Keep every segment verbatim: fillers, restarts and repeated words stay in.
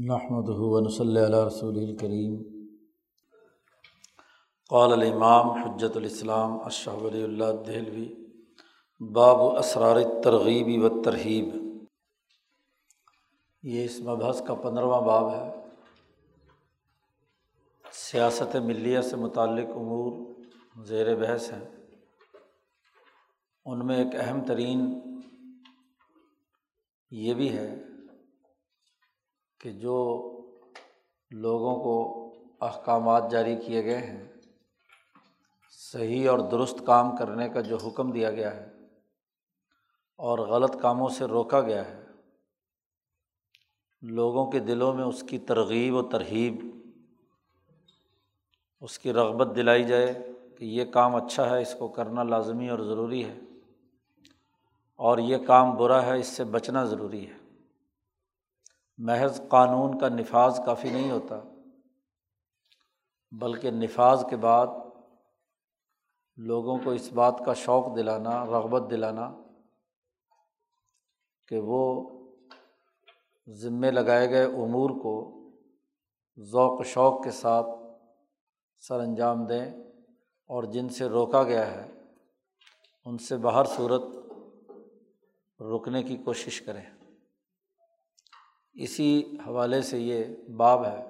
نحمده و نصلی علی رسول الکریم. قال الامام حجت الاسلام شاہ ولی اللہ دہلوی باب اسرار الترغیب والترہیب. یہ اس مبحث کا پندرہواں باب ہے. سیاست ملیہ سے متعلق امور زیر بحث ہیں. ان میں ایک اہم ترین یہ بھی ہے کہ جو لوگوں کو احکامات جاری کیے گئے ہیں، صحیح اور درست کام کرنے کا جو حکم دیا گیا ہے اور غلط کاموں سے روکا گیا ہے، لوگوں کے دلوں میں اس کی ترغیب و ترہیب، اس کی رغبت دلائی جائے کہ یہ کام اچھا ہے، اس کو کرنا لازمی اور ضروری ہے، اور یہ کام برا ہے، اس سے بچنا ضروری ہے. محض قانون کا نفاذ کافی نہیں ہوتا، بلکہ نفاذ کے بعد لوگوں کو اس بات کا شوق دلانا، رغبت دلانا کہ وہ ذمے لگائے گئے امور کو ذوق و شوق کے ساتھ سر انجام دیں، اور جن سے روکا گیا ہے ان سے بہر صورت رکنے کی کوشش کریں. اسی حوالے سے یہ باب ہے،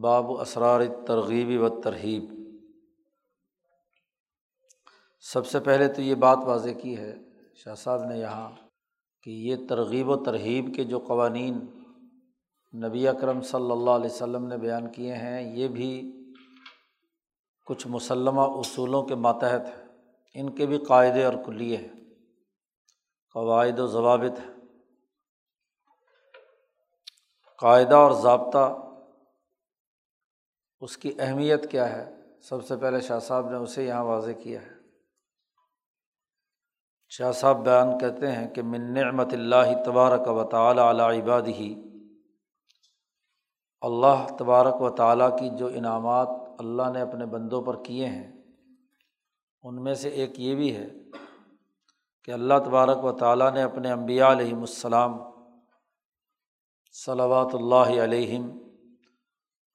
باب اسرار الترغیب والترہیب. سب سے پہلے تو یہ بات واضح کی ہے شاہ صاحب نے یہاں کہ یہ ترغیب و ترہیب کے جو قوانین نبی اکرم صلی اللہ علیہ وسلم نے بیان کیے ہیں، یہ بھی کچھ مسلمہ اصولوں کے ماتحت ہیں. ان کے بھی قاعدے اور کلیے ہیں، قواعد و ضوابط ہیں. قاعدہ اور ضابطہ، اس کی اہمیت کیا ہے، سب سے پہلے شاہ صاحب نے اسے یہاں واضح کیا ہے. شاہ صاحب بیان کرتے ہیں کہ من نعمت اللہ تبارک و تعالی علی عبادہ، اللہ تبارک و تعالی کی جو انعامات اللہ نے اپنے بندوں پر کیے ہیں، ان میں سے ایک یہ بھی ہے کہ اللہ تبارک و تعالی نے اپنے انبیاء علیہم السلام صلوات اللہ علیہم،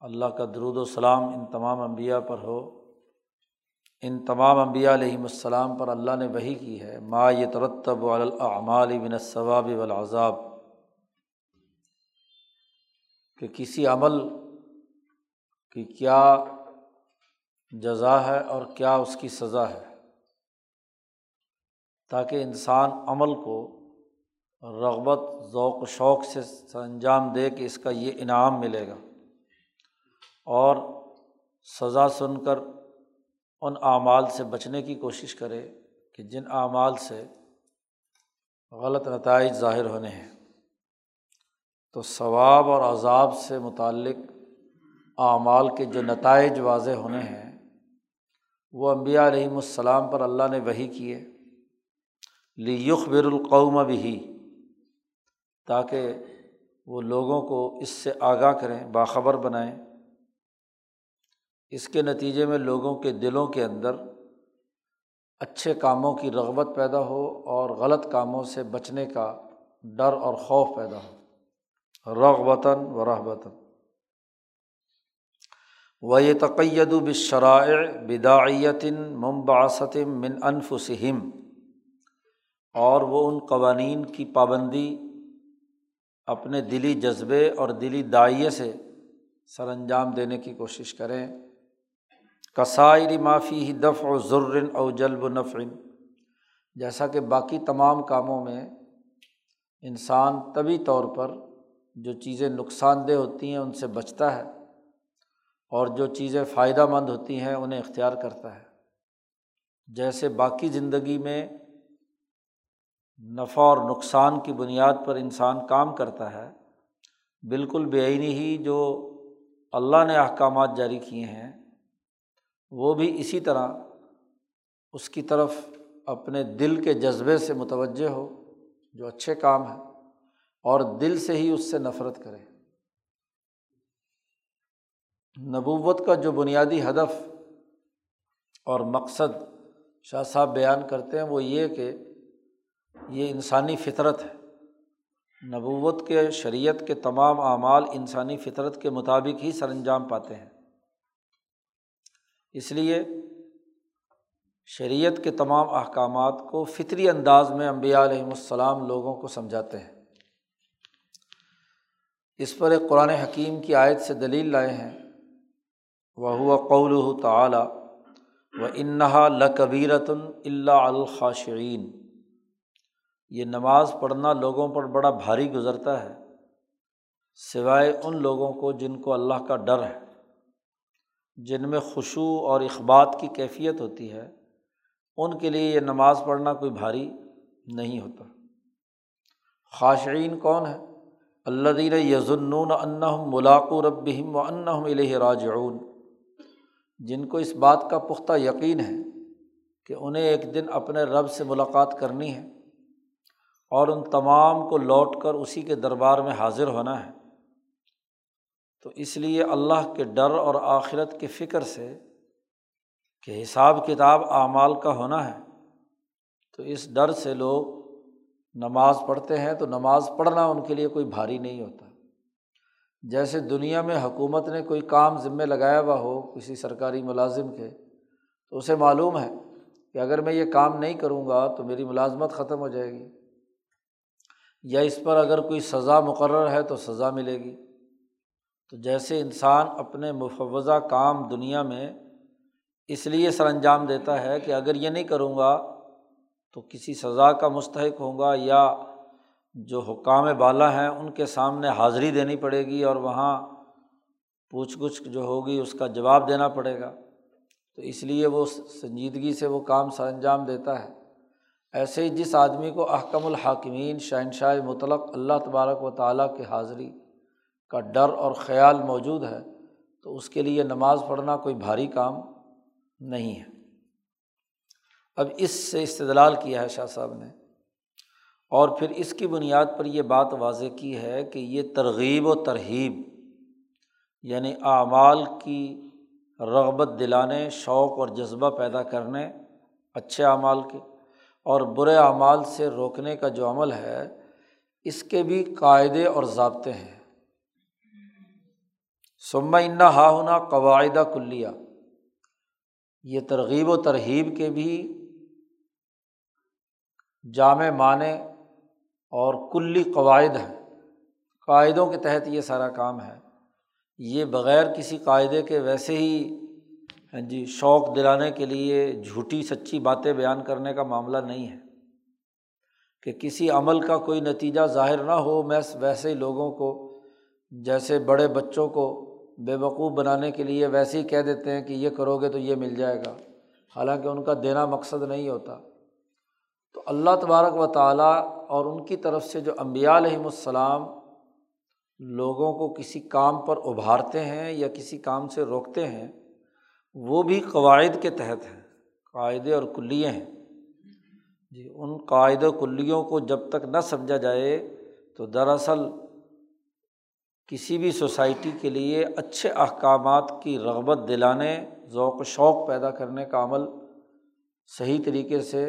اللہ کا درود و سلام ان تمام انبیاء پر ہو، ان تمام انبیاء علیہم السلام پر اللہ نے وحی کی ہے ما یترتب علی الاعمال من الثواب والعذاب، کہ کسی عمل کی کیا جزا ہے اور کیا اس کی سزا ہے، تاکہ انسان عمل کو رغبت، ذوق و شوق سے انجام دے کہ اس کا یہ انعام ملے گا، اور سزا سن کر ان اعمال سے بچنے کی کوشش کرے کہ جن اعمال سے غلط نتائج ظاہر ہونے ہیں. تو ثواب اور عذاب سے متعلق اعمال کے جو نتائج واضح ہونے ہیں، وہ انبیاء علیہم السلام پر اللہ نے وحی کیے لیخبر القوم بہ، تاکہ وہ لوگوں کو اس سے آگاہ کریں، باخبر بنائیں. اس کے نتیجے میں لوگوں کے دلوں کے اندر اچھے کاموں کی رغبت پیدا ہو اور غلط کاموں سے بچنے کا ڈر اور خوف پیدا ہو، رغبتاً و رہبتاً. وَيَتَقَيَّدُ بِالشَّرَائِعِ بِدَاعِيَةٍ مُنْبَعَثَةٍ مِّنْ أَنفُسِهِمْ، اور وہ ان قوانین کی پابندی اپنے دلی جذبے اور دلی داعیے سے سر انجام دینے کی کوشش کریں. کسائر ما فیہ دفع ضر او جلب نفع، جیسا کہ باقی تمام کاموں میں انسان طبی طور پر جو چیزیں نقصان دہ ہوتی ہیں ان سے بچتا ہے، اور جو چیزیں فائدہ مند ہوتی ہیں انہیں اختیار کرتا ہے. جیسے باقی زندگی میں نفع اور نقصان کی بنیاد پر انسان کام کرتا ہے، بالکل بے عینی ہی جو اللہ نے احکامات جاری کیے ہیں وہ بھی اسی طرح اس کی طرف اپنے دل کے جذبے سے متوجہ ہو جو اچھے کام ہے، اور دل سے ہی اس سے نفرت کرے. نبوت کا جو بنیادی ہدف اور مقصد شاہ صاحب بیان کرتے ہیں، وہ یہ کہ یہ انسانی فطرت ہے، نبوت کے شریعت کے تمام اعمال انسانی فطرت کے مطابق ہی سر انجام پاتے ہیں، اس لیے شریعت کے تمام احکامات کو فطری انداز میں انبیاء علیہم السلام لوگوں کو سمجھاتے ہیں۔ اس پر ایک قرآن حکیم کی آیت سے دلیل لائے ہیں، وَهُوَ قَوْلُهُ تَعَالَى وَإِنَّهَا لَكَبِيرَةٌ إِلَّا عَلَى الْخَاشِعِينَ، یہ نماز پڑھنا لوگوں پر بڑا بھاری گزرتا ہے سوائے ان لوگوں کو جن کو اللہ کا ڈر ہے، جن میں خشوع اور اخبات کی کیفیت ہوتی ہے، ان کے لیے یہ نماز پڑھنا کوئی بھاری نہیں ہوتا۔ خاشعین کون ہے؟ الذین یظنون انہم ملاقو ربہم وانہم الیہ راجعون، جن کو اس بات کا پختہ یقین ہے کہ انہیں ایک دن اپنے رب سے ملاقات کرنی ہے اور ان تمام کو لوٹ کر اسی کے دربار میں حاضر ہونا ہے، تو اس لیے اللہ کے ڈر اور آخرت کی فکر سے کہ حساب کتاب اعمال کا ہونا ہے، تو اس ڈر سے لوگ نماز پڑھتے ہیں، تو نماز پڑھنا ان کے لیے کوئی بھاری نہیں ہوتا۔ جیسے دنیا میں حکومت نے کوئی کام ذمہ لگایا ہوا ہو کسی سرکاری ملازم کے، تو اسے معلوم ہے کہ اگر میں یہ کام نہیں کروں گا تو میری ملازمت ختم ہو جائے گی، یا اس پر اگر کوئی سزا مقرر ہے تو سزا ملے گی۔ تو جیسے انسان اپنے مفوضہ کام دنیا میں اس لیے سر انجام دیتا ہے کہ اگر یہ نہیں کروں گا تو کسی سزا کا مستحق ہوں گا، یا جو حکام بالا ہیں ان کے سامنے حاضری دینی پڑے گی اور وہاں پوچھ گچھ جو ہوگی اس کا جواب دینا پڑے گا، تو اس لیے وہ سنجیدگی سے وہ کام سر انجام دیتا ہے۔ ایسے ہی جس آدمی کو احکم الحاکمین شہنشاہ مطلق اللہ تبارک و تعالیٰ کے حاضری کا ڈر اور خیال موجود ہے، تو اس کے لیے نماز پڑھنا کوئی بھاری کام نہیں ہے۔ اب اس سے استدلال کیا ہے شاہ صاحب نے، اور پھر اس کی بنیاد پر یہ بات واضح کی ہے کہ یہ ترغیب و ترہیب، یعنی اعمال کی رغبت دلانے، شوق اور جذبہ پیدا کرنے اچھے اعمال کے، اور برے اعمال سے روکنے کا جو عمل ہے، اس کے بھی قاعدے اور ضابطے ہیں۔ ثم ان ہا ہنا قواعد کلیہ، یہ ترغیب و ترہیب کے بھی جامع معنی اور کلی قواعد ہیں، قاعدوں کے تحت یہ سارا کام ہے۔ یہ بغیر کسی قاعدے کے ویسے ہی ہاں جی شوق دلانے کے لیے جھوٹی سچی باتیں بیان کرنے کا معاملہ نہیں ہے کہ کسی عمل کا کوئی نتیجہ ظاہر نہ ہو، میں ویسے ہی لوگوں کو جیسے بڑے بچوں کو بے وقوف بنانے کے لیے ویسے ہی کہہ دیتے ہیں کہ یہ کرو گے تو یہ مل جائے گا، حالانکہ ان کا دینا مقصد نہیں ہوتا۔ تو اللہ تبارک و تعالیٰ اور ان کی طرف سے جو انبیاء علیہم السلام لوگوں کو کسی کام پر ابھارتے ہیں یا کسی کام سے روکتے ہیں، وہ بھی قواعد کے تحت ہیں، قاعدے اور کلیے ہیں جی۔ ان قاعد و کلیوں کو جب تک نہ سمجھا جائے تو دراصل کسی بھی سوسائٹی کے لیے اچھے احکامات کی رغبت دلانے، ذوق و شوق پیدا کرنے کا عمل صحیح طریقے سے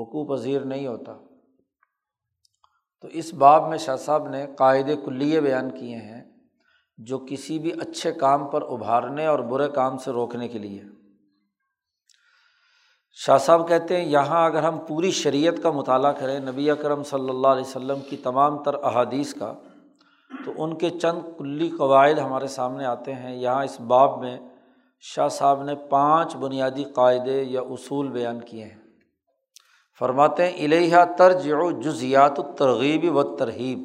وقوع پذیر نہیں ہوتا۔ تو اس باب میں شاہ صاحب نے قاعد کلیے بیان کیے ہیں جو کسی بھی اچھے کام پر ابھارنے اور برے کام سے روکنے کے لیے۔ شاہ صاحب کہتے ہیں یہاں اگر ہم پوری شریعت کا مطالعہ کریں، نبی اکرم صلی اللہ علیہ وسلم کی تمام تر احادیث کا، تو ان کے چند کلی قواعد ہمارے سامنے آتے ہیں۔ یہاں اس باب میں شاہ صاحب نے پانچ بنیادی قاعدے یا اصول بیان کیے ہیں۔ فرماتے ہیں الیہا ترجع جزیات الترغیب والترہیب،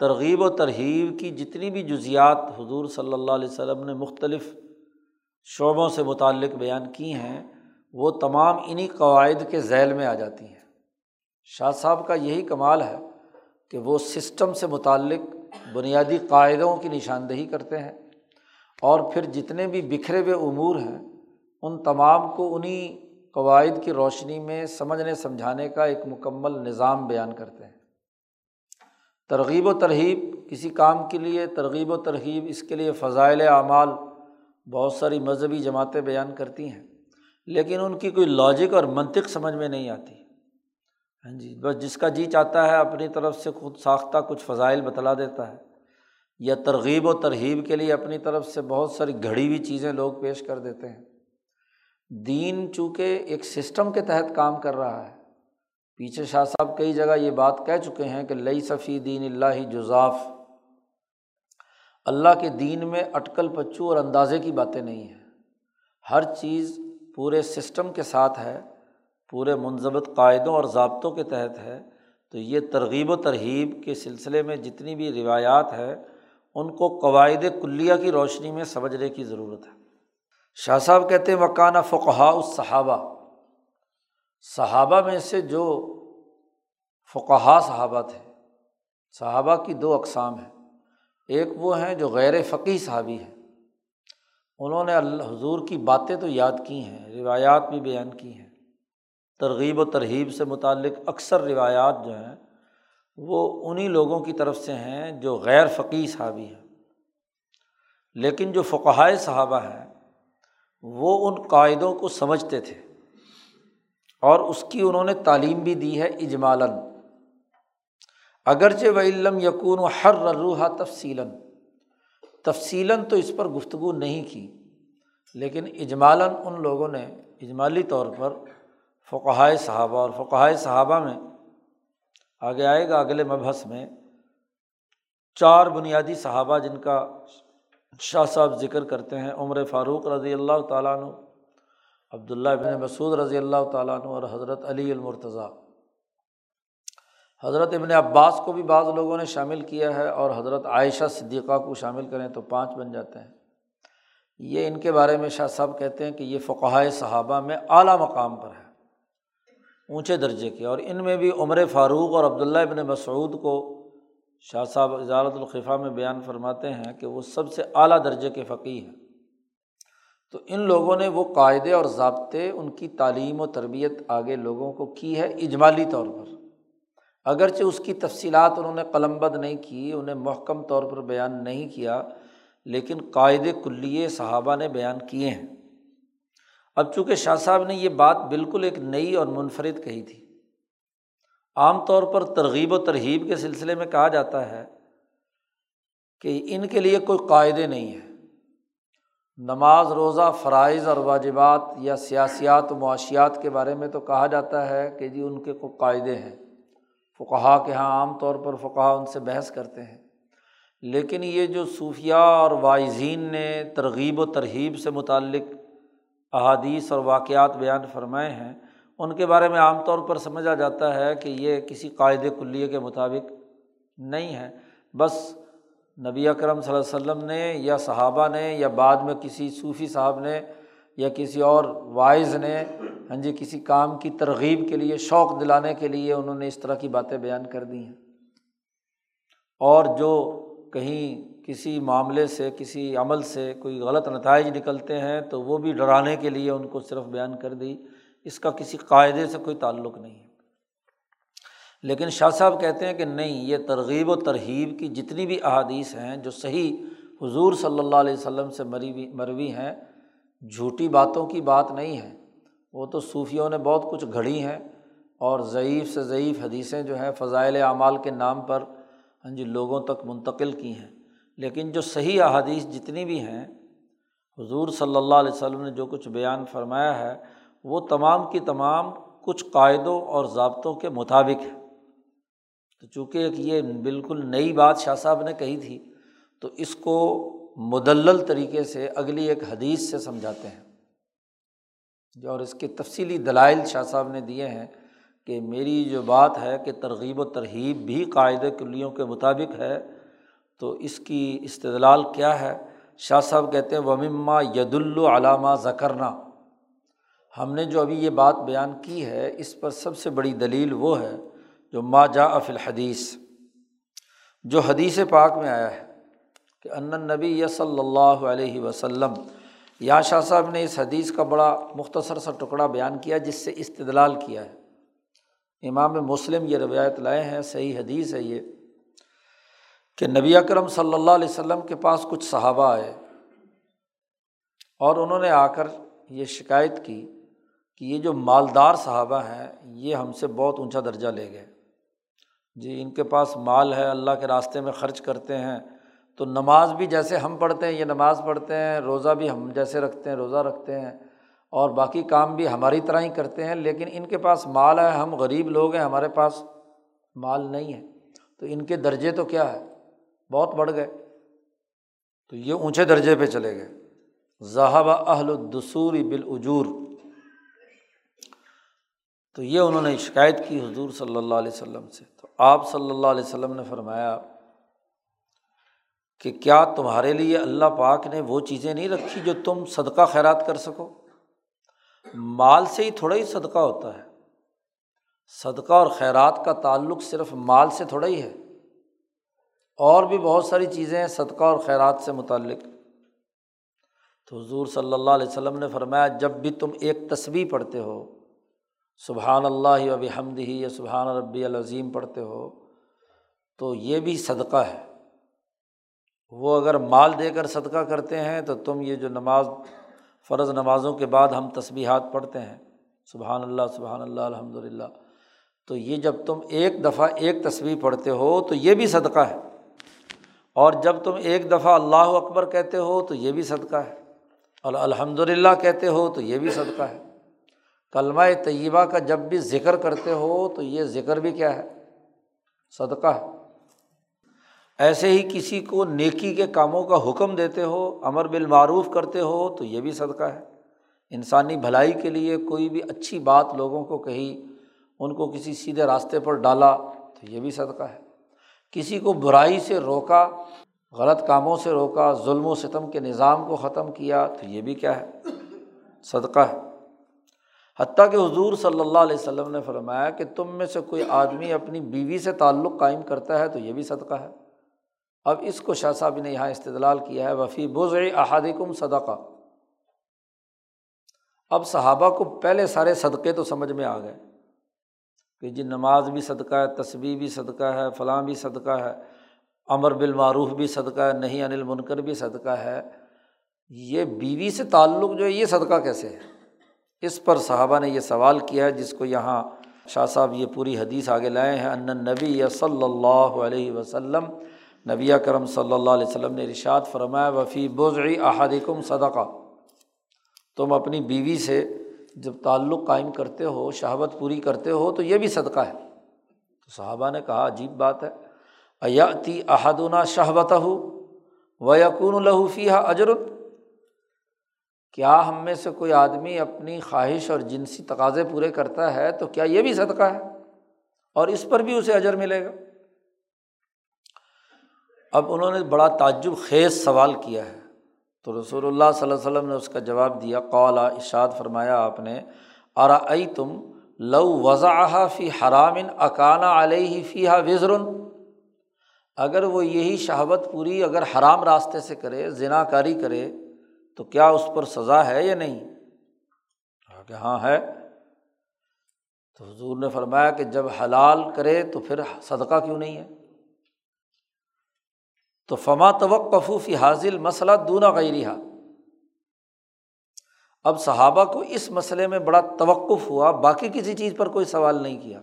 ترغیب و ترہیب کی جتنی بھی جزیات حضور صلی اللہ علیہ وسلم نے مختلف شعبوں سے متعلق بیان کی ہیں، وہ تمام انہی قواعد کے ذیل میں آ جاتی ہیں۔ شاہ صاحب کا یہی کمال ہے کہ وہ سسٹم سے متعلق بنیادی قاعدوں کی نشاندہی کرتے ہیں، اور پھر جتنے بھی بکھرے ہوئے امور ہیں ان تمام کو انہی قواعد کی روشنی میں سمجھنے سمجھانے کا ایک مکمل نظام بیان کرتے ہیں۔ ترغیب و ترہیب کسی کام کے لیے، ترغیب و ترہیب اس کے لیے فضائل اعمال بہت ساری مذہبی جماعتیں بیان کرتی ہیں، لیکن ان کی کوئی لاجک اور منطق سمجھ میں نہیں آتی۔ ہاں جی، بس جس کا جی چاہتا ہے اپنی طرف سے خود ساختہ کچھ فضائل بتلا دیتا ہے، یا ترغیب و ترہیب کے لیے اپنی طرف سے بہت ساری گھڑی ہوئی چیزیں لوگ پیش کر دیتے ہیں۔ دین چونکہ ایک سسٹم کے تحت کام کر رہا ہے، پیچھے شاہ صاحب کئی جگہ یہ بات کہہ چکے ہیں کہ لیس فی دین اللہ جزاف، اللہ کے دین میں اٹکل پچو اور اندازے کی باتیں نہیں ہیں، ہر چیز پورے سسٹم کے ساتھ ہے، پورے منضبط قاعدوں اور ضابطوں کے تحت ہے۔ تو یہ ترغیب و ترہیب کے سلسلے میں جتنی بھی روایات ہے ان کو قواعد کلیہ کی روشنی میں سمجھنے کی ضرورت ہے۔ شاہ صاحب کہتے ہیں وکانہ فقہاء الصحابہ، صحابہ میں سے جو فقہاء صحابہ تھے، صحابہ کی دو اقسام ہیں، ایک وہ ہیں جو غیر فقیہ صحابی ہیں، انہوں نے حضور کی باتیں تو یاد کی ہیں، روایات بھی بیان کی ہیں، ترغیب و ترہیب سے متعلق اکثر روایات جو ہیں وہ انہی لوگوں کی طرف سے ہیں جو غیر فقیہ صحابی ہیں۔ لیکن جو فقہائے صحابہ ہیں وہ ان قاعدوں کو سمجھتے تھے اور اس کی انہوں نے تعلیم بھی دی ہے اجمالاً، اگرچہ وَإِلَّمْ يَكُونُ حَرَّ الرُّوحَ تَفْصِيلًا، تفصیلاً تو اس پر گفتگو نہیں کی، لیکن اجمالاً ان لوگوں نے اجمالی طور پر فقہائے صحابہ، اور فقہائے صحابہ میں آگے آئے گا اگلے مبحث میں، چار بنیادی صحابہ جن کا شاہ صاحب ذکر کرتے ہیں، عمر فاروق رضی اللہ تعالیٰ عنہ، عبداللہ ابن مسعود رضی اللہ تعالیٰ عنہ، اور حضرت علی المرتضیٰ۔ حضرت ابن عباس کو بھی بعض لوگوں نے شامل کیا ہے، اور حضرت عائشہ صدیقہ کو شامل کریں تو پانچ بن جاتے ہیں۔ یہ ان کے بارے میں شاہ صاحب کہتے ہیں کہ یہ فقہائے صحابہ میں اعلیٰ مقام پر ہے، اونچے درجے کے، اور ان میں بھی عمر فاروق اور عبداللہ ابن مسعود کو شاہ صاحب اظہارۃ الخفا میں بیان فرماتے ہیں کہ وہ سب سے اعلیٰ درجے کے فقیہ ہیں۔ تو ان لوگوں نے وہ قاعدے اور ضابطے، ان کی تعلیم و تربیت آگے لوگوں کو کی ہے اجمالی طور پر، اگرچہ اس کی تفصیلات انہوں نے قلم بند نہیں کی، انہیں محکم طور پر بیان نہیں کیا، لیکن قاعدے کلیے صحابہ نے بیان کیے ہیں۔ اب چونکہ شاہ صاحب نے یہ بات بالکل ایک نئی اور منفرد کہی تھی، عام طور پر ترغیب و ترہیب کے سلسلے میں کہا جاتا ہے کہ ان کے لیے کوئی قاعدے نہیں ہیں، نماز، روزہ، فرائض اور واجبات یا سیاسیات و معاشیات کے بارے میں تو کہا جاتا ہے کہ جی ان کے کوئی قاعدے ہیں، فقہا کے ہاں عام طور پر فقہا ان سے بحث کرتے ہیں، لیکن یہ جو صوفیاء اور واعظین نے ترغیب و ترہیب سے متعلق احادیث اور واقعات بیان فرمائے ہیں، ان کے بارے میں عام طور پر سمجھا جاتا ہے کہ یہ کسی قاعدے کلیہ کے مطابق نہیں ہے، بس نبی اکرم صلی اللہ علیہ وسلم نے یا صحابہ نے یا بعد میں کسی صوفی صاحب نے یا کسی اور واعظ نے ہاں جی کسی کام کی ترغیب کے لیے، شوق دلانے کے لیے انہوں نے اس طرح کی باتیں بیان کر دی ہیں، اور جو کہیں کسی معاملے سے، کسی عمل سے کوئی غلط نتائج نکلتے ہیں تو وہ بھی ڈرانے کے لیے ان کو صرف بیان کر دی، اس کا کسی قاعدے سے کوئی تعلق نہیں ہے۔ لیکن شاہ صاحب کہتے ہیں کہ نہیں، یہ ترغیب و ترہیب کی جتنی بھی احادیث ہیں جو صحیح حضور صلی اللہ علیہ وسلم سے مروی ہیں، جھوٹی باتوں کی بات نہیں ہے، وہ تو صوفیوں نے بہت کچھ گھڑی ہیں، اور ضعیف سے ضعیف حدیثیں جو ہیں فضائل اعمال کے نام پر ہاں جی لوگوں تک منتقل کی ہیں، لیکن جو صحیح احادیث جتنی بھی ہیں، حضور صلی اللہ علیہ وسلم نے جو کچھ بیان فرمایا ہے وہ تمام کی تمام کچھ قاعدوں اور ضابطوں کے مطابق ہے۔ تو چونکہ ایک یہ بالکل نئی بات شاہ صاحب نے کہی تھی، تو اس کو مدلل طریقے سے اگلی ایک حدیث سے سمجھاتے ہیں، اور اس کے تفصیلی دلائل شاہ صاحب نے دیے ہیں کہ میری جو بات ہے کہ ترغیب و ترہیب بھی قاعدے کلیوں کے مطابق ہے، تو اس کی استدلال کیا ہے؟ شاہ صاحب کہتے ہیں وَمِمَّا يَدُلُّ عَلَى مَا ذَكَرْنَا، ہم نے جو ابھی یہ بات بیان کی ہے اس پر سب سے بڑی دلیل وہ ہے جو ما جاء فی الحدیث، جو حدیث پاک میں آیا ہے کہ ان النبی صلی اللہ علیہ وسلم، یہاں شاہ صاحب نے اس حدیث کا بڑا مختصر سا ٹکڑا بیان کیا جس سے استدلال کیا ہے، امام مسلم یہ روایت لائے ہیں، صحیح حدیث ہے یہ، کہ نبی اکرم صلی اللہ علیہ وسلم کے پاس کچھ صحابہ آئے اور انہوں نے آ کر یہ شکایت کی کہ یہ جو مالدار صحابہ ہیں یہ ہم سے بہت اونچا درجہ لے گئے، جی ان کے پاس مال ہے، اللہ کے راستے میں خرچ کرتے ہیں، تو نماز بھی جیسے ہم پڑھتے ہیں یہ نماز پڑھتے ہیں، روزہ بھی ہم جیسے رکھتے ہیں روزہ رکھتے ہیں، اور باقی کام بھی ہماری طرح ہی کرتے ہیں، لیکن ان کے پاس مال ہے، ہم غریب لوگ ہیں، ہمارے پاس مال نہیں ہے، تو ان کے درجے تو کیا ہے بہت بڑھ گئے، تو یہ اونچے درجے پہ چلے گئے۔ ذہب اہل الدسور بالاجور، تو یہ انہوں نے شکایت کی حضور صلی اللہ علیہ وسلم سے، تو آپ صلی اللہ علیہ وسلم نے فرمایا کہ کیا تمہارے لیے اللہ پاک نے وہ چیزیں نہیں رکھی جو تم صدقہ خیرات کر سکو؟ مال سے ہی تھوڑا ہی صدقہ ہوتا ہے، صدقہ اور خیرات کا تعلق صرف مال سے تھوڑا ہی ہے، اور بھی بہت ساری چیزیں ہیں صدقہ اور خیرات سے متعلق۔ تو حضور صلی اللہ علیہ وسلم نے فرمایا جب بھی تم ایک تسبیح پڑھتے ہو، سبحان اللہ و بحمدہ یا سبحان ربی العظیم پڑھتے ہو، تو یہ بھی صدقہ ہے۔ وہ اگر مال دے کر صدقہ کرتے ہیں تو تم یہ جو نماز فرض نمازوں کے بعد ہم تسبیحات پڑھتے ہیں، سبحان اللہ سبحان اللہ الحمدللہ، تو یہ جب تم ایک دفعہ ایک تسبیح پڑھتے ہو تو یہ بھی صدقہ ہے، اور جب تم ایک دفعہ اللہ اکبر کہتے ہو تو یہ بھی صدقہ ہے، اور الحمدللہ کہتے ہو تو یہ بھی صدقہ ہے، کلمہ طیبہ کا جب بھی ذکر کرتے ہو تو یہ ذکر بھی کیا ہے صدقہ ہے۔ ایسے ہی کسی کو نیکی کے کاموں کا حکم دیتے ہو، امر بالمعروف کرتے ہو تو یہ بھی صدقہ ہے۔ انسانی بھلائی کے لیے کوئی بھی اچھی بات لوگوں کو کہی، ان کو کسی سیدھے راستے پر ڈالا تو یہ بھی صدقہ ہے۔ کسی کو برائی سے روکا، غلط کاموں سے روکا، ظلم و ستم کے نظام کو ختم کیا تو یہ بھی کیا ہے صدقہ ہے۔ حتیٰ کہ حضور صلی اللہ علیہ وسلم نے فرمایا کہ تم میں سے کوئی آدمی اپنی بیوی سے تعلق قائم کرتا ہے تو یہ بھی صدقہ ہے۔ اب اس کو شاہ صاحب نے یہاں استدلال کیا ہے وفی بضع احدکم صدقہ، اب صحابہ کو پہلے سارے صدقے تو سمجھ میں آ گئے کہ جی نماز بھی صدقہ ہے، تسبیح بھی صدقہ ہے، فلاں بھی صدقہ ہے، امر بالمعروف بھی صدقہ ہے، نہی عن المنکر بھی صدقہ ہے، یہ بیوی سے تعلق جو ہے یہ صدقہ کیسے ہے؟ اس پر صحابہ نے یہ سوال کیا ہے، جس کو یہاں شاہ صاحب یہ پوری حدیث آگے لائے ہیں۔ ان النبی صلی اللہ علیہ وسلم، نبی کرم صلی اللہ علیہ وسلم نے ارشاد فرمایا وفی بضع احدکم صدقہ، تم اپنی بیوی سے جب تعلق قائم کرتے ہو، شہوت پوری کرتے ہو تو یہ بھی صدقہ ہے۔ تو صحابہ نے کہا عجیب بات ہے، ایاتی احدنا شہوتہ ویکون لہ فیہا اجر، کیا ہم میں سے کوئی آدمی اپنی خواہش اور جنسی تقاضے پورے کرتا ہے تو کیا یہ بھی صدقہ ہے اور اس پر بھی اسے اجر ملے گا؟ اب انہوں نے بڑا تعجب خیز سوال کیا ہے، تو رسول اللہ صلی اللہ علیہ وسلم نے اس کا جواب دیا، قال، ارشاد فرمایا آپ نے، ارأیتم لو وضعہا فی حرام اکان علیہ فیہا وزر، اگر وہ یہی شہوت پوری اگر حرام راستے سے کرے، زنا کاری کرے تو کیا اس پر سزا ہے یا نہیں؟ کہ ہاں ہے۔ تو حضور نے فرمایا کہ جب حلال کرے تو پھر صدقہ کیوں نہیں ہے؟ تو فما توقفوا فی حاذی المسئلہ دون غیرہا، اب صحابہ کو اس مسئلے میں بڑا توقف ہوا، باقی کسی چیز پر کوئی سوال نہیں کیا،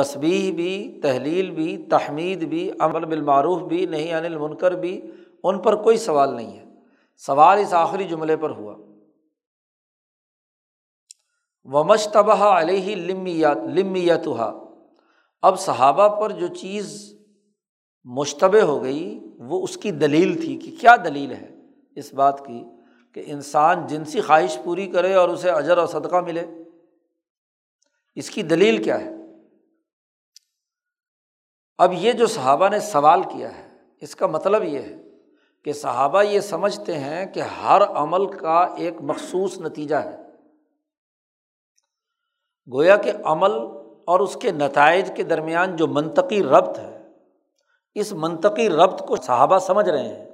تسبیح بھی، تحلیل بھی، تحمید بھی، امر بالمعروف بھی، نہی عن المنکر بھی، ان پر کوئی سوال نہیں ہے، سوال اس آخری جملے پر ہوا، ومشتبہ علیہ لمیات لمیتھا، اب صحابہ پر جو چیز مشتبہ ہو گئی وہ اس کی دلیل تھی کہ کیا دلیل ہے اس بات کی کہ انسان جنسی خواہش پوری کرے اور اسے اجر اور صدقہ ملے، اس کی دلیل کیا ہے؟ اب یہ جو صحابہ نے سوال کیا ہے اس کا مطلب یہ ہے کہ صحابہ یہ سمجھتے ہیں کہ ہر عمل کا ایک مخصوص نتیجہ ہے، گویا کہ عمل اور اس کے نتائج کے درمیان جو منطقی ربط ہے، اس منطقی ربط کو صحابہ سمجھ رہے ہیں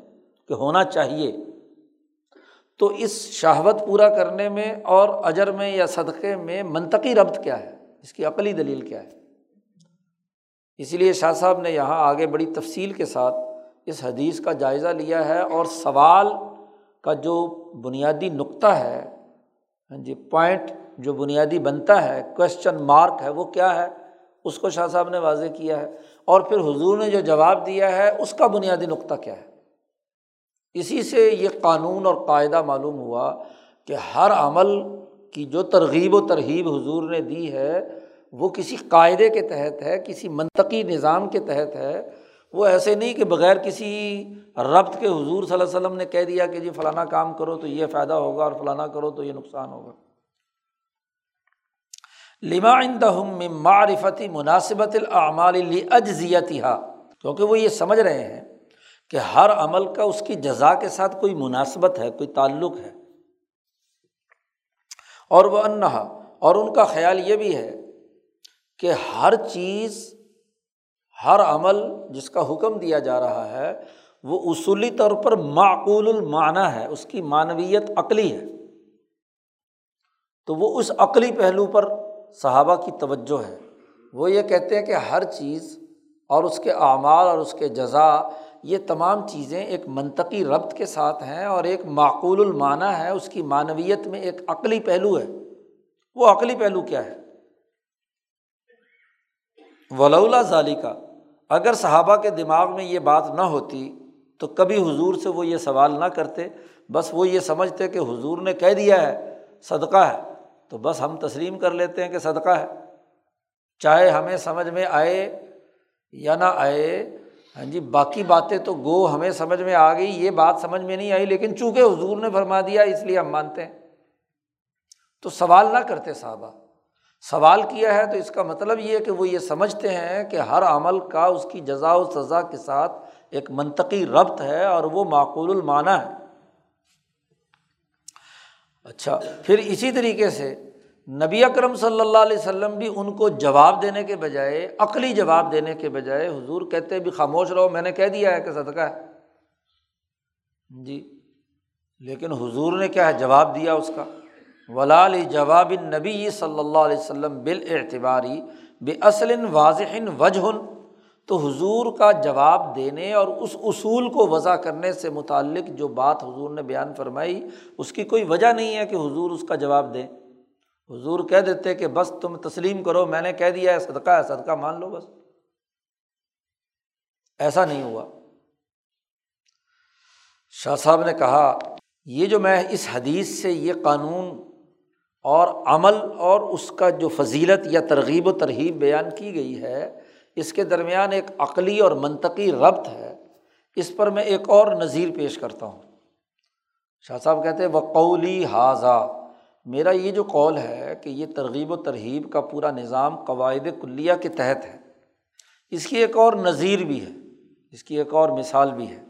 کہ ہونا چاہیے، تو اس شہوت پورا کرنے میں اور اجر میں یا صدقے میں منطقی ربط کیا ہے، اس کی عقلی دلیل کیا ہے؟ اس لیے شاہ صاحب نے یہاں آگے بڑی تفصیل کے ساتھ اس حدیث کا جائزہ لیا ہے، اور سوال کا جو بنیادی نقطہ ہے ہاں جی پوائنٹ جو بنیادی بنتا ہے، کوسچن مارک ہے، وہ کیا ہے، اس کو شاہ صاحب نے واضح کیا ہے، اور پھر حضور نے جو جواب دیا ہے اس کا بنیادی نقطہ کیا ہے۔ اسی سے یہ قانون اور قاعدہ معلوم ہوا کہ ہر عمل کی جو ترغیب و ترہیب حضور نے دی ہے وہ کسی قاعدے کے تحت ہے، کسی منطقی نظام کے تحت ہے۔ وہ ایسے نہیں کہ بغیر کسی ربط کے حضور صلی اللہ علیہ وسلم نے کہہ دیا کہ جی فلانا کام کرو تو یہ فائدہ ہوگا اور فلانا کرو تو یہ نقصان ہوگا۔ لما عندهم من معرفت مناسبت الاعمال لاجزیتها، کیونکہ وہ یہ سمجھ رہے ہیں کہ ہر عمل کا اس کی جزا کے ساتھ کوئی مناسبت ہے، کوئی تعلق ہے، اور وہ انہا، اور ان کا خیال یہ بھی ہے کہ ہر چیز، ہر عمل جس کا حکم دیا جا رہا ہے وہ اصولی طور پر معقول المعنی ہے، اس کی معنویت عقلی ہے، تو وہ اس عقلی پہلو پر صحابہ کی توجہ ہے۔ وہ یہ کہتے ہیں کہ ہر چیز اور اس کے اعمال اور اس کے جزا، یہ تمام چیزیں ایک منطقی ربط کے ساتھ ہیں اور ایک معقول المعنی ہے، اس کی معنویت میں ایک عقلی پہلو ہے۔ وہ عقلی پہلو کیا ہے؟ ولولا ذالک، اگر صحابہ کے دماغ میں یہ بات نہ ہوتی تو کبھی حضور سے وہ یہ سوال نہ کرتے، بس وہ یہ سمجھتے کہ حضور نے کہہ دیا ہے صدقہ ہے تو بس ہم تسلیم کر لیتے ہیں کہ صدقہ ہے، چاہے ہمیں سمجھ میں آئے یا نہ آئے۔ ہاں جی باقی باتیں تو گو ہمیں سمجھ میں آ گئی، یہ بات سمجھ میں نہیں آئی، لیکن چونکہ حضور نے فرما دیا اس لیے ہم مانتے ہیں۔ تو سوال نہ کرتے صحابہ، سوال کیا ہے تو اس کا مطلب یہ ہے کہ وہ یہ سمجھتے ہیں کہ ہر عمل کا اس کی جزا و سزا کے ساتھ ایک منطقی ربط ہے اور وہ معقول المعنی ہے۔ اچھا، پھر اسی طریقے سے نبی اکرم صلی اللہ علیہ وسلم بھی ان کو جواب دینے کے بجائے، عقلی جواب دینے کے بجائے، حضور کہتے بھی خاموش رہو، میں نے کہہ دیا ہے کہ صدقہ ہے جی، لیکن حضور نے کیا ہے جواب دیا اس کا، ولا لجواب النبی صلی اللہ علیہ وسلم بالاعتباری باصل واضح وجہ، تو حضور کا جواب دینے اور اس اصول کو وضع کرنے سے متعلق جو بات حضور نے بیان فرمائی اس کی کوئی وجہ نہیں ہے کہ حضور اس کا جواب دیں۔ حضور کہہ دیتے کہ بس تم تسلیم کرو، میں نے کہہ دیا ہے صدقہ ہے، صدقہ مان لو، بس ایسا نہیں ہوا۔ شاہ صاحب نے کہا یہ جو میں اس حدیث سے یہ قانون اور عمل اور اس کا جو فضیلت یا ترغیب و ترہیب بیان کی گئی ہے، اس کے درمیان ایک عقلی اور منطقی ربط ہے۔ اس پر میں ایک اور نظیر پیش کرتا ہوں۔ شاہ صاحب کہتے ہیں وقولی ہاذا، میرا یہ جو قول ہے کہ یہ ترغیب و ترہیب کا پورا نظام قواعد کلیہ کے تحت ہے، اس کی ایک اور نظیر بھی ہے، اس کی ایک اور مثال بھی ہے،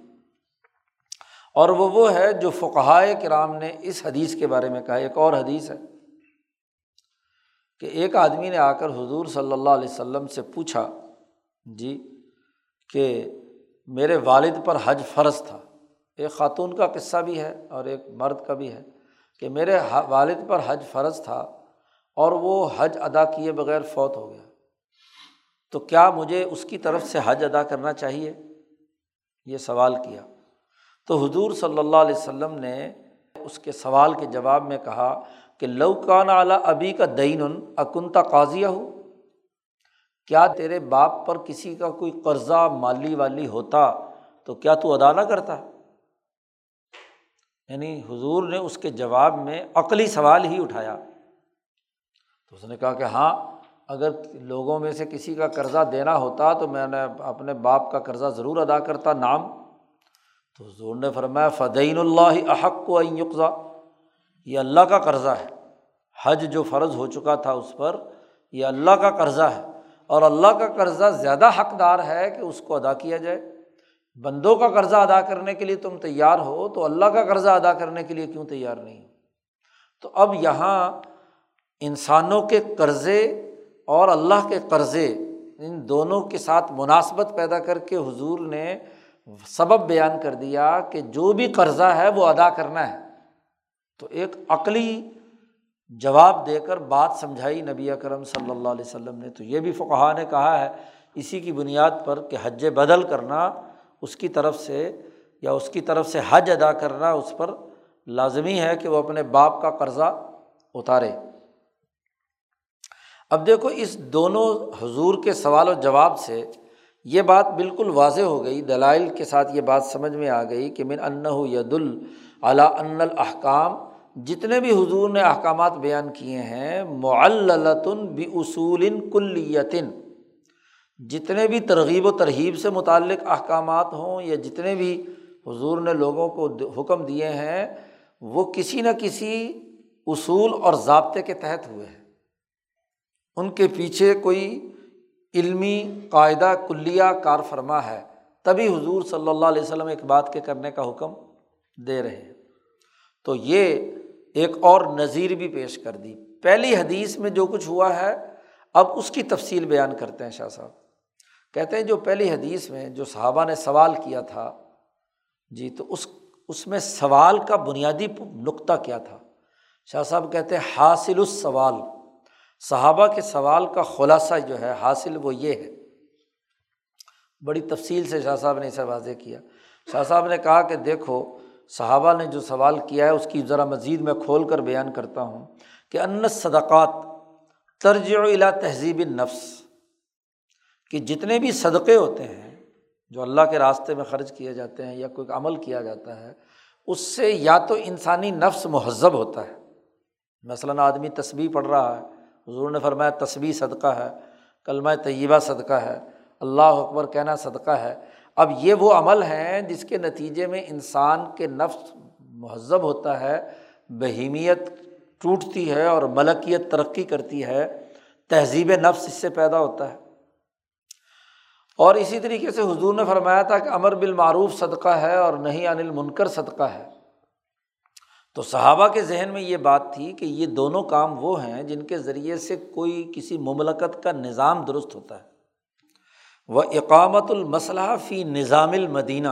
اور وہ وہ ہے جو فقہائے کرام نے اس حدیث کے بارے میں کہا۔ ایک اور حدیث ہے کہ ایک آدمی نے آ کر حضور صلی اللہ علیہ وسلم سے پوچھا جی کہ میرے والد پر حج فرض تھا، ایک خاتون کا قصہ بھی ہے اور ایک مرد کا بھی ہے، کہ میرے والد پر حج فرض تھا اور وہ حج ادا کیے بغیر فوت ہو گیا، تو کیا مجھے اس کی طرف سے حج ادا کرنا چاہیے؟ یہ سوال کیا تو حضور صلی اللہ علیہ وسلم نے اس کے سوال کے جواب میں کہا کہ لو کان علی ابی کا دین اکنت قاضیہ، ہو کیا تیرے باپ پر کسی کا کوئی قرضہ مالی والی ہوتا تو کیا تو ادا نہ کرتا؟ یعنی حضور نے اس کے جواب میں عقلی سوال ہی اٹھایا۔ تو اس نے کہا کہ ہاں، اگر لوگوں میں سے کسی کا قرضہ دینا ہوتا تو میں نے اپنے باپ کا قرضہ ضرور ادا کرتا، نام۔ تو حضور نے فرمایا فدین اللہ احق و ان یقضی، یہ اللہ کا قرضہ ہے، حج جو فرض ہو چکا تھا اس پر یہ اللہ کا قرضہ ہے، اور اللہ کا قرضہ زیادہ حقدار ہے کہ اس کو ادا کیا جائے۔ بندوں کا قرضہ ادا کرنے کے لیے تم تیار ہو تو اللہ کا قرضہ ادا کرنے کے لیے کیوں تیار نہیں ہو؟ تو اب یہاں انسانوں کے قرضے اور اللہ کے قرضے، ان دونوں کے ساتھ مناسبت پیدا کر کے حضور نے سبب بیان کر دیا کہ جو بھی قرضہ ہے وہ ادا کرنا ہے۔ تو ایک عقلی جواب دے کر بات سمجھائی نبی اکرم صلی اللہ علیہ وسلم نے۔ تو یہ بھی فقہاء نے کہا ہے اسی کی بنیاد پر کہ حج بدل کرنا اس کی طرف سے، یا اس کی طرف سے حج ادا کرنا، اس پر لازمی ہے کہ وہ اپنے باپ کا قرضہ اتارے۔ اب دیکھو اس دونوں حضور کے سوال و جواب سے یہ بات بالکل واضح ہو گئی، دلائل کے ساتھ یہ بات سمجھ میں آ گئی کہ من انہ یدل علی ان الاحکام، جتنے بھی حضور نے احکامات بیان کیے ہیں معللۃ باصول کلیۃ، جتنے بھی ترغیب و ترہیب سے متعلق احکامات ہوں یا جتنے بھی حضور نے لوگوں کو حکم دیے ہیں وہ کسی نہ کسی اصول اور ضابطے کے تحت ہوئے ہیں، ان کے پیچھے کوئی علمی قاعدہ کلیہ کار فرما ہے، تبھی حضور صلی اللہ علیہ وسلم ایک بات کے کرنے کا حکم دے رہے ہیں۔ تو یہ ایک اور نظیر بھی پیش کر دی، پہلی حدیث میں جو کچھ ہوا ہے اب اس کی تفصیل بیان کرتے ہیں شاہ صاحب۔ کہتے ہیں جو پہلی حدیث میں جو صحابہ نے سوال کیا تھا جی، تو اس اس میں سوال کا بنیادی نقطہ کیا تھا؟ شاہ صاحب کہتے ہیں حاصل السوال، صحابہ کے سوال کا خلاصہ جو ہے حاصل وہ یہ ہے۔ بڑی تفصیل سے شاہ صاحب نے اسے واضح کیا۔ شاہ صاحب نے کہا کہ دیکھو صحابہ نے جو سوال کیا ہے اس کی ذرا مزید میں کھول کر بیان کرتا ہوں کہ ان صدقات ترجع الی تہذیب النفس، کہ جتنے بھی صدقے ہوتے ہیں جو اللہ کے راستے میں خرچ کیے جاتے ہیں یا کوئی عمل کیا جاتا ہے، اس سے یا تو انسانی نفس مہذب ہوتا ہے۔ مثلاً آدمی تسبیح پڑھ رہا ہے، حضور نے فرمایا تسبیح صدقہ ہے، کلمہ طیبہ صدقہ ہے، اللہ اکبر کہنا صدقہ ہے۔ اب یہ وہ عمل ہیں جس کے نتیجے میں انسان کے نفس مہذب ہوتا ہے، بہیمیت ٹوٹتی ہے اور ملکیت ترقی کرتی ہے، تہذیب نفس اس سے پیدا ہوتا ہے۔ اور اسی طریقے سے حضور نے فرمایا تھا کہ امر بالمعروف صدقہ ہے اور نہی عن المنکر صدقہ ہے۔ تو صحابہ کے ذہن میں یہ بات تھی کہ یہ دونوں کام وہ ہیں جن کے ذریعے سے کوئی کسی مملکت کا نظام درست ہوتا ہے۔ وَإِقَامَةُ الْمَصْلَحَةِ فِي نِظَامِ الْمَدِينَ،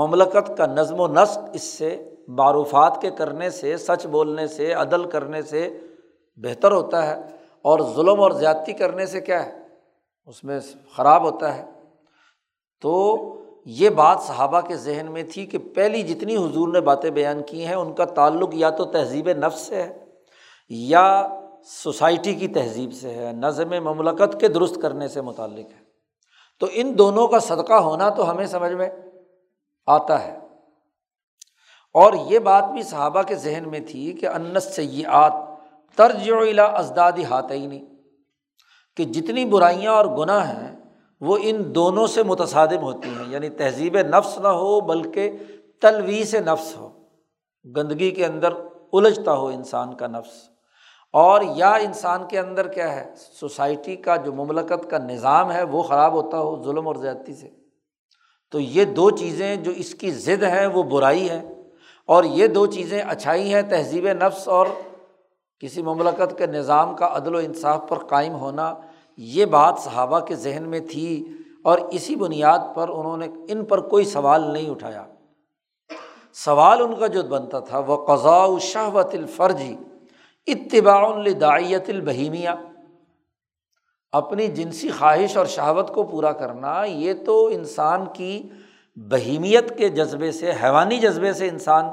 مملکت کا نظم و نسق اس سے، معروفات کے کرنے سے، سچ بولنے سے، عدل کرنے سے بہتر ہوتا ہے، اور ظلم اور زیادتی کرنے سے کیا ہے اس میں خراب ہوتا ہے۔ تو یہ بات صحابہ کے ذہن میں تھی کہ پہلی جتنی حضور نے باتیں بیان کی ہیں ان کا تعلق یا تو تہذیب نفس سے ہے یا سوسائٹی کی تہذیب سے ہے، نظم مملکت کے درست کرنے سے متعلق ہے۔ تو ان دونوں کا صدقہ ہونا تو ہمیں سمجھ میں آتا ہے، اور یہ بات بھی صحابہ کے ذہن میں تھی کہ ان السیئات ترجع الی ازدادہاتین، کہ جتنی برائیاں اور گناہ ہیں وہ ان دونوں سے متصادم ہوتی ہیں، یعنی تہذیب نفس نہ ہو بلکہ تلویث نفس ہو، گندگی کے اندر الجھتا ہو انسان کا نفس، اور یا انسان کے اندر کیا ہے سوسائٹی کا جو مملکت کا نظام ہے وہ خراب ہوتا ہو ظلم اور زیادتی سے۔ تو یہ دو چیزیں جو اس کی ضد ہیں وہ برائی ہے، اور یہ دو چیزیں اچھائی ہیں، تہذیب نفس اور کسی مملکت کے نظام کا عدل و انصاف پر قائم ہونا۔ یہ بات صحابہ کے ذہن میں تھی اور اسی بنیاد پر انہوں نے ان پر کوئی سوال نہیں اٹھایا۔ سوال ان کا جو بنتا تھا وَقَضَاءُ الشَّهْوَةِ الْفَرْجِ اتباع لداعیت البہیمیہ، اپنی جنسی خواہش اور شہوت کو پورا کرنا، یہ تو انسان کی بہیمیت کے جذبے سے، حیوانی جذبے سے انسان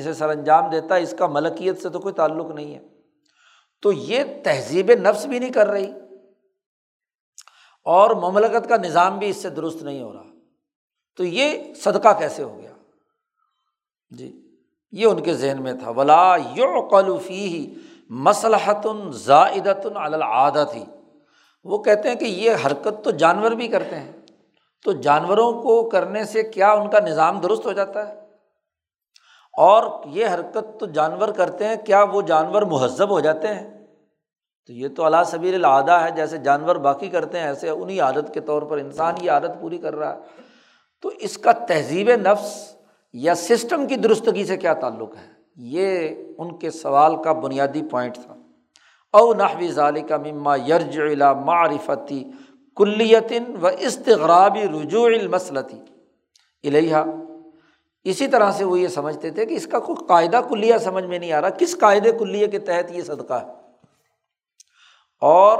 اسے سر انجام دیتا ہے، اس کا ملکیت سے تو کوئی تعلق نہیں ہے۔ تو یہ تہذیب نفس بھی نہیں کر رہی اور مملکت کا نظام بھی اس سے درست نہیں ہو رہا، تو یہ صدقہ کیسے ہو گیا جی؟ یہ ان کے ذہن میں تھا۔ ولا یعقل فیہ مصلحۃ زائدۃ علی العادۃ، وہ کہتے ہیں کہ یہ حرکت تو جانور بھی کرتے ہیں، تو جانوروں کو کرنے سے کیا ان کا نظام درست ہو جاتا ہے؟ اور یہ حرکت تو جانور کرتے ہیں، کیا وہ جانور مہذب ہو جاتے ہیں؟ تو یہ تو علی سبیل العادہ ہے، جیسے جانور باقی کرتے ہیں ایسے انہی عادت کے طور پر انسان یہ عادت پوری کر رہا ہے۔ تو اس کا تہذیب نفس یا سسٹم کی درستگی سے کیا تعلق ہے؟ یہ ان کے سوال کا بنیادی پوائنٹ تھا۔ او نحو ذالک مما یرجع الی معرفت کلیۃ و استغراب رجوع المسلۃ الیہا، اسی طرح سے وہ یہ سمجھتے تھے کہ اس کا کوئی قاعدہ کلیہ سمجھ میں نہیں آ رہا، کس قاعدے کلیہ کے تحت یہ صدقہ ہے۔ اور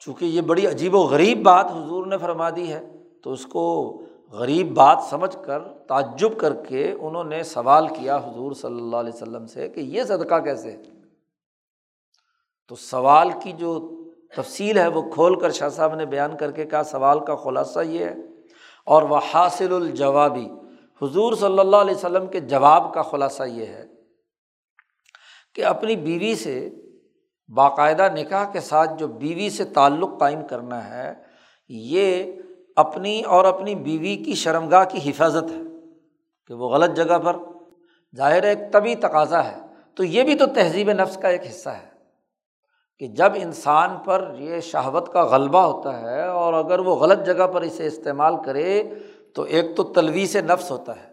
چونکہ یہ بڑی عجیب و غریب بات حضور نے فرما دی ہے، تو اس کو غریب بات سمجھ کر تعجب کر کے انہوں نے سوال کیا حضور صلی اللہ علیہ وسلم سے کہ یہ صدقہ کیسے ہے؟ تو سوال کی جو تفصیل ہے وہ کھول کر شاہ صاحب نے بیان کر کے کہا سوال کا خلاصہ یہ ہے، اور وہ حاصل الجوابی حضور صلی اللہ علیہ وسلم کے جواب کا خلاصہ یہ ہے کہ اپنی بیوی سے باقاعدہ نکاح کے ساتھ جو بیوی سے تعلق قائم کرنا ہے یہ اپنی اور اپنی بیوی کی شرمگاہ کی حفاظت ہے کہ وہ غلط جگہ پر، ظاہر ہے ایک طبعی تقاضا ہے، تو یہ بھی تو تہذیب نفس کا ایک حصہ ہے کہ جب انسان پر یہ شہوت کا غلبہ ہوتا ہے اور اگر وہ غلط جگہ پر اسے استعمال کرے تو ایک تو تلویث نفس ہوتا ہے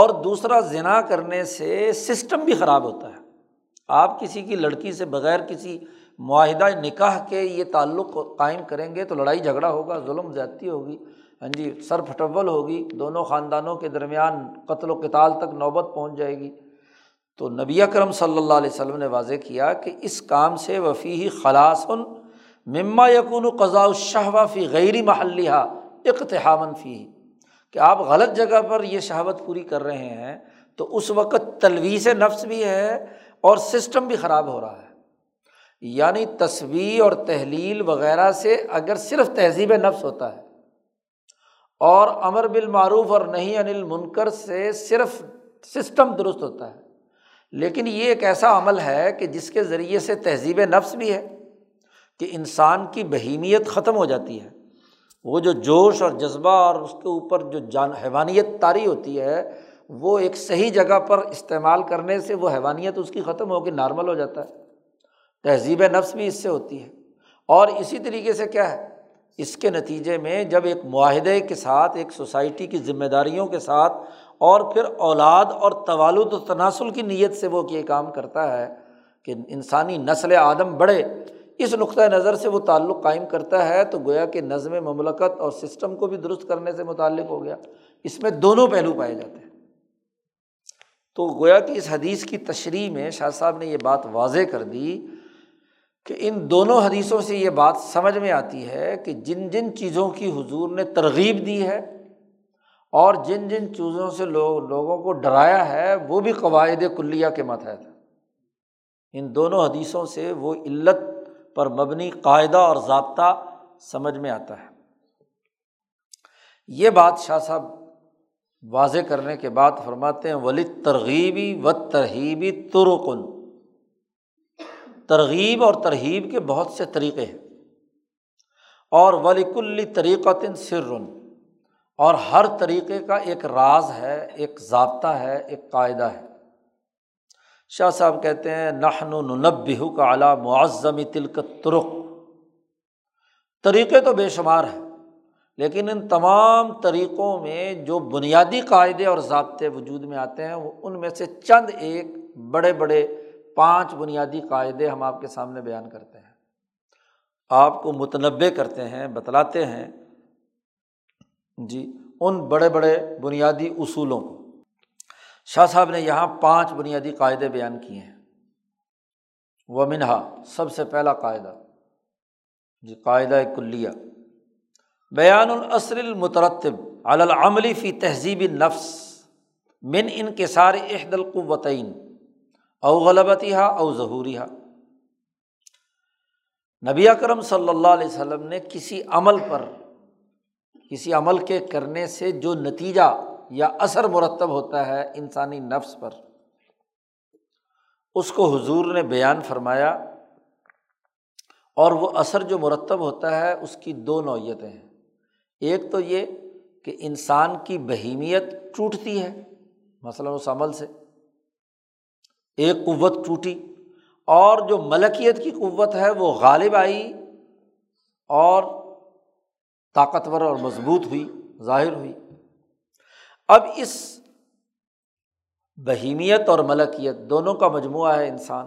اور دوسرا زنا کرنے سے سسٹم بھی خراب ہوتا ہے۔ آپ کسی کی لڑکی سے بغیر کسی معاہدہ نکاح کے یہ تعلق قائم کریں گے تو لڑائی جھگڑا ہوگا، ظلم زیادتی ہوگی، ہاں جی سر پھٹول ہوگی، دونوں خاندانوں کے درمیان قتل و قتال تک نوبت پہنچ جائے گی۔ تو نبی اکرم صلی اللہ علیہ وسلم نے واضح کیا کہ اس کام سے وفیہ خلاص مما یکون قضاء الشہوہ فی غیر محلھا اقتحاما فیہ، کہ آپ غلط جگہ پر یہ شہوت پوری کر رہے ہیں تو اس وقت تلویث نفس بھی ہے اور سسٹم بھی خراب ہو رہا ہے۔ یعنی تسبیح اور تحلیل وغیرہ سے اگر صرف تہذیب نفس ہوتا ہے اور امر بالمعروف اور نہی عن المنکر سے صرف سسٹم درست ہوتا ہے، لیکن یہ ایک ایسا عمل ہے کہ جس کے ذریعے سے تہذیب نفس بھی ہے کہ انسان کی بہیمیت ختم ہو جاتی ہے، وہ جو جوش اور جذبہ اور اس کے اوپر جو جان حیوانیت طاری ہوتی ہے وہ ایک صحیح جگہ پر استعمال کرنے سے وہ حیوانیت اس کی ختم ہو کے نارمل ہو جاتا ہے۔ تہذیب نفس بھی اس سے ہوتی ہے، اور اسی طریقے سے کیا ہے اس کے نتیجے میں جب ایک معاہدے کے ساتھ، ایک سوسائٹی کی ذمہ داریوں کے ساتھ، اور پھر اولاد اور توالد و تناسل کی نیت سے وہ یہ کام کرتا ہے کہ انسانی نسل آدم بڑھے، اس نقطۂ نظر سے وہ تعلق قائم کرتا ہے تو گویا کہ نظم مملکت اور سسٹم کو بھی درست کرنے سے متعلق ہو گیا، اس میں دونوں پہلو پائے جاتے ہیں۔ تو گویا کہ اس حدیث کی تشریح میں شاہ صاحب نے یہ بات واضح کر دی کہ ان دونوں حدیثوں سے یہ بات سمجھ میں آتی ہے کہ جن جن چیزوں کی حضور نے ترغیب دی ہے اور جن جن چیزوں سے لوگ لوگوں کو ڈرایا ہے وہ بھی قواعد کلیہ کے ماتحت ہے۔ ان دونوں حدیثوں سے وہ علت پر مبنی قاعدہ اور ضابطہ سمجھ میں آتا ہے۔ یہ بات شاہ صاحب واضح کرنے کے بعد فرماتے ہیں وَلِلتَرْغِیبِ وَالتَرْہِیبِ تُرُقٌ، ترغیب اور ترہیب کے بہت سے طریقے ہیں، اور وَلِكُلِّ طریقةٍ سِرٌّ، اور ہر طریقے کا ایک راز ہے، ایک ضابطہ ہے، ایک قاعدہ ہے۔ شاہ صاحب کہتے ہیں نحن ننبہک علی معظم تلک الطرق، طریقے تو بے شمار ہیں لیکن ان تمام طریقوں میں جو بنیادی قاعدے اور ضابطے وجود میں آتے ہیں وہ ان میں سے چند ایک بڑے بڑے پانچ بنیادی قاعدے ہم آپ کے سامنے بیان کرتے ہیں، آپ کو متنبہ کرتے ہیں، بتلاتے ہیں جی ان بڑے بڑے بنیادی اصولوں کو۔ شاہ صاحب نے یہاں پانچ بنیادی قاعدے بیان کیے ہیں۔ وَمِنْهَا، سب سے پہلا قاعدہ جی قاعدہ کلیہ، بیان الاثر المترتب علی العمل فی تہذیب النفس من انکسار احد القوتین او غلبتہا او ظہورہا۔ نبی اکرم صلی اللہ علیہ وسلم نے کسی عمل پر، کسی عمل کے کرنے سے جو نتیجہ یا اثر مرتب ہوتا ہے انسانی نفس پر، اس کو حضور نے بیان فرمایا، اور وہ اثر جو مرتب ہوتا ہے اس کی دو نوعیتیں ہیں۔ ایک تو یہ کہ انسان کی بہیمیت ٹوٹتی ہے مثلاً اس عمل سے، ایک قوت ٹوٹی، اور جو ملکیت کی قوت ہے وہ غالب آئی اور طاقتور اور مضبوط ہوئی، ظاہر ہوئی۔ اب اس بہیمیت اور ملکیت دونوں کا مجموعہ ہے انسان،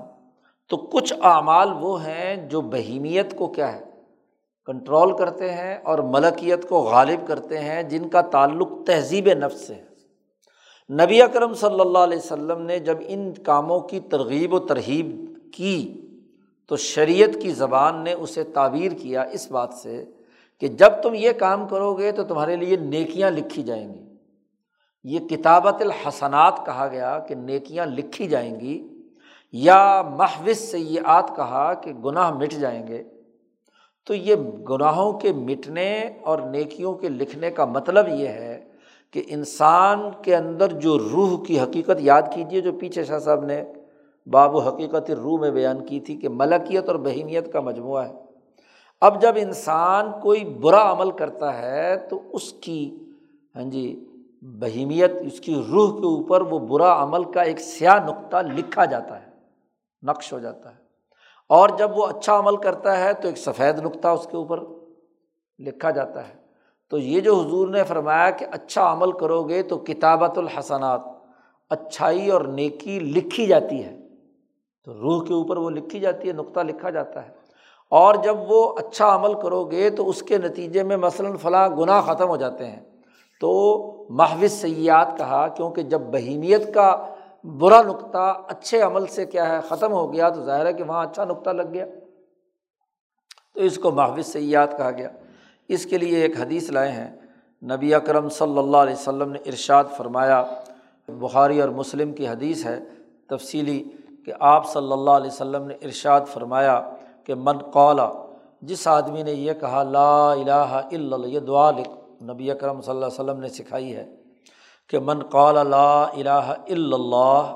تو کچھ اعمال وہ ہیں جو بہیمیت کو کیا ہے کنٹرول کرتے ہیں اور ملکیت کو غالب کرتے ہیں، جن کا تعلق تہذیب نفس سے ہے۔ نبی اکرم صلی اللہ علیہ وسلم نے جب ان کاموں کی ترغیب و ترہیب کی تو شریعت کی زبان نے اسے تعبیر کیا اس بات سے کہ جب تم یہ کام کرو گے تو تمہارے لیے نیکیاں لکھی جائیں گی۔ یہ کتابت الحسنات کہا گیا کہ نیکیاں لکھی جائیں گی، یا محو سیئات کہا کہ گناہ مٹ جائیں گے، تو یہ گناہوں کے مٹنے اور نیکیوں کے لکھنے کا مطلب یہ ہے کہ انسان کے اندر جو روح کی حقیقت، یاد کیجیے جو پیچھے شاہ صاحب نے باب و حقیقت روح میں بیان کی تھی کہ ملکیت اور بہیمیت کا مجموعہ ہے۔ اب جب انسان کوئی برا عمل کرتا ہے تو اس کی ہاں جی بہیمیت، اس کی روح کے اوپر وہ برا عمل کا ایک سیاہ نقطہ لکھا جاتا ہے، نقش ہو جاتا ہے، اور جب وہ اچھا عمل کرتا ہے تو ایک سفید نقطہ اس کے اوپر لکھا جاتا ہے۔ تو یہ جو حضور نے فرمایا کہ اچھا عمل کرو گے تو کتابت الحسنات، اچھائی اور نیکی لکھی جاتی ہے، تو روح کے اوپر وہ لکھی جاتی ہے، نقطہ لکھا جاتا ہے، اور جب وہ اچھا عمل کرو گے تو اس کے نتیجے میں مثلاً فلاں گناہ ختم ہو جاتے ہیں۔ تو محو سیئات کہا کیونکہ جب بہیمیت کا برا نقطہ اچھے عمل سے کیا ہے ختم ہو گیا تو ظاہر ہے کہ وہاں اچھا نقطہ لگ گیا، تو اس کو محو سیئات کہا گیا۔ اس کے لیے ایک حدیث لائے ہیں، نبی اکرم صلی اللہ علیہ وسلم نے ارشاد فرمایا، بخاری اور مسلم کی حدیث ہے تفصیلی، کہ آپ صلی اللہ علیہ وسلم نے ارشاد فرمایا کہ من قال، جس آدمی نے یہ کہا لا الہ الا اللہ، یہ دعا نبی اکرم صلی اللہ علیہ وسلم نے سکھائی ہے کہ من قال لا الہ الا اللہ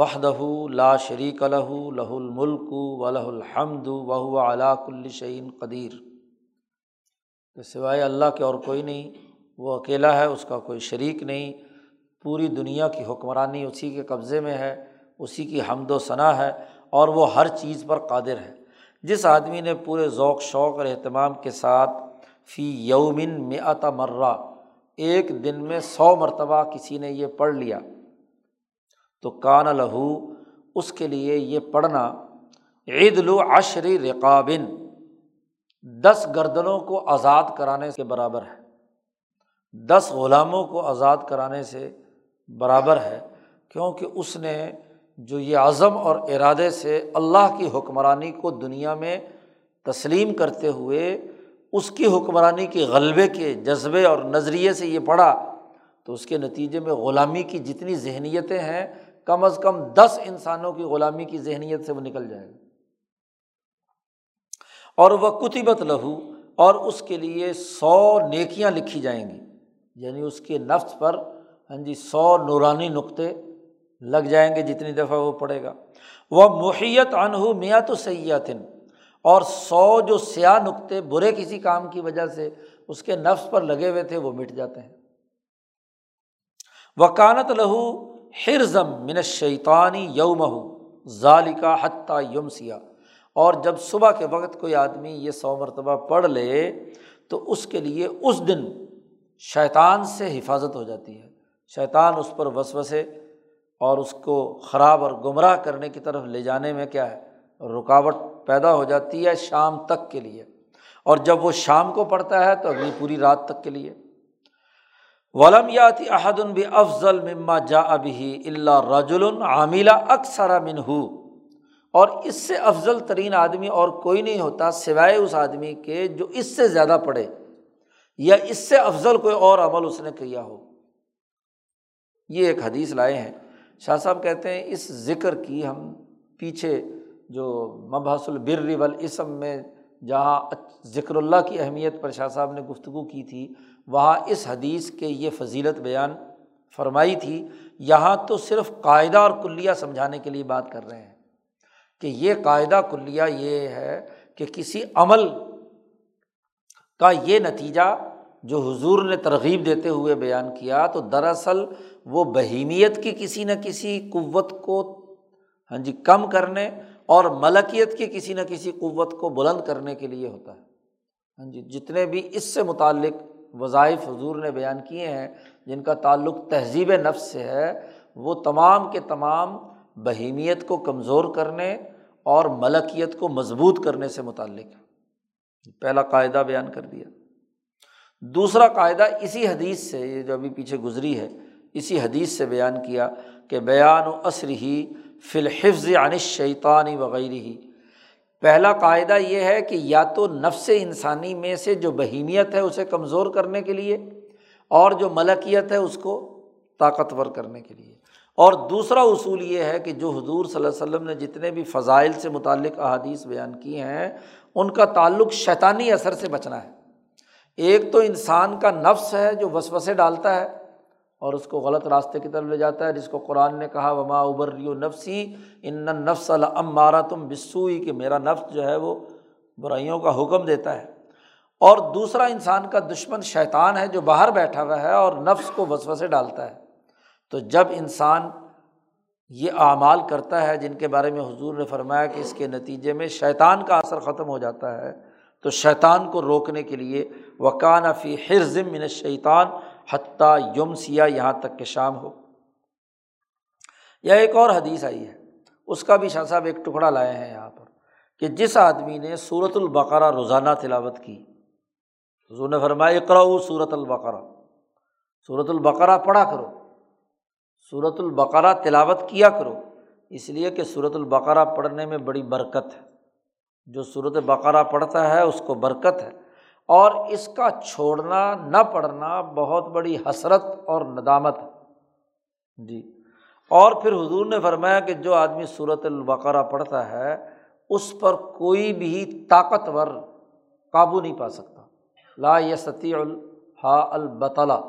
وحدہ لا شریک لہ لہ الملک ولہ الحمد وہو علی کل شیء قدیر، کہ سوائے اللہ کے اور کوئی نہیں، وہ اکیلا ہے، اس کا کوئی شریک نہیں، پوری دنیا کی حکمرانی اسی کے قبضے میں ہے، اسی کی حمد و ثنا ہے، اور وہ ہر چیز پر قادر ہے۔ جس آدمی نے پورے ذوق شوق اور اہتمام کے ساتھ فی یوم مئۃ مرہ، ایک دن میں سو مرتبہ کسی نے یہ پڑھ لیا، تو کان لہو، اس کے لیے یہ پڑھنا عدل عشر رقاب، دس گردنوں کو آزاد کرانے کے برابر ہے، دس غلاموں کو آزاد کرانے سے برابر ہے، کیونکہ اس نے جو یہ عزم اور ارادے سے اللہ کی حکمرانی کو دنیا میں تسلیم کرتے ہوئے اس کی حکمرانی کے غلبے کے جذبے اور نظریے سے یہ پڑھا، تو اس کے نتیجے میں غلامی کی جتنی ذہنیتیں ہیں کم از کم دس انسانوں کی غلامی کی ذہنیت سے وہ نکل جائے گا۔ اور وہ کتبت لہو، اور اس کے لیے سو نیکیاں لکھی جائیں گی، یعنی اس کے نفس پر ہاں جی سو نورانی نقطے لگ جائیں گے جتنی دفعہ وہ پڑھے گا۔ وہ محیت عنہ میات سیئات، اور سو جو سیاہ نقطے برے کسی کام کی وجہ سے اس کے نفس پر لگے ہوئے تھے وہ مٹ جاتے ہیں۔ وکانت لہو حرزا من الشیطان یومہ ذالک حتی یمسی، اور جب صبح کے وقت کوئی آدمی یہ سو مرتبہ پڑھ لے تو اس کے لیے اس دن شیطان سے حفاظت ہو جاتی ہے، شیطان اس پر وسوسے اور اس کو خراب اور گمراہ کرنے کی طرف لے جانے میں کیا ہے رکاوٹ پیدا ہو جاتی ہے شام تک کے لیے، اور جب وہ شام کو پڑھتا ہے تو اگلی پوری رات تک کے لیے۔ وَلَمْ يَأْتِ أَحَدٌ بِأَفْضَلَ مِمَّا جَاءَ بِهِ إِلَّا رَجُلٌ عَمِلَ أَكْثَرَ مِنْهُ، اور اس سے افضل ترین آدمی اور کوئی نہیں ہوتا سوائے اس آدمی کے جو اس سے زیادہ پڑھے یا اس سے افضل کوئی اور عمل اس نے کیا ہو۔ یہ ایک حدیث لائے ہیں، شاہ صاحب کہتے ہیں اس ذکر کی ہم پیچھے جو مبحث البر والاسم میں جہاں ذکر اللہ کی اہمیت پر شاہ صاحب نے گفتگو کی تھی، وہاں اس حدیث کے یہ فضیلت بیان فرمائی تھی، یہاں تو صرف قاعدہ اور کلیہ سمجھانے کے لیے بات کر رہے ہیں کہ یہ قاعدہ کلیہ یہ ہے کہ کسی عمل کا یہ نتیجہ جو حضور نے ترغیب دیتے ہوئے بیان کیا، تو دراصل وہ بہیمیت کی کسی نہ کسی قوت کو ہاں جی کم کرنے اور ملکیت کی کسی نہ کسی قوت کو بلند کرنے کے لیے ہوتا ہے۔ ہاں جی، جتنے بھی اس سے متعلق وظائف حضور نے بیان کیے ہیں جن کا تعلق تہذیب نفس سے ہے، وہ تمام کے تمام بہیمیت کو کمزور کرنے اور ملکیت کو مضبوط کرنے سے متعلق ہے۔ پہلا قاعدہ بیان کر دیا۔ دوسرا قاعدہ اسی حدیث سے، یہ جو ابھی پیچھے گزری ہے اسی حدیث سے بیان کیا، کہ بیان و اثر ہی فی الحفظ عن الشیطان وغیرہ۔ پہلا قاعدہ یہ ہے کہ یا تو نفس انسانی میں سے جو بہیمیت ہے اسے کمزور کرنے کے لیے، اور جو ملکیت ہے اس کو طاقتور کرنے کے لیے، اور دوسرا اصول یہ ہے کہ جو حضور صلی اللہ علیہ وسلم نے جتنے بھی فضائل سے متعلق احادیث بیان کی ہیں ان کا تعلق شیطانی اثر سے بچنا ہے۔ ایک تو انسان کا نفس ہے جو وسوسے ڈالتا ہے اور اس کو غلط راستے کی طرف لے جاتا ہے، جس کو قرآن نے کہا وما ابری نفسی ان النفس لامارۃ بالسوء، کہ میرا نفس جو ہے وہ برائیوں کا حکم دیتا ہے۔ اور دوسرا انسان کا دشمن شیطان ہے جو باہر بیٹھا ہوا ہے اور نفس کو وسوسے ڈالتا ہے۔ تو جب انسان یہ اعمال کرتا ہے جن کے بارے میں حضور نے فرمایا کہ اس کے نتیجے میں شیطان کا اثر ختم ہو جاتا ہے، تو شیطان کو روکنے کے لیے وَكَانَ فِي حِرْزٍ مِّنَ الشَّيْطَانِ حَتَّى يُمْسِيَ، یہاں تک کہ شام ہو۔ یا ایک اور حدیث آئی ہے، اس کا بھی شاہ صاحب ایک ٹکڑا لائے ہیں یہاں پر، کہ جس آدمی نے سورۃ البقرہ روزانہ تلاوت کی، حضور نے فرمایا اقرأوا سورۃ البقرہ، سورۃ البقرہ پڑھا کرو، سورۃ البقرہ تلاوت کیا کرو، اس لیے کہ سورۃ البقرہ پڑھنے میں بڑی برکت ہے، جو سورۃ بقرہ پڑھتا ہے اس کو برکت ہے، اور اس کا چھوڑنا نہ پڑھنا بہت بڑی حسرت اور ندامت ہے جی۔ اور پھر حضور نے فرمایا کہ جو آدمی سورۃ البقرہ پڑھتا ہے اس پر کوئی بھی طاقتور قابو نہیں پا سکتا، لا یستطیع ہا البطلہ،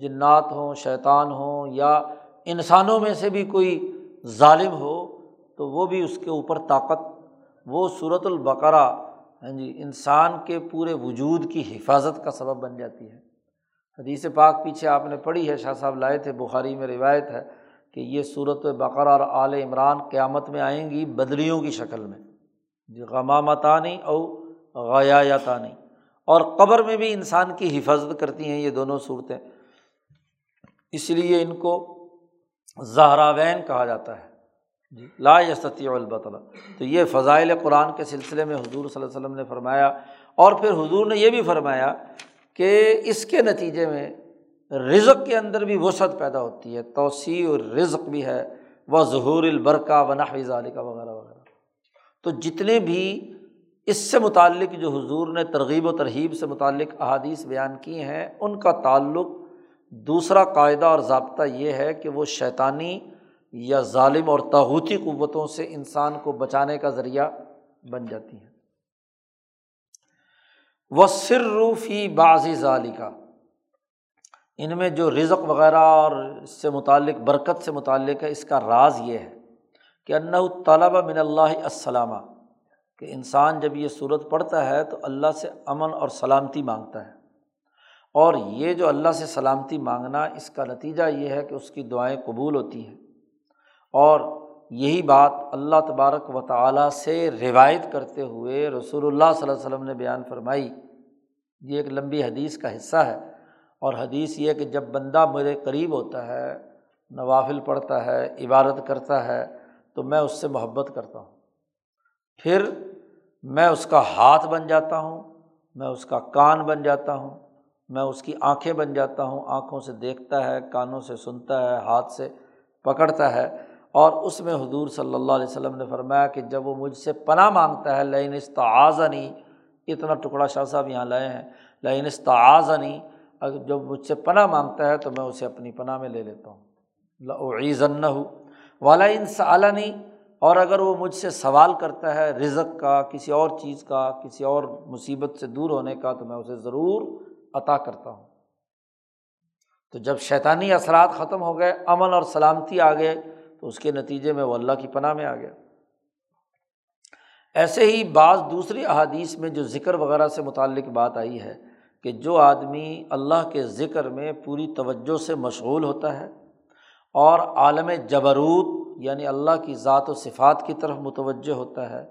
جنات ہوں، شیطان ہوں، یا انسانوں میں سے بھی کوئی ظالم ہو تو وہ بھی اس کے اوپر طاقت، وہ سورۃ البقرہ ہاں جی انسان کے پورے وجود کی حفاظت کا سبب بن جاتی ہے۔ حدیث پاک پیچھے آپ نے پڑھی ہے، شاہ صاحب لائے تھے، بخاری میں روایت ہے کہ یہ سورۃ بقرہ اور آل عمران قیامت میں آئیں گی بدلیوں کی شکل میں، جی غمامتانی او غیایتانی، اور قبر میں بھی انسان کی حفاظت کرتی ہیں یہ دونوں صورتیں، اس لیے ان کو زہراوین کہا جاتا ہے جی، لا یستطیع البطلہ۔ تو یہ فضائل قرآن کے سلسلے میں حضور صلی اللہ علیہ وسلم نے فرمایا، اور پھر حضور نے یہ بھی فرمایا کہ اس کے نتیجے میں رزق کے اندر بھی وسعت پیدا ہوتی ہے، توسیع الرزق بھی ہے، و ظہور البرکہ و نحو ذالک وغیرہ وغیرہ۔ تو جتنے بھی اس سے متعلق جو حضور نے ترغیب و ترہیب سے متعلق احادیث بیان کی ہیں، ان کا تعلق دوسرا قاعدہ اور ضابطہ یہ ہے کہ وہ شیطانی یا ظالم اور طاغوتی قوتوں سے انسان کو بچانے کا ذریعہ بن جاتی ہیں۔ وَالسِّرُّ فِي بَعْضِ ذَلِكَ، ان میں جو رزق وغیرہ اور اس سے متعلق برکت سے متعلق ہے، اس کا راز یہ ہے کہ أَنَّهُ طَلَبَ مِنَ اللَّهِ السَّلَامَ، کہ انسان جب یہ سورت پڑھتا ہے تو اللہ سے امن اور سلامتی مانگتا ہے، اور یہ جو اللہ سے سلامتی مانگنا، اس کا نتیجہ یہ ہے کہ اس کی دعائیں قبول ہوتی ہیں، اور یہی بات اللہ تبارک و تعالیٰ سے روایت کرتے ہوئے رسول اللہ صلی اللہ علیہ وسلم نے بیان فرمائی۔ یہ ایک لمبی حدیث کا حصہ ہے، اور حدیث یہ ہے کہ جب بندہ میرے قریب ہوتا ہے، نوافل پڑھتا ہے، عبادت کرتا ہے، تو میں اس سے محبت کرتا ہوں، پھر میں اس کا ہاتھ بن جاتا ہوں، میں اس کا کان بن جاتا ہوں، میں اس کی آنکھیں بن جاتا ہوں، آنکھوں سے دیکھتا ہے، کانوں سے سنتا ہے، ہاتھ سے پکڑتا ہے۔ اور اس میں حضور صلی اللہ علیہ وسلم نے فرمایا کہ جب وہ مجھ سے پناہ مانگتا ہے، لئن استعاذنی، اتنا ٹکڑا شاہ صاحب یہاں لائے ہیں، لئن استعاذنی، اگر جب مجھ سے پناہ مانگتا ہے تو میں اسے اپنی پناہ میں لے لیتا ہوں، لأعیذنہ، ولئن سألنی، اور اگر وہ مجھ سے سوال کرتا ہے رزق کا، کسی اور چیز کا، کسی اور مصیبت سے دور ہونے کا، تو میں اسے ضرور عطا کرتا ہوں۔ تو جب شیطانی اثرات ختم ہو گئے، امن اور سلامتی آ گئے، تو اس کے نتیجے میں وہ اللہ کی پناہ میں آ گیا۔ ایسے ہی بعض دوسری احادیث میں جو ذکر وغیرہ سے متعلق بات آئی ہے کہ جو آدمی اللہ کے ذکر میں پوری توجہ سے مشغول ہوتا ہے اور عالم جبروت یعنی اللہ کی ذات و صفات کی طرف متوجہ ہوتا ہے،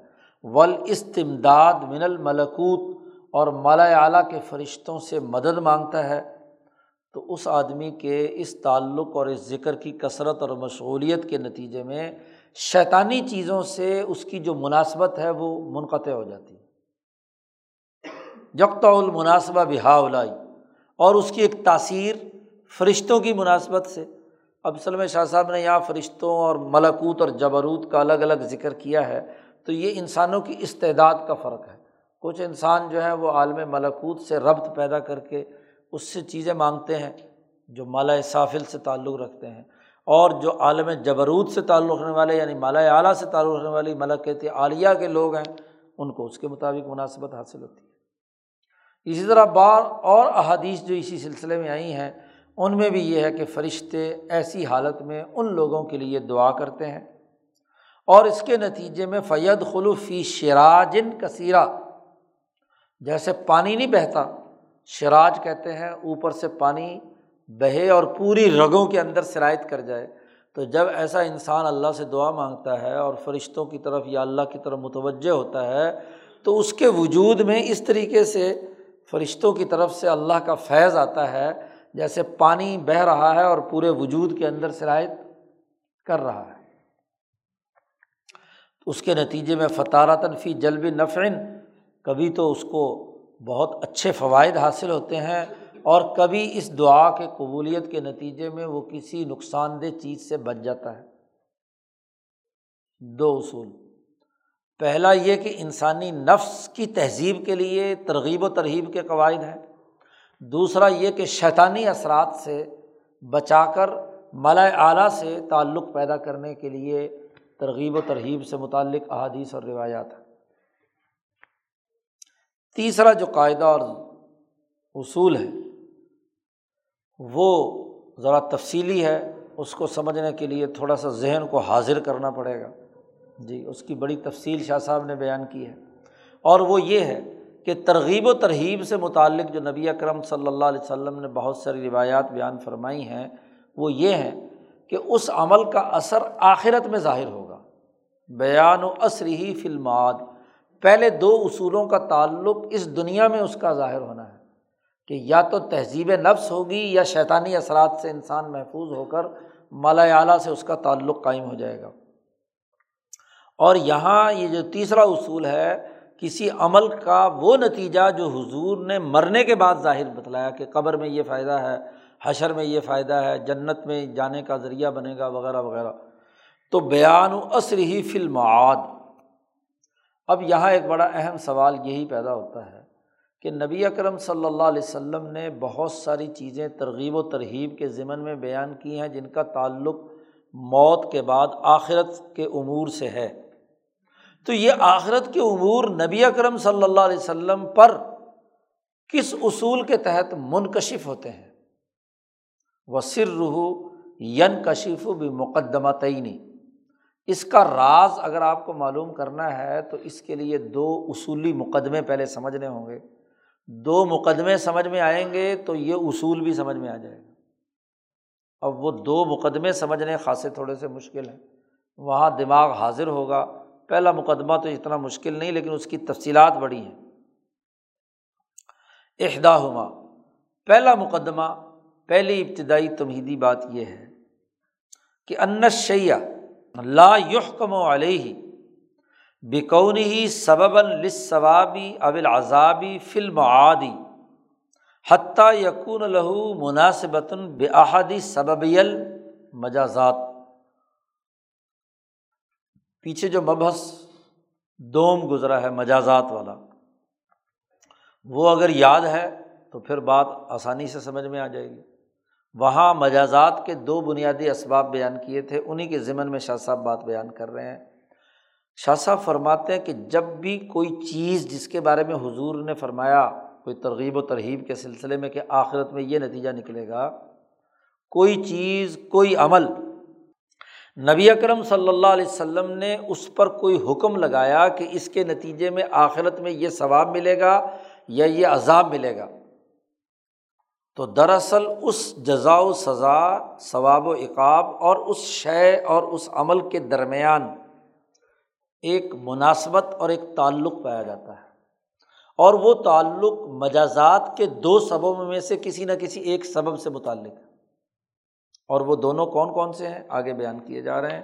والاستمداد من الملکوت، اور ملائے اعلیٰ کے فرشتوں سے مدد مانگتا ہے، تو اس آدمی کے اس تعلق اور اس ذکر کی کثرت اور مشغولیت کے نتیجے میں شیطانی چیزوں سے اس کی جو مناسبت ہے وہ منقطع ہو جاتی ہے، یقطع المناسبہ بہاؤلاء، اور اس کی ایک تاثیر فرشتوں کی مناسبت سے۔ اب اصل میں شاہ صاحب نے یہاں فرشتوں اور ملکوت اور جبروت کا الگ الگ ذکر کیا ہے، تو یہ انسانوں کی استعداد کا فرق ہے۔ کچھ انسان جو ہے وہ عالم ملکوت سے ربط پیدا کر کے اس سے چیزیں مانگتے ہیں جو مالائے سافل سے تعلق رکھتے ہیں، اور جو عالم جبروت سے تعلق رکھنے والے یعنی ملائے اعلیٰ سے تعلق رکھنے والی ملکیت عالیہ کے لوگ ہیں ان کو اس کے مطابق مناسبت حاصل ہوتی ہے۔ اسی طرح بعض اور احادیث جو اسی سلسلے میں آئی ہیں ان میں بھی یہ ہے کہ فرشتے ایسی حالت میں ان لوگوں کے لیے دعا کرتے ہیں، اور اس کے نتیجے میں فَيَدْخُلُ فِي شِرَاجٍ كَثِيرًا، جیسے پانی نہیں بہتا، شراج کہتے ہیں اوپر سے پانی بہے اور پوری رگوں کے اندر سرایت کر جائے، تو جب ایسا انسان اللہ سے دعا مانگتا ہے اور فرشتوں کی طرف یا اللہ کی طرف متوجہ ہوتا ہے تو اس کے وجود میں اس طریقے سے فرشتوں کی طرف سے اللہ کا فیض آتا ہے جیسے پانی بہہ رہا ہے اور پورے وجود کے اندر سرایت کر رہا ہے۔ اس کے نتیجے میں فطارتاً فی جلب نفعٍ، کبھی تو اس کو بہت اچھے فوائد حاصل ہوتے ہیں اور کبھی اس دعا کے قبولیت کے نتیجے میں وہ کسی نقصان دہ چیز سے بچ جاتا ہے۔ دو اصول، پہلا یہ کہ انسانی نفس کی تہذیب کے لیے ترغیب و ترہیب کے قواعد ہیں، دوسرا یہ کہ شیطانی اثرات سے بچا کر ملائے اعلیٰ سے تعلق پیدا کرنے کے لیے ترغیب و ترہیب سے متعلق احادیث اور روایات ہیں۔ تیسرا جو قاعدہ اور اصول ہے وہ ذرا تفصیلی ہے، اس کو سمجھنے کے لیے تھوڑا سا ذہن کو حاضر کرنا پڑے گا۔ جی اس کی بڑی تفصیل شاہ صاحب نے بیان کی ہے، اور وہ یہ ہے کہ ترغیب و ترہیب سے متعلق جو نبی اکرم صلی اللہ علیہ وسلم نے بہت ساری روایات بیان فرمائی ہیں وہ یہ ہیں کہ اس عمل کا اثر آخرت میں ظاہر ہوگا۔ بیان و اثرہ فی المعاد، پہلے دو اصولوں کا تعلق اس دنیا میں اس کا ظاہر ہونا ہے کہ یا تو تہذیب نفس ہوگی یا شیطانی اثرات سے انسان محفوظ ہو کر ملائے اعلیٰ سے اس کا تعلق قائم ہو جائے گا۔ اور یہاں یہ جو تیسرا اصول ہے، کسی عمل کا وہ نتیجہ جو حضور نے مرنے کے بعد ظاہر بتلایا کہ قبر میں یہ فائدہ ہے، حشر میں یہ فائدہ ہے، جنت میں جانے کا ذریعہ بنے گا وغیرہ وغیرہ، تو بیان و اثرہ فی المعاد۔ اب یہاں ایک بڑا اہم سوال یہی پیدا ہوتا ہے کہ نبی اکرم صلی اللہ علیہ وسلم نے بہت ساری چیزیں ترغیب و ترہیب کے ضمن میں بیان کی ہیں جن کا تعلق موت کے بعد آخرت کے امور سے ہے، تو یہ آخرت کے امور نبی اکرم صلی اللہ علیہ وسلم پر کس اصول کے تحت منکشف ہوتے ہیں؟ وَسِرُّهُ يَنْكَشِفُ بِمُقَدَّمَتَيْنِ، اس کا راز اگر آپ کو معلوم کرنا ہے تو اس کے لیے دو اصولی مقدمے پہلے سمجھنے ہوں گے۔ دو مقدمے سمجھ میں آئیں گے تو یہ اصول بھی سمجھ میں آ جائے گا۔ اب وہ دو مقدمے سمجھنے خاصے تھوڑے سے مشکل ہیں، وہاں دماغ حاضر ہوگا۔ پہلا مقدمہ تو اتنا مشکل نہیں لیکن اس کی تفصیلات بڑی ہیں۔ احداہما، پہلا مقدمہ، پہلی ابتدائی تمہیدی بات یہ ہے کہ ان الشیء لا یحکم علیہ بکونہ سببا للثواب او العذاب فی المعاد حتی یکون لہ مناسبۃ بأحد سببی المجازات۔ پیچھے جو مبحث دوم گزرا ہے مجازات والا، وہ اگر یاد ہے تو پھر بات آسانی سے سمجھ میں آ جائے گی۔ وہاں مجازات کے دو بنیادی اسباب بیان کیے تھے، انہی کے ضمن میں شاہ صاحب بات بیان کر رہے ہیں۔ شاہ صاحب فرماتے ہیں کہ جب بھی کوئی چیز جس کے بارے میں حضور نے فرمایا کوئی ترغیب و ترہیب کے سلسلے میں کہ آخرت میں یہ نتیجہ نکلے گا، کوئی چیز کوئی عمل نبی اکرم صلی اللہ علیہ وسلم نے اس پر کوئی حکم لگایا کہ اس کے نتیجے میں آخرت میں یہ ثواب ملے گا یا یہ عذاب ملے گا، تو دراصل اس جزا و سزا، ثواب و عقاب اور اس شے اور اس عمل کے درمیان ایک مناسبت اور ایک تعلق پایا جاتا ہے، اور وہ تعلق مجازات کے دو سببوں میں سے کسی نہ کسی ایک سبب سے متعلق ہے، اور وہ دونوں کون کون سے ہیں آگے بیان کیے جا رہے ہیں۔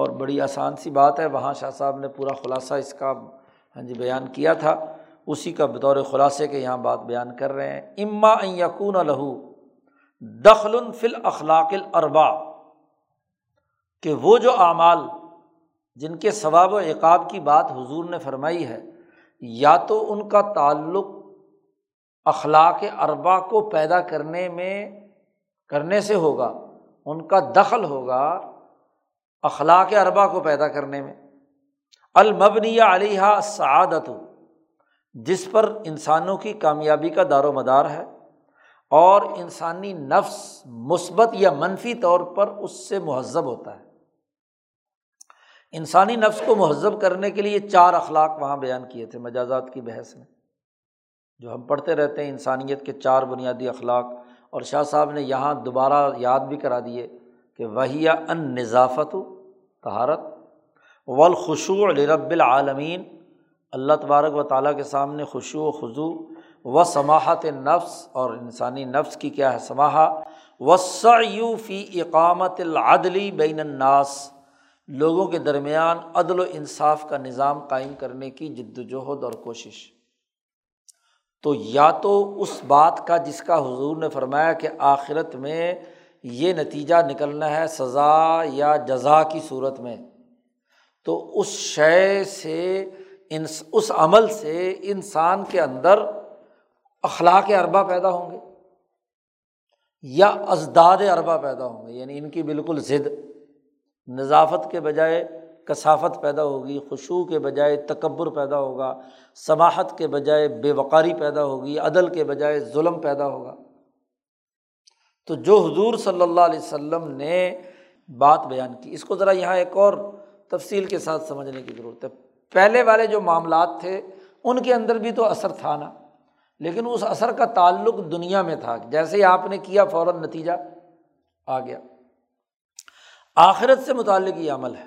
اور بڑی آسان سی بات ہے، وہاں شاہ صاحب نے پورا خلاصہ اس کا ہاں جی بیان کیا تھا، اسی کا بطور خلاصے کے یہاں بات بیان کر رہے ہیں۔ اما ان یکون لہ دخل فی الاخلاق الاربع، کہ وہ جو اعمال جن کے ثواب و عقاب کی بات حضور نے فرمائی ہے، یا تو ان کا تعلق اخلاق اربع کو پیدا کرنے میں کرنے سے ہوگا ان کا دخل ہوگا اخلاق اربعہ کو پیدا کرنے میں، المبنی علیہا السعادۃ، جس پر انسانوں کی کامیابی کا دار و مدار ہے، اور انسانی نفس مثبت یا منفی طور پر اس سے مہذب ہوتا ہے۔ انسانی نفس کو مہذب کرنے کے لیے چار اخلاق وہاں بیان کیے تھے مجازات کی بحث میں، جو ہم پڑھتے رہتے ہیں انسانیت کے چار بنیادی اخلاق، اور شاہ صاحب نے یہاں دوبارہ یاد بھی کرا دیے کہ وہی ان نظافت و طہارت، والخشوع لرب العالمین، اللہ تبارک و تعالیٰ کے سامنے خشوع و خضوع، و سماحت النفس، اور انسانی نفس کی کیا ہے سماحہ، والسعی فی اقامت العدل بین الناس، لوگوں کے درمیان عدل و انصاف کا نظام قائم کرنے کی جد و جہد اور کوشش۔ تو یا تو اس بات کا جس کا حضور نے فرمایا کہ آخرت میں یہ نتیجہ نکلنا ہے سزا یا جزا کی صورت میں، تو اس شے سے اس عمل سے انسان کے اندر اخلاق اربعہ پیدا ہوں گے یا ازداد اربعہ پیدا ہوں گے، یعنی ان کی بالکل ضد، نظافت کے بجائے کثافت پیدا ہوگی، خشوع کے بجائے تکبر پیدا ہوگا، سماحت کے بجائے بے وقاری پیدا ہوگی، عدل کے بجائے ظلم پیدا ہوگا۔ تو جو حضور صلی اللہ علیہ وسلم نے بات بیان کی، اس کو ذرا یہاں ایک اور تفصیل کے ساتھ سمجھنے کی ضرورت ہے۔ پہلے والے جو معاملات تھے ان کے اندر بھی تو اثر تھا نا، لیکن اس اثر کا تعلق دنیا میں تھا، جیسے ہی آپ نے کیا فوراً نتیجہ آ گیا۔ آخرت سے متعلق یہ عمل ہے،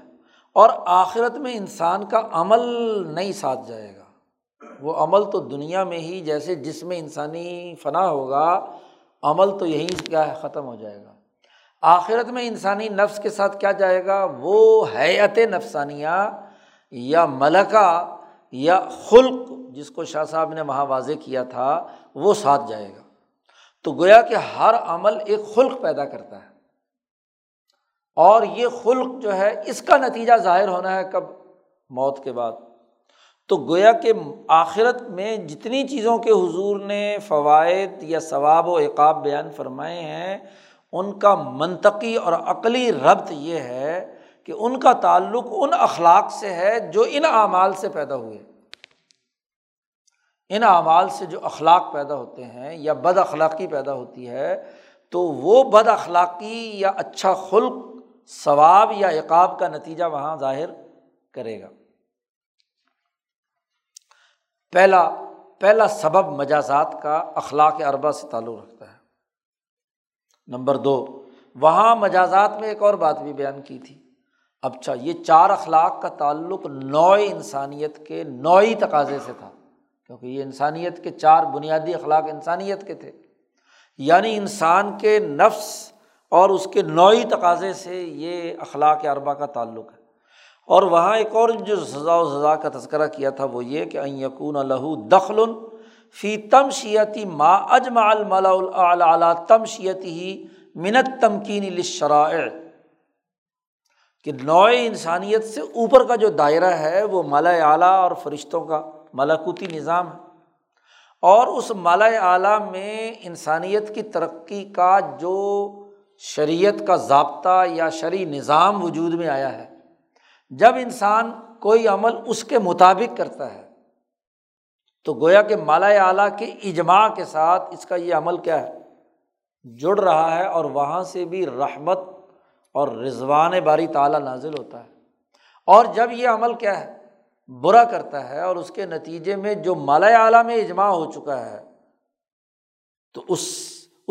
اور آخرت میں انسان کا عمل نہیں ساتھ جائے گا، وہ عمل تو دنیا میں ہی، جیسے جس میں انسانی فنا ہوگا عمل تو یہیں کیا ہے ختم ہو جائے گا، آخرت میں انسانی نفس کے ساتھ کیا جائے گا، وہ ہیئت نفسانیہ یا ملکہ یا خلق جس کو شاہ صاحب نے وہاں واضح کیا تھا، وہ ساتھ جائے گا۔ تو گویا کہ ہر عمل ایک خلق پیدا کرتا ہے، اور یہ خلق جو ہے اس کا نتیجہ ظاہر ہونا ہے کب، موت کے بعد۔ تو گویا کہ آخرت میں جتنی چیزوں کے حضور نے فوائد یا ثواب و عقاب بیان فرمائے ہیں، ان کا منطقی اور عقلی ربط یہ ہے کہ ان کا تعلق ان اخلاق سے ہے جو ان اعمال سے پیدا ہوئے۔ ان اعمال سے جو اخلاق پیدا ہوتے ہیں یا بد اخلاقی پیدا ہوتی ہے، تو وہ بد اخلاقی یا اچھا خلق ثواب یا عقاب کا نتیجہ وہاں ظاہر کرے گا۔ پہلا پہلا سبب مجازات کا اخلاق اربعہ سے تعلق رکھتا ہے۔ نمبر دو، وہاں مجازات میں ایک اور بات بھی بیان کی تھی۔ اچھا، یہ چار اخلاق کا تعلق نوع انسانیت کے نوعی تقاضے سے تھا، کیونکہ یہ انسانیت کے چار بنیادی اخلاق انسانیت کے تھے، یعنی انسان کے نفس اور اس کے نوعی تقاضے سے یہ اخلاق اربعہ کا تعلق ہے۔ اور وہاں ایک اور جو سزا و سزا کا تذکرہ کیا تھا وہ یہ کہ ان یکون لہو دخل فی تمشیتی ما اجمع الملأ الاعلی علی تمشیتہ من التمکین للشرائع، کہ نوع انسانیت سے اوپر کا جو دائرہ ہے وہ ملأ اعلیٰ اور فرشتوں کا ملکوتی نظام ہے، اور اس ملأ اعلیٰ میں انسانیت کی ترقی کا جو شریعت کا ضابطہ یا شرعی نظام وجود میں آیا ہے، جب انسان کوئی عمل اس کے مطابق کرتا ہے تو گویا کہ ملأ اعلیٰ کے اجماع کے ساتھ اس کا یہ عمل کیا ہے جڑ رہا ہے، اور وہاں سے بھی رحمت اور رضوان باری تعالیٰ نازل ہوتا ہے۔ اور جب یہ عمل کیا ہے برا کرتا ہے، اور اس کے نتیجے میں جو ملأ اعلیٰ میں اجماع ہو چکا ہے تو اس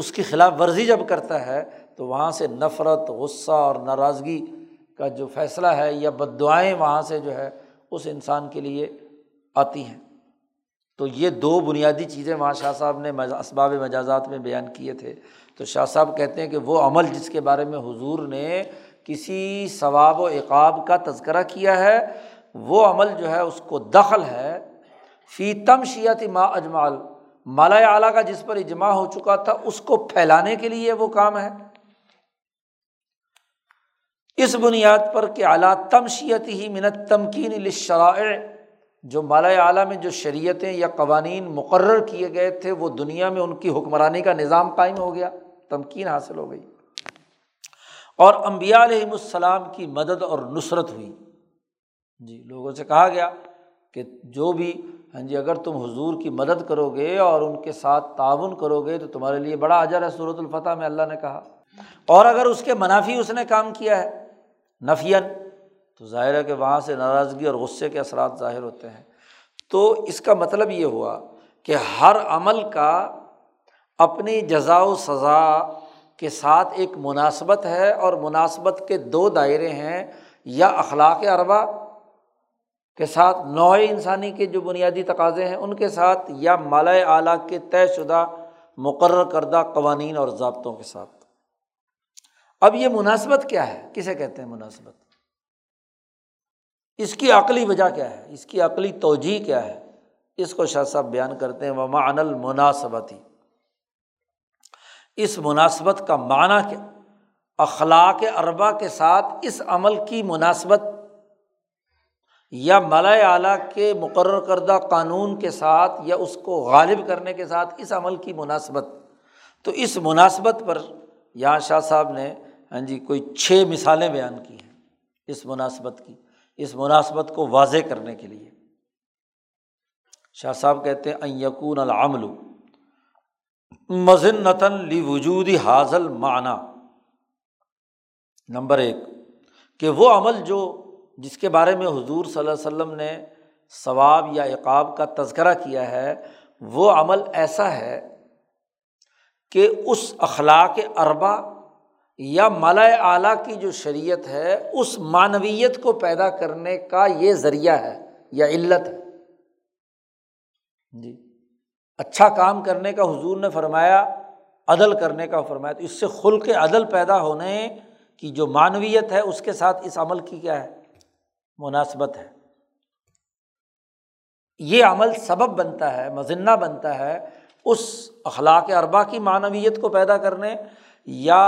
اس کی خلاف ورزی جب کرتا ہے تو وہاں سے نفرت، غصہ اور ناراضگی کا جو فیصلہ ہے یا بد دعائیں وہاں سے جو ہے اس انسان کے لیے آتی ہیں۔ تو یہ دو بنیادی چیزیں وہاں شاہ صاحب نے اسباب مجازات میں بیان کیے تھے۔ تو شاہ صاحب کہتے ہیں کہ وہ عمل جس کے بارے میں حضور نے کسی ثواب و عقاب کا تذکرہ کیا ہے، وہ عمل جو ہے اس کو دخل ہے فی تمشیت ما اجمال، ملأ اعلیٰ کا جس پر اجماع ہو چکا تھا اس کو پھیلانے کے لیے وہ کام ہے، اس بنیاد پر کہ اعلیٰ تمشیت ہی من التمکین للشرائع، جو ملأ اعلیٰ میں جو شریعتیں یا قوانین مقرر کیے گئے تھے وہ دنیا میں ان کی حکمرانی کا نظام قائم ہو گیا، تمکین حاصل ہو گئی۔ اور انبیاء علیہم السلام کی مدد اور نصرت ہوئی۔ جی لوگوں سے کہا گیا کہ جو بھی ہاں جی اگر تم حضور کی مدد کرو گے اور ان کے ساتھ تعاون کرو گے تو تمہارے لیے بڑا اجر ہے، سورۃ الفتح میں اللہ نے کہا۔ اور اگر اس کے منافی اس نے کام کیا ہے نفیاً تو ظاہر ہے کہ وہاں سے ناراضگی اور غصے کے اثرات ظاہر ہوتے ہیں۔ تو اس کا مطلب یہ ہوا کہ ہر عمل کا اپنی جزا و سزا کے ساتھ ایک مناسبت ہے، اور مناسبت کے دو دائرے ہیں، یا اخلاق اربعہ کے ساتھ نوع انسانی کے جو بنیادی تقاضے ہیں ان کے ساتھ، یا مالا اعلیٰ کے طے شدہ مقرر کردہ قوانین اور ضابطوں کے ساتھ۔ اب یہ مناسبت کیا ہے، کسے کہتے ہیں مناسبت، اس کی عقلی وجہ کیا ہے، اس کی عقلی توجیہ کیا ہے، اس کو شاہ صاحب بیان کرتے ہیں ومعنی المناسبت، اس مناسبت کا معنی کیا، اخلاق اربعہ کے ساتھ اس عمل کی مناسبت یا ملا اعلیٰ کے مقرر کردہ قانون کے ساتھ یا اس کو غالب کرنے کے ساتھ اس عمل کی مناسبت۔ تو اس مناسبت پر یہاں شاہ صاحب نے ہاں جی کوئی چھ مثالیں بیان کی ہیں اس مناسبت کی، اس مناسبت کو واضح کرنے کے لیے۔ شاہ صاحب کہتے ہیں ان یکون العمل مظنۃً لوجود ھذا المعنی، نمبر ایک کہ وہ عمل جو جس کے بارے میں حضور صلی اللہ علیہ وسلم نے ثواب یا عقاب کا تذکرہ کیا ہے، وہ عمل ایسا ہے کہ اس اخلاق اربعہ یا ملا اعلیٰ کی جو شریعت ہے اس معنویت کو پیدا کرنے کا یہ ذریعہ ہے یا علت ہے۔ جی اچھا کام کرنے کا حضور نے فرمایا، عدل کرنے کا فرمایا، تو اس سے خلق عدل پیدا ہونے کی جو معنویت ہے اس کے ساتھ اس عمل کی کیا ہے، مناسبت ہے۔ یہ عمل سبب بنتا ہے، مظنہ بنتا ہے اس اخلاق اربعہ کی معنویت کو پیدا کرنے یا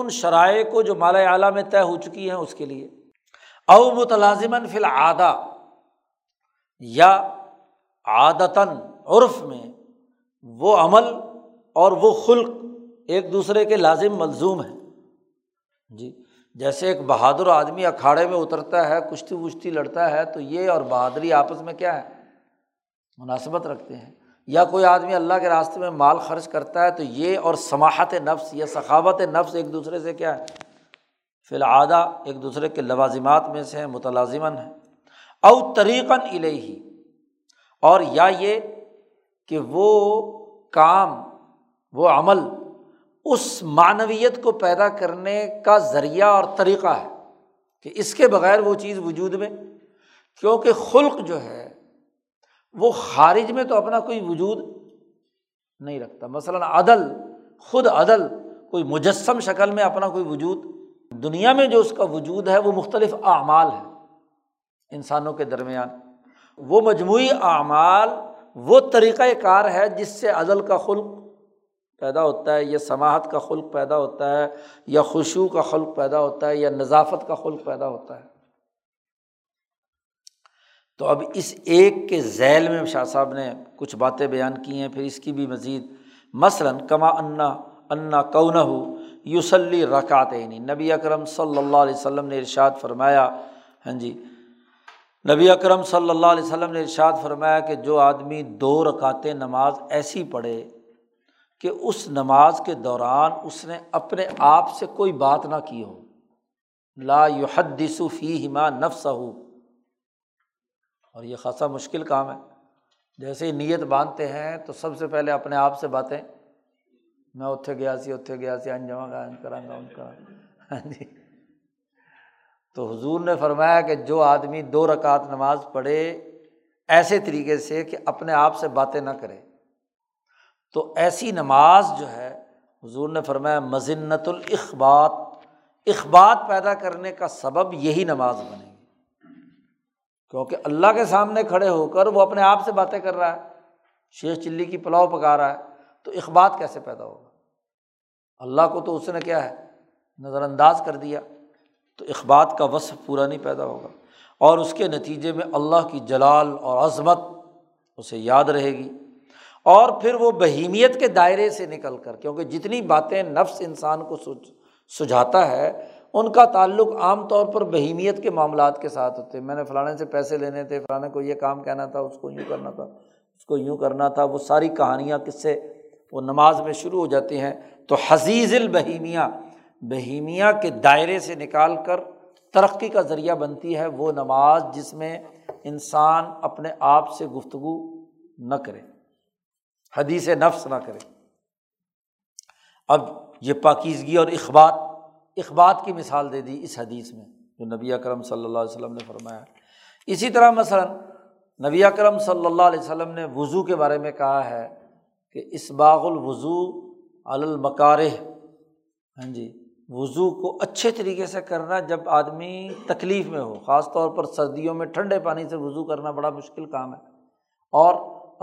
ان شرائع کو جو مالا اعلیٰ میں طے ہو چکی ہیں اس کے لیے، او متلازماً فی العادہ یا عادتاً عرف میں وہ عمل اور وہ خلق ایک دوسرے کے لازم ملزوم ہیں۔ جی جیسے ایک بہادر آدمی اکھاڑے میں اترتا ہے، کشتی وشتی لڑتا ہے، تو یہ اور بہادری آپس میں کیا ہے، مناسبت رکھتے ہیں۔ یا کوئی آدمی اللہ کے راستے میں مال خرچ کرتا ہے تو یہ اور سماحت نفس یا سخاوت نفس ایک دوسرے سے کیا ہے، فی العادہ ایک دوسرے کے لوازمات میں سے متلازمن ہیں۔ او طریقاً الیہ، اور یا یہ کہ وہ کام وہ عمل اس معنویت کو پیدا کرنے کا ذریعہ اور طریقہ ہے کہ اس کے بغیر وہ چیز وجود میں، کیونکہ خلق جو ہے وہ خارج میں تو اپنا کوئی وجود نہیں رکھتا۔ مثلاً عدل، خود عدل کوئی مجسم شکل میں اپنا کوئی وجود، دنیا میں جو اس کا وجود ہے وہ مختلف اعمال ہے انسانوں کے درمیان، وہ مجموعی اعمال وہ طریقۂ کار ہے جس سے عدل کا خلق پیدا ہوتا ہے، یا سماحت کا خلق پیدا ہوتا ہے، یا خشوع کا خلق پیدا ہوتا ہے، یا نظافت کا خلق پیدا ہوتا ہے۔ تو اب اس ایک کے ذیل میں شاہ صاحب نے کچھ باتیں بیان کی ہیں، پھر اس کی بھی مزید، مثلاً کما انا انا کونہ یصلی رکعتین، نبی اکرم صلی اللہ علیہ وسلم نے ارشاد فرمایا، ہاں جی نبی اکرم صلی اللہ علیہ وسلم نے ارشاد فرمایا کہ جو آدمی دو رکعتیں نماز ایسی پڑھے کہ اس نماز کے دوران اس نے اپنے آپ سے کوئی بات نہ کی ہو، لا یحدث فیہما نفسہ، اور یہ خاصا مشکل کام ہے۔ جیسے ہی نیت باندھتے ہیں تو سب سے پہلے اپنے آپ سے باتیں، میں اتھے گیا سی اتھے گیا سی ان جمع گا ان کرا گا ان کرا جی۔ تو حضور نے فرمایا کہ جو آدمی دو رکعت نماز پڑھے ایسے طریقے سے کہ اپنے آپ سے باتیں نہ کرے، تو ایسی نماز جو ہے حضور نے فرمایا مظنۃ الاخبات، اخبات پیدا کرنے کا سبب یہی نماز بنے گی، کیونکہ اللہ کے سامنے کھڑے ہو کر وہ اپنے آپ سے باتیں کر رہا ہے، شیخ چلی کی پلاؤ پکا رہا ہے، تو اخبات کیسے پیدا ہوگا؟ اللہ کو تو اس نے کیا ہے نظر انداز کر دیا، تو اخبات کا وصف پورا نہیں پیدا ہوگا، اور اس کے نتیجے میں اللہ کی جلال اور عظمت اسے یاد رہے گی، اور پھر وہ بہیمیت کے دائرے سے نکل کر، کیونکہ جتنی باتیں نفس انسان کو سجھاتا ہے ان کا تعلق عام طور پر بہیمیت کے معاملات کے ساتھ ہوتے ہیں، میں نے فلانے سے پیسے لینے تھے، فلانے کو یہ کام کہنا تھا، اس کو یوں کرنا تھا، اس کو یوں کرنا تھا، وہ ساری کہانیاں کس سے وہ نماز میں شروع ہو جاتی ہیں۔ تو حزیز البہیمیہ، بہیمیہ کے دائرے سے نکال کر ترقی کا ذریعہ بنتی ہے وہ نماز جس میں انسان اپنے آپ سے گفتگو نہ کرے، حدیث نفس نہ کرے۔ اب یہ پاکیزگی اور اخبات، اخبات کی مثال دے دی اس حدیث میں جو نبی اکرم صلی اللہ علیہ وسلم نے فرمایا۔ اسی طرح مثلاً نبی اکرم صلی اللہ علیہ وسلم نے وضو کے بارے میں کہا ہے کہ اسباغ الوضو علی المکارہ، ہاں جی، وضو کو اچھے طریقے سے کرنا جب آدمی تکلیف میں ہو، خاص طور پر سردیوں میں ٹھنڈے پانی سے وضو کرنا بڑا مشکل کام ہے، اور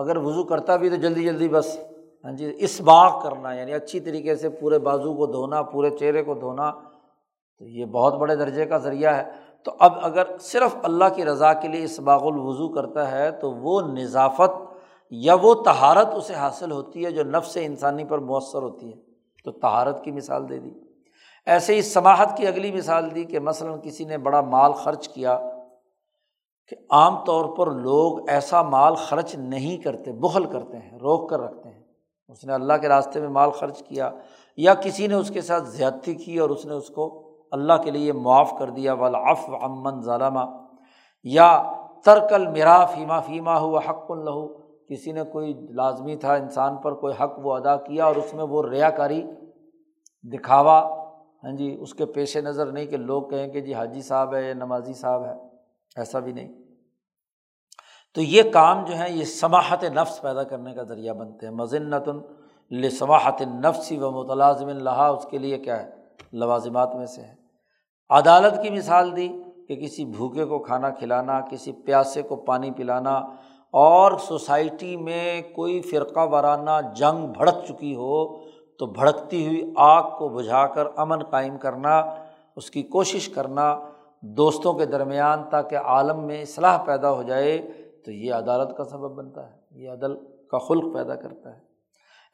اگر وضو کرتا بھی تو جلدی جلدی بس، ہاں جی، اسباغ کرنا، یعنی اچھی طریقے سے پورے بازو کو دھونا، پورے چہرے کو دھونا، تو یہ بہت بڑے درجے کا ذریعہ ہے۔ تو اب اگر صرف اللہ کی رضا کے لیے اسباغ الوضو کرتا ہے تو وہ نظافت یا وہ طہارت اسے حاصل ہوتی ہے جو نفس انسانی پر مؤثر ہوتی ہے، تو طہارت کی مثال دے دی۔ ایسے ہی سماحت کی اگلی مثال دی کہ مثلاً کسی نے بڑا مال خرچ کیا، کہ عام طور پر لوگ ایسا مال خرچ نہیں کرتے، بخل کرتے ہیں، روک کر رکھتے ہیں۔ اس نے اللہ کے راستے میں مال خرچ کیا یا کسی نے اس کے ساتھ زیادتی کی اور اس نے اس کو اللہ کے لیے معاف کر دیا، والعفو عمن ظلم، یا ترک المرا فیما فیما ہو حق لہ، کسی نے کوئی لازمی تھا انسان پر کوئی حق وہ ادا کیا اور اس میں وہ ریاکاری، دکھاوا، ہاں جی، اس کے پیش نظر نہیں کہ لوگ کہیں کہ جی حاجی صاحب ہے یا نمازی صاحب ہے، ایسا بھی نہیں۔ تو یہ کام جو ہیں یہ سماحت نفس پیدا کرنے کا ذریعہ بنتے ہیں۔ مظنۃ لسماحت النفس و متلازم لہا، اس کے لیے کیا ہے، لوازمات میں سے ہے۔ عدالت کی مثال دی کہ کسی بھوکے کو کھانا کھلانا، کسی پیاسے کو پانی پلانا، اور سوسائٹی میں کوئی فرقہ وارانہ جنگ بھڑک چکی ہو تو بھڑکتی ہوئی آگ کو بجھا کر امن قائم کرنا، اس کی کوشش کرنا دوستوں کے درمیان تاکہ عالم میں اصلاح پیدا ہو جائے، تو یہ عدالت کا سبب بنتا ہے، یہ عدل کا خلق پیدا کرتا ہے۔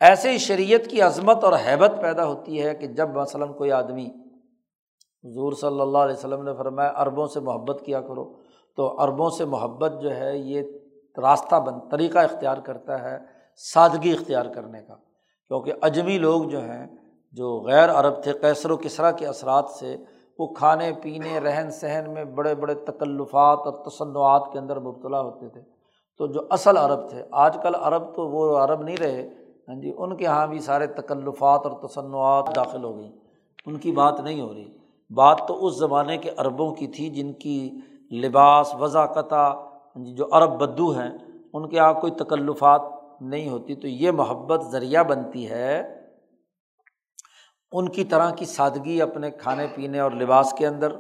ایسے ہی شریعت کی عظمت اور ہیبت پیدا ہوتی ہے کہ جب مثلاً کوئی آدمی، حضور صلی اللہ علیہ وسلم نے فرمایا عربوں سے محبت کیا کرو، تو عربوں سے محبت جو ہے یہ راستہ بن طریقہ اختیار کرتا ہے سادگی اختیار کرنے کا، کیونکہ عجمی لوگ جو ہیں، جو غیر عرب تھے، قیصر و کسریٰ کے اثرات سے وہ کھانے پینے رہن سہن میں بڑے بڑے تکلفات اور تصنعات کے اندر مبتلا ہوتے تھے، تو جو اصل عرب تھے، آج کل عرب تو وہ عرب نہیں رہے، ہاں جی، ان کے ہاں بھی سارے تکلفات اور تصنعات داخل ہو گئی، ان کی بات نہیں ہو رہی، بات تو اس زمانے کے عربوں کی تھی جن کی لباس وضاقتہ، جو عرب بدو ہیں، ان کے یہاں کوئی تکلفات نہیں ہوتی، تو یہ محبت ذریعہ بنتی ہے ان کی طرح کی سادگی اپنے کھانے پینے اور لباس کے اندر۔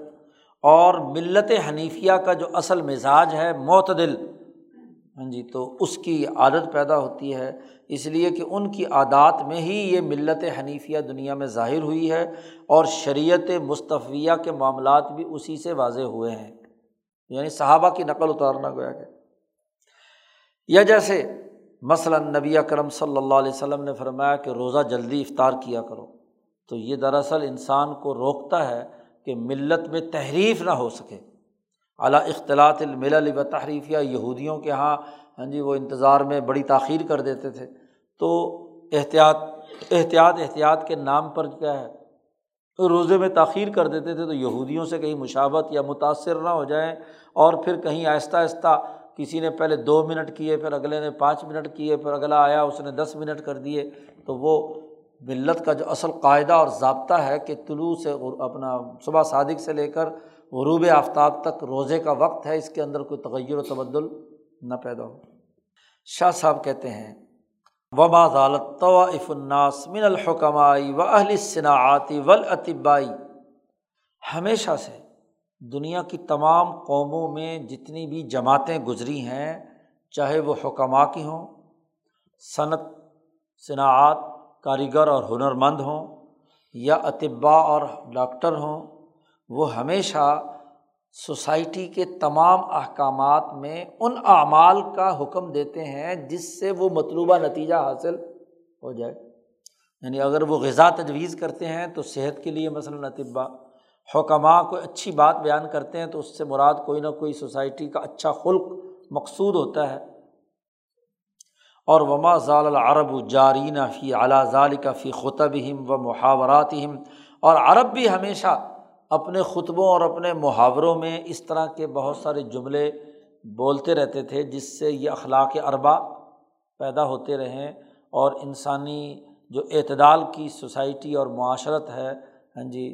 اور ملت حنیفیہ کا جو اصل مزاج ہے معتدل، ہاں جی، تو اس کی عادت پیدا ہوتی ہے، اس لیے کہ ان کی عادات میں ہی یہ ملت حنیفیہ دنیا میں ظاہر ہوئی ہے، اور شریعت مصطفیہ کے معاملات بھی اسی سے واضح ہوئے ہیں، یعنی صحابہ کی نقل اتارنا گویا کہ۔ یا جیسے مثلاً نبی اکرم صلی اللہ علیہ وسلم نے فرمایا کہ روزہ جلدی افطار کیا کرو، تو یہ دراصل انسان کو روکتا ہے کہ ملت میں تحریف نہ ہو سکے، علی اختلاط الملل و تحریفیہ، یہودیوں کے ہاں، ہاں جی، وہ انتظار میں بڑی تاخیر کر دیتے تھے، تو احتیاط احتیاط احتیاط کے نام پر کیا ہے تو روزے میں تاخیر کر دیتے تھے، تو یہودیوں سے کہیں مشابہت یا متاثر نہ ہو جائیں، اور پھر کہیں آہستہ آہستہ کسی نے پہلے دو منٹ کیے، پھر اگلے نے پانچ منٹ کیے، پھر اگلا آیا اس نے دس منٹ کر دیے، تو وہ ملت کا جو اصل قاعدہ اور ضابطہ ہے کہ طلوع سے اپنا صبح صادق سے لے کر غروب آفتاب تک روزے کا وقت ہے، اس کے اندر کوئی تغیر و تبدل نہ پیدا ہو۔ شاہ صاحب کہتے ہیں وما زالت طوائف الناس من الحکماء و اہل الصناعات والاطباء، ہمیشہ سے دنیا کی تمام قوموں میں جتنی بھی جماعتیں گزری ہیں، چاہے وہ حکماء کی ہوں، صنعت صناعات کاریگر اور ہنرمند ہوں، یا اطباء اور ڈاکٹر ہوں، وہ ہمیشہ سوسائٹی کے تمام احکامات میں ان اعمال کا حکم دیتے ہیں جس سے وہ مطلوبہ نتیجہ حاصل ہو جائے۔ یعنی اگر وہ غذا تجویز کرتے ہیں تو صحت کے لیے مثلاً اطباء، حکماء کو اچھی بات بیان کرتے ہیں تو اس سے مراد کوئی نہ کوئی سوسائٹی کا اچھا خلق مقصود ہوتا ہے۔ اور وما زال العرب جارین فی علی ذالک فی خطبہم و محاوراتہم، اور عرب بھی ہمیشہ اپنے خطبوں اور اپنے محاوروں میں اس طرح کے بہت سارے جملے بولتے رہتے تھے جس سے یہ اخلاق اربعہ پیدا ہوتے رہیں اور انسانی جو اعتدال کی سوسائٹی اور معاشرت ہے، ہاں جی،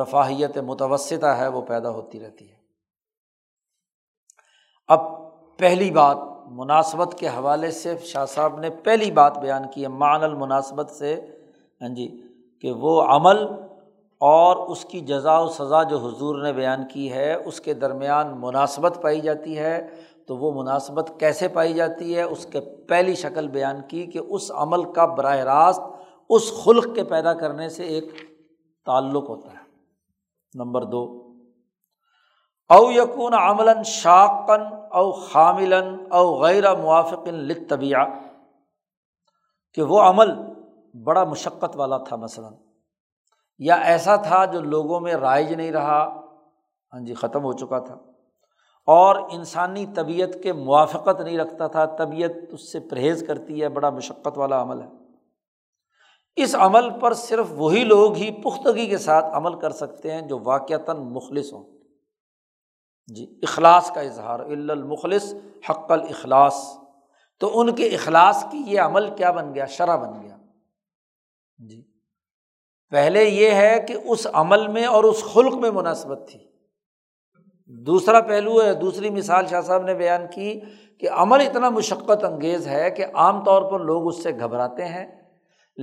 رفاہیت متوسطہ ہے، وہ پیدا ہوتی رہتی ہے۔ اب پہلی بات مناسبت کے حوالے سے شاہ صاحب نے پہلی بات بیان کی ہے معنی المناسبت سے، ہاں جی، کہ وہ عمل اور اس کی جزا و سزا جو حضور نے بیان کی ہے اس کے درمیان مناسبت پائی جاتی ہے، تو وہ مناسبت کیسے پائی جاتی ہے اس کے پہلی شکل بیان کی کہ اس عمل کا براہ راست اس خلق کے پیدا کرنے سے ایک تعلق ہوتا ہے۔ نمبر دو، او یکون عملاً شاقاً او خاملاً او غیر موافق للطبیعہ، کہ وہ عمل بڑا مشقت والا تھا مثلاً، یا ایسا تھا جو لوگوں میں رائج نہیں رہا، ہاں جی، ختم ہو چکا تھا، اور انسانی طبیعت کے موافقت نہیں رکھتا تھا، طبیعت اس سے پرہیز کرتی ہے، بڑا مشقت والا عمل ہے۔ اس عمل پر صرف وہی لوگ ہی پختگی کے ساتھ عمل کر سکتے ہیں جو واقعتاً مخلص ہوں، جی، اخلاص کا اظہار، الا المخلص حق الاخلاص، تو ان کے اخلاص کی یہ عمل کیا بن گیا؟ شرع بن گیا، جی۔ پہلے یہ ہے کہ اس عمل میں اور اس خلق میں مناسبت تھی۔ دوسرا پہلو ہے، دوسری مثال شاہ صاحب نے بیان کی کہ عمل اتنا مشقت انگیز ہے کہ عام طور پر لوگ اس سے گھبراتے ہیں،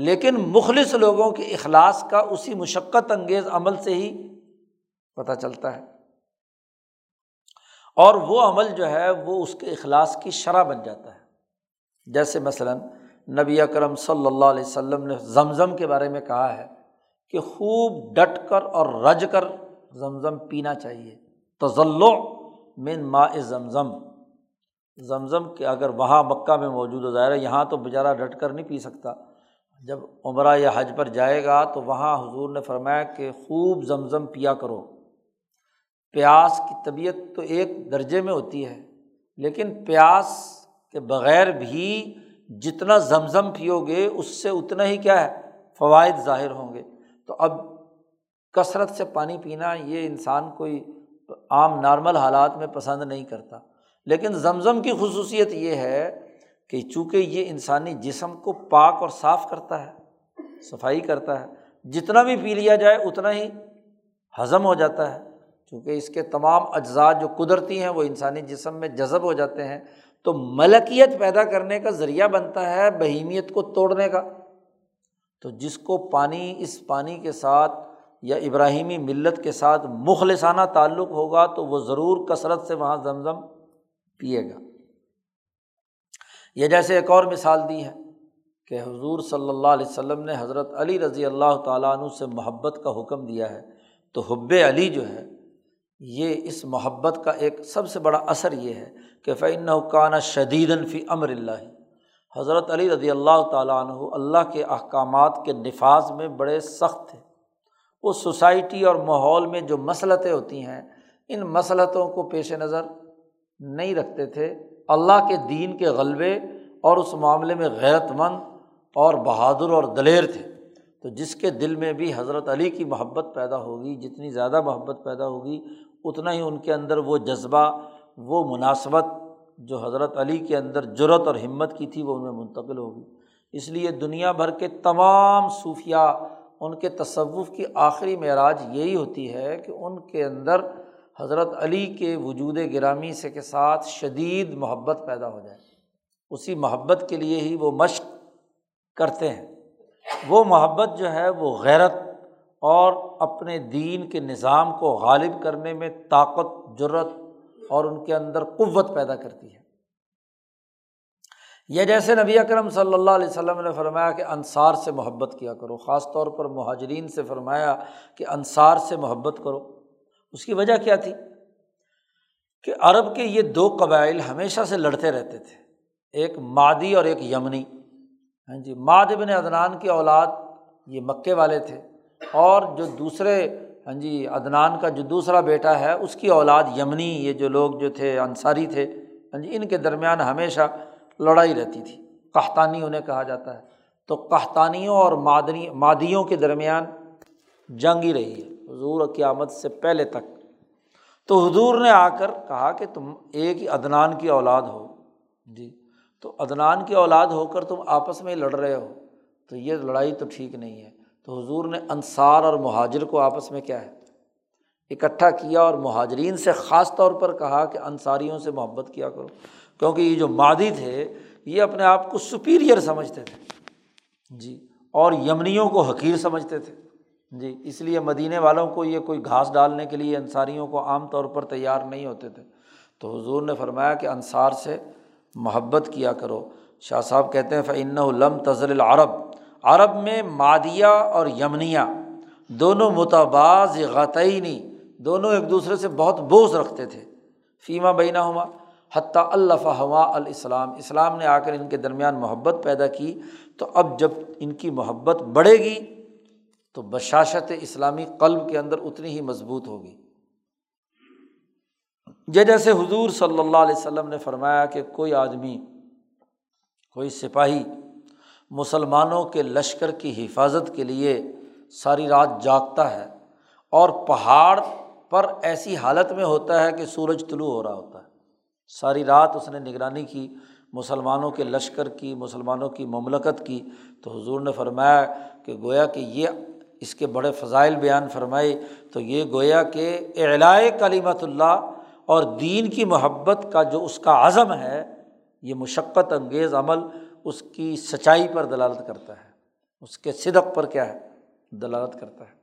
لیکن مخلص لوگوں کے اخلاص کا اسی مشقت انگیز عمل سے ہی پتہ چلتا ہے، اور وہ عمل جو ہے وہ اس کے اخلاص کی شرح بن جاتا ہے۔ جیسے مثلاً نبی اکرم صلی اللہ علیہ وسلم نے زمزم کے بارے میں کہا ہے کہ خوب ڈٹ کر اور رج کر زمزم پینا چاہیے، تزلع من ماء زمزم۔ زمزم کہ اگر وہاں مکہ میں موجود ہو، ظاہر ہے یہاں تو بیچارہ ڈٹ کر نہیں پی سکتا، جب عمرہ یا حج پر جائے گا تو وہاں حضور نے فرمایا کہ خوب زمزم پیا کرو۔ پیاس کی طبیعت تو ایک درجے میں ہوتی ہے، لیکن پیاس کے بغیر بھی جتنا زمزم پیو گے اس سے اتنا ہی کیا ہے، فوائد ظاہر ہوں گے۔ تو اب کثرت سے پانی پینا یہ انسان کوئی عام نارمل حالات میں پسند نہیں کرتا، لیکن زمزم کی خصوصیت یہ ہے کہ چونکہ یہ انسانی جسم کو پاک اور صاف کرتا ہے، صفائی کرتا ہے، جتنا بھی پی لیا جائے اتنا ہی ہضم ہو جاتا ہے، چونکہ اس کے تمام اجزاء جو قدرتی ہیں وہ انسانی جسم میں جذب ہو جاتے ہیں، تو ملکیت پیدا کرنے کا ذریعہ بنتا ہے بہیمیت کو توڑنے کا۔ تو جس کو پانی، اس پانی کے ساتھ یا ابراہیمی ملت کے ساتھ مخلصانہ تعلق ہوگا تو وہ ضرور کثرت سے وہاں زمزم پیے گا۔ یہ جیسے ایک اور مثال دی ہے کہ حضور صلی اللہ علیہ وسلم نے حضرت علی رضی اللہ تعالیٰ عنہ سے محبت کا حکم دیا ہے، تو حب علی جو ہے یہ اس محبت کا ایک سب سے بڑا اثر یہ ہے کہ فَإِنَّهُ كَانَ شَدِيدًا فِي أَمْرِ اللَّهِ، حضرت علی رضی اللہ تعالیٰ عنہ اللہ کے احکامات کے نفاذ میں بڑے سخت تھے۔ وہ سوسائٹی اور ماحول میں جو مصلحتیں ہوتی ہیں ان مصلحتوں کو پیش نظر نہیں رکھتے تھے، اللہ کے دین کے غلبے اور اس معاملے میں غیرت مند اور بہادر اور دلیر تھے۔ تو جس کے دل میں بھی حضرت علی کی محبت پیدا ہوگی، جتنی زیادہ محبت پیدا ہوگی اتنا ہی ان کے اندر وہ جذبہ، وہ مناسبت جو حضرت علی کے اندر جرأت اور ہمت کی تھی وہ ان میں منتقل ہوگی۔ اس لیے دنیا بھر کے تمام صوفیاء، ان کے تصوف کی آخری معراج یہی ہوتی ہے کہ ان کے اندر حضرت علی کے وجود گرامی سے کے ساتھ شدید محبت پیدا ہو جائے، اسی محبت کے لیے ہی وہ مشق کرتے ہیں۔ وہ محبت جو ہے وہ غیرت اور اپنے دین کے نظام کو غالب کرنے میں طاقت، جرأت اور ان کے اندر قوت پیدا کرتی ہے۔ یہ جیسے نبی اکرم صلی اللہ علیہ وسلم نے فرمایا کہ انصار سے محبت کیا کرو، خاص طور پر مہاجرین سے فرمایا کہ انصار سے محبت کرو۔ اس کی وجہ کیا تھی کہ عرب کے یہ دو قبائل ہمیشہ سے لڑتے رہتے تھے، ایک مادی اور ایک یمنی، ہاں جی، ماد بن عدنان کی اولاد یہ مکے والے تھے، اور جو دوسرے ہاں جی عدنان کا جو دوسرا بیٹا ہے اس کی اولاد یمنی، یہ جو لوگ جو تھے انصاری تھے ہاں جی، ان کے درمیان ہمیشہ لڑائی رہتی تھی، قحطانی انہیں کہا جاتا ہے۔ تو قحطانیوں اور مادنی مادیوں کے درمیان جنگ ہی رہی ہے حضور کی آمد سے پہلے تک۔ تو حضور نے آ کر کہا کہ تم ایک ہی عدنان کی اولاد ہو جی، تو عدنان کی اولاد ہو کر تم آپس میں لڑ رہے ہو، تو یہ لڑائی تو ٹھیک نہیں ہے۔ تو حضور نے انصار اور مہاجر کو آپس میں کیا ہے اکٹھا کیا، اور مہاجرین سے خاص طور پر کہا کہ انصاریوں سے محبت کیا کرو، کیونکہ یہ جو مادی تھے یہ اپنے آپ کو سپیریئر سمجھتے تھے جی، اور یمنیوں کو حقیر سمجھتے تھے جی، اس لیے مدینے والوں کو یہ کوئی گھاس ڈالنے کے لیے انصاریوں کو عام طور پر تیار نہیں ہوتے تھے۔ تو حضور نے فرمایا کہ انصار سے محبت کیا کرو۔ شاہ صاحب کہتے ہیں فَإِنَّهُ لَمْ تَزَلِ الْعَرَبُ، عرب میں مادیہ اور یمنیہ دونوں متباضغتینی، دونوں ایک دوسرے سے بہت بغض رکھتے تھے، فیما بینہما حتی الفہما الاسلام، اسلام نے آ کر ان کے درمیان محبت پیدا کی۔ تو اب جب ان کی محبت بڑھے گی تو بشاشت اسلامی قلب کے اندر اتنی ہی مضبوط ہوگی۔ یہ جیسے حضور صلی اللہ علیہ وسلم نے فرمایا کہ کوئی آدمی، کوئی سپاہی مسلمانوں کے لشکر کی حفاظت کے لیے ساری رات جاگتا ہے اور پہاڑ پر ایسی حالت میں ہوتا ہے کہ سورج طلوع ہو رہا ہوتا ہے، ساری رات اس نے نگرانی کی مسلمانوں کے لشکر کی، مسلمانوں کی مملکت کی۔ تو حضور نے فرمایا کہ گویا کہ یہ اس کے بڑے فضائل بیان فرمائے، تو یہ گویا کہ اعلاء کلمۃ اللہ اور دین کی محبت کا جو اس کا عزم ہے، یہ مشقت انگیز عمل اس کی سچائی پر دلالت کرتا ہے، اس کے صدق پر کیا ہے دلالت کرتا ہے۔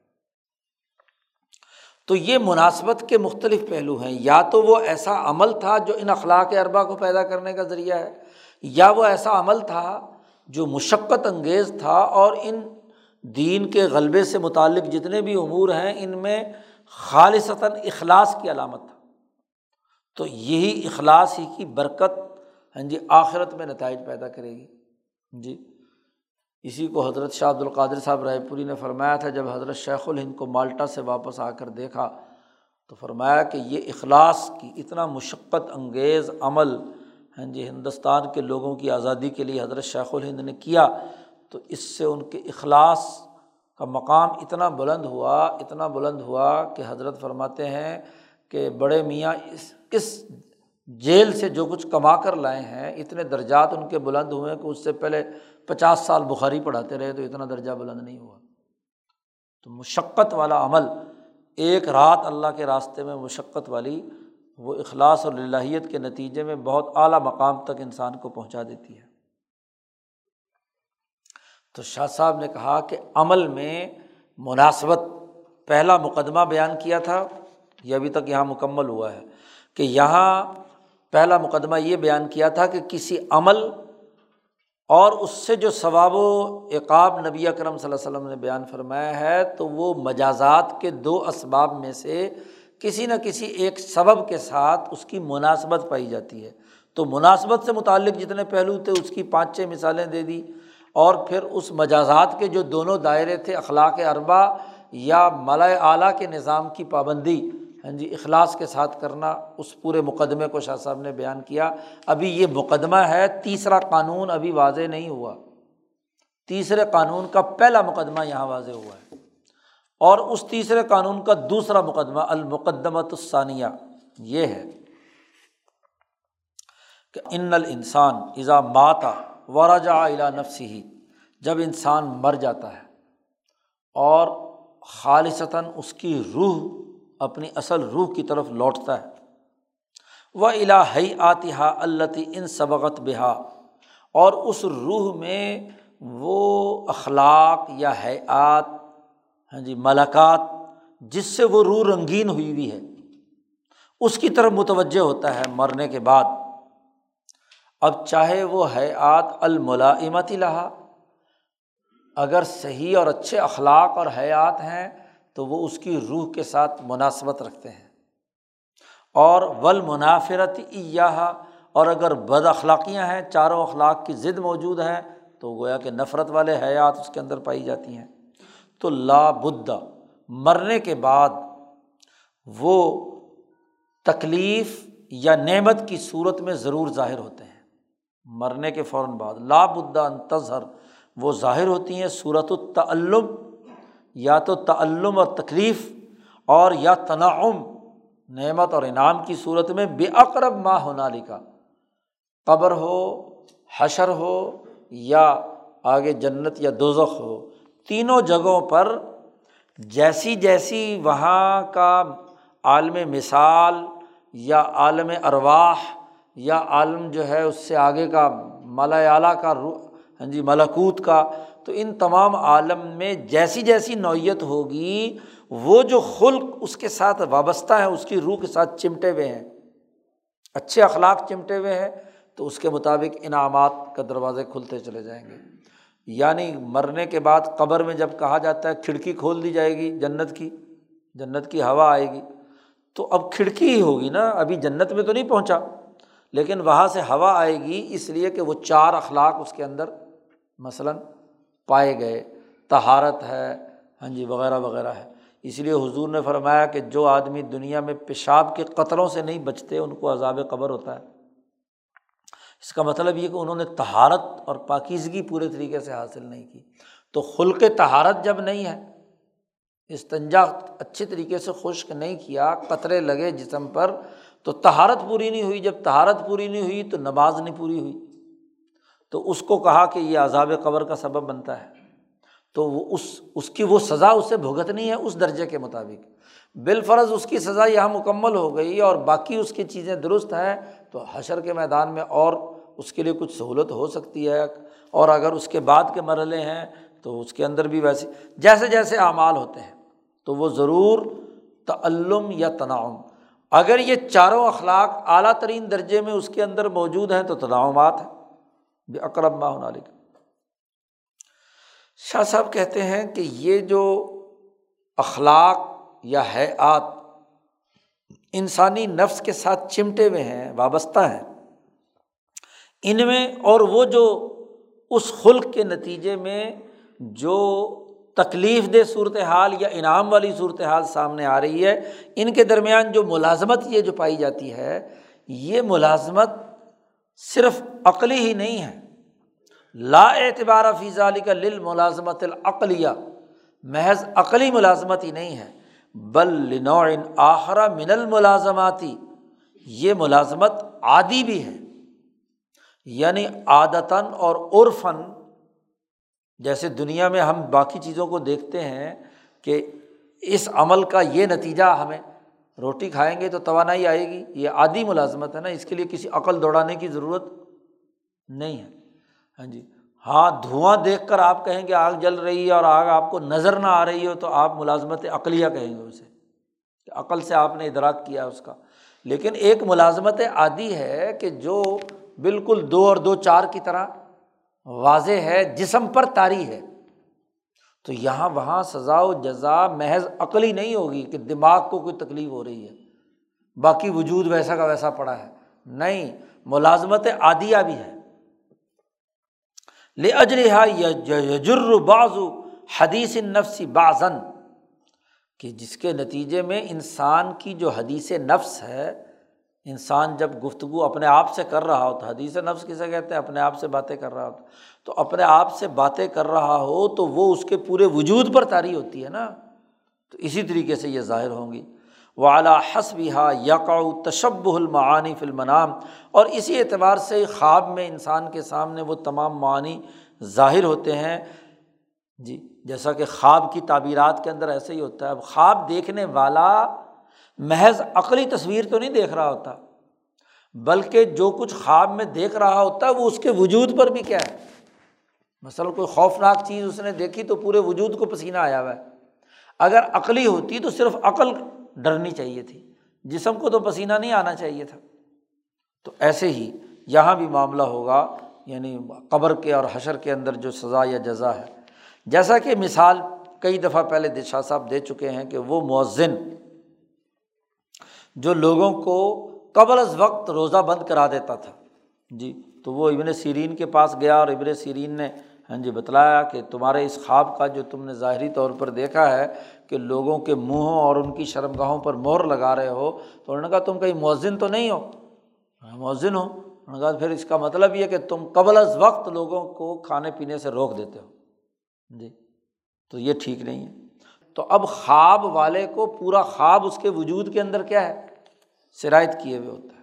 تو یہ مناسبت کے مختلف پہلو ہیں، یا تو وہ ایسا عمل تھا جو ان اخلاق اربعہ کو پیدا کرنے کا ذریعہ ہے، یا وہ ایسا عمل تھا جو مشقت انگیز تھا، اور ان دین کے غلبے سے متعلق جتنے بھی امور ہیں ان میں خالصتاً اخلاص کی علامت تھا۔ تو یہی اخلاص ہی کی برکت ہاں جی آخرت میں نتائج پیدا کرے گی جی۔ اسی کو حضرت شاہ عبدالقادر صاحب رائے پوری نے فرمایا تھا، جب حضرت شیخ الہند کو مالٹا سے واپس آ کر دیکھا تو فرمایا کہ یہ اخلاص کی اتنا مشقت انگیز عمل ہاں جی ہندوستان کے لوگوں کی آزادی کے لیے حضرت شیخ الہند نے کیا، تو اس سے ان کے اخلاص کا مقام اتنا بلند ہوا، اتنا بلند ہوا کہ حضرت فرماتے ہیں کہ بڑے میاں اس اس جیل سے جو کچھ کما کر لائے ہیں، اتنے درجات ان کے بلند ہوئے کہ اس سے پہلے پچاس سال بخاری پڑھاتے رہے تو اتنا درجہ بلند نہیں ہوا۔ تو مشقت والا عمل، ایک رات اللہ کے راستے میں مشقت والی، وہ اخلاص اور للہیت کے نتیجے میں بہت اعلیٰ مقام تک انسان کو پہنچا دیتی ہے۔ تو شاہ صاحب نے کہا کہ عمل میں مناسبت پہلا مقدمہ بیان کیا تھا، یہ ابھی تک یہاں مکمل ہوا ہے کہ یہاں پہلا مقدمہ یہ بیان کیا تھا کہ کسی عمل اور اس سے جو ثواب و عقاب نبی اکرم صلی اللہ علیہ وسلم نے بیان فرمایا ہے، تو وہ مجازات کے دو اسباب میں سے کسی نہ کسی ایک سبب کے ساتھ اس کی مناسبت پائی جاتی ہے۔ تو مناسبت سے متعلق جتنے پہلو تھے اس کی پانچ چھ مثالیں دے دی، اور پھر اس مجازات کے جو دونوں دائرے تھے، اخلاق اربعہ یا ملائے اعلیٰ کے نظام کی پابندی ہاں جی اخلاص کے ساتھ کرنا، اس پورے مقدمے کو شاہ صاحب نے بیان کیا۔ ابھی یہ مقدمہ ہے، تیسرا قانون ابھی واضح نہیں ہوا، تیسرے قانون کا پہلا مقدمہ یہاں واضح ہوا ہے، اور اس تیسرے قانون کا دوسرا مقدمہ المقدمۃ الثانیہ یہ ہے کہ ان الانسان اذا مات ورجع الی نفسہ، جب انسان مر جاتا ہے اور خالصتاً اس کی روح اپنی اصل روح کی طرف لوٹتا ہے، وَإِلَىٰ حَيْعَاتِهَا الَّتِي إِن سَبَغَتْ بِهَا، اور اس روح میں وہ اخلاق یا حیات ہاں جی ملکات جس سے وہ روح رنگین ہوئی ہوئی ہے، اس کی طرف متوجہ ہوتا ہے مرنے کے بعد۔ اب چاہے وہ حیات الملائمت لها، اگر صحیح اور اچھے اخلاق اور حیات ہیں تو وہ اس کی روح کے ساتھ مناسبت رکھتے ہیں، اور والمنافرت ایہا، اور اگر بد اخلاقیاں ہیں، چاروں اخلاق کی ضد موجود ہے، تو گویا کہ نفرت والے حیات اس کے اندر پائی جاتی ہیں۔ تو لا بد مرنے کے بعد وہ تکلیف یا نعمت کی صورت میں ضرور ظاہر ہوتے ہیں، مرنے کے فوراً بعد لا بد ان تظہر، وہ ظاہر ہوتی ہیں صورت التعلم، یا تو تعلم اور تکلیف، اور یا تنعم نعمت اور انعام کی صورت میں بأقرب ما ہنالک، قبر ہو، حشر ہو، یا آگے جنت یا دوزخ ہو، تینوں جگہوں پر جیسی جیسی وہاں کا عالم مثال یا عالم ارواح یا عالم جو ہے اس سے آگے کا ملا اعلیٰ کا ہاں جی ملکوت کا، تو ان تمام عالم میں جیسی جیسی نوعیت ہوگی، وہ جو خلق اس کے ساتھ وابستہ ہیں، اس کی روح کے ساتھ چمٹے ہوئے ہیں، اچھے اخلاق چمٹے ہوئے ہیں، تو اس کے مطابق انعامات کا دروازے کھلتے چلے جائیں گے۔ یعنی مرنے کے بعد قبر میں جب کہا جاتا ہے کھڑکی کھول دی جائے گی جنت کی، جنت کی ہوا آئے گی، تو اب کھڑکی ہی ہوگی نا، ابھی جنت میں تو نہیں پہنچا، لیکن وہاں سے ہوا آئے گی، اس لیے کہ وہ چار اخلاق اس کے اندر مثلاً پائے گئے، طہارت ہے ہاں جی وغیرہ وغیرہ ہے۔ اس لیے حضور نے فرمایا کہ جو آدمی دنیا میں پیشاب کے قطروں سے نہیں بچتے، ان کو عذاب قبر ہوتا ہے۔ اس کا مطلب یہ کہ انہوں نے طہارت اور پاکیزگی پورے طریقے سے حاصل نہیں کی، تو خلق طہارت جب نہیں ہے، استنجا اچھے طریقے سے خشک نہیں کیا، قطرے لگے جسم پر، تو طہارت پوری نہیں ہوئی، جب طہارت پوری نہیں ہوئی تو نماز نہیں پوری ہوئی، تو اس کو کہا کہ یہ عذاب قبر کا سبب بنتا ہے۔ تو وہ اس اس کی وہ سزا اسے بھگتنی ہے اس درجے کے مطابق، بالفرض اس کی سزا یہاں مکمل ہو گئی اور باقی اس کی چیزیں درست ہیں، تو حشر کے میدان میں اور اس کے لیے کچھ سہولت ہو سکتی ہے، اور اگر اس کے بعد کے مرحلے ہیں تو اس کے اندر بھی ویسے جیسے جیسے اعمال ہوتے ہیں، تو وہ ضرور تعلم یا تنعم، اگر یہ چاروں اخلاق اعلیٰ ترین درجے میں اس کے اندر موجود ہیں تو تنعمات ہیں بأقرب ما ہنالک۔ شاہ صاحب کہتے ہیں کہ یہ جو اخلاق یا حیات انسانی نفس کے ساتھ چمٹے ہوئے ہیں، وابستہ ہیں، ان میں اور وہ جو اس خلق کے نتیجے میں جو تکلیف دہ صورتحال یا انعام والی صورتحال سامنے آ رہی ہے، ان کے درمیان جو ملازمت یہ جو پائی جاتی ہے، یہ ملازمت صرف عقلی ہی نہیں ہے، لا اعتبار فی ذلک للملازمت العقلیہ، محض عقلی ملازمت ہی نہیں ہے، بل لنوع آخر من الملازماتی، یہ ملازمت عادی بھی ہے، یعنی عادتاً اور عرفاً، جیسے دنیا میں ہم باقی چیزوں کو دیکھتے ہیں کہ اس عمل کا یہ نتیجہ، ہمیں روٹی کھائیں گے تو توانائی آئے گی، یہ عادی ملازمت ہے نا، اس کے لیے کسی عقل دوڑانے کی ضرورت نہیں ہے ہاں جی۔ ہاں دھواں دیکھ کر آپ کہیں کہ آگ جل رہی ہے اور آگ آپ کو نظر نہ آ رہی ہو، تو آپ ملازمت عقلیہ کہیں گے اسے، کہ عقل سے آپ نے ادراک کیا اس کا، لیکن ایک ملازمت عادی ہے کہ جو بالکل دو اور دو چار کی طرح واضح ہے، جسم پر طاری ہے، تو یہاں وہاں سزا و جزا محض عقلی نہیں ہوگی کہ دماغ کو کوئی تکلیف ہو رہی ہے، باقی وجود ویسا کا ویسا پڑا ہے، نہیں، ملازمت عادیہ بھی ہے۔ لِأَجْلِهَا يَجُرُّ بَعْضُ حدیث النفس بَعْضًا، کہ جس کے نتیجے میں انسان کی جو حدیث نفس ہے، انسان جب گفتگو اپنے آپ سے کر رہا ہوتا، حدیث نفس کسے کہتے ہیں؟ اپنے آپ سے باتیں کر رہا ہوتا، تو اپنے آپ سے باتیں کر رہا ہو تو وہ اس کے پورے وجود پر طاری ہوتی ہے نا، تو اسی طریقے سے یہ ظاہر ہوں گی۔ وعلیٰ حسبها یقع تشبہ المعانی فی المنام، اور اسی اعتبار سے خواب میں انسان کے سامنے وہ تمام معانی ظاہر ہوتے ہیں جی، جیسا کہ خواب کی تعبیرات کے اندر ایسے ہی ہوتا ہے۔ اب خواب دیکھنے والا محض عقلی تصویر تو نہیں دیکھ رہا ہوتا، بلکہ جو کچھ خواب میں دیکھ رہا ہوتا ہے وہ اس کے وجود پر بھی کیا ہے، مثلا کوئی خوفناک چیز اس نے دیکھی تو پورے وجود کو پسینہ آیا ہوا ہے، اگر عقلی ہوتی تو صرف عقل ڈرنی چاہیے تھی، جسم کو تو پسینہ نہیں آنا چاہیے تھا، تو ایسے ہی یہاں بھی معاملہ ہوگا، یعنی قبر کے اور حشر کے اندر جو سزا یا جزا ہے، جیسا کہ مثال کئی دفعہ پہلے شاہ صاحب دے چکے ہیں کہ وہ مؤذن جو لوگوں کو قبل از وقت روزہ بند کرا دیتا تھا جی، تو وہ ابن سیرین کے پاس گیا اور ابن سیرین نے ہاں جی بتلایا کہ تمہارے اس خواب کا جو تم نے ظاہری طور پر دیکھا ہے کہ لوگوں کے منہوں اور ان کی شرمگاہوں پر مہر لگا رہے ہو، تو انہوں نے کہا تم کہیں مؤذن تو نہیں ہو؟ مؤذن ہو۔ انہوں نے کہا پھر اس کا مطلب یہ کہ تم قبل از وقت لوگوں کو کھانے پینے سے روک دیتے ہو، جی تو یہ ٹھیک نہیں ہے۔ تو اب خواب والے کو پورا خواب اس کے وجود کے اندر کیا ہے، سرایت کیے ہوئے ہوتا ہے۔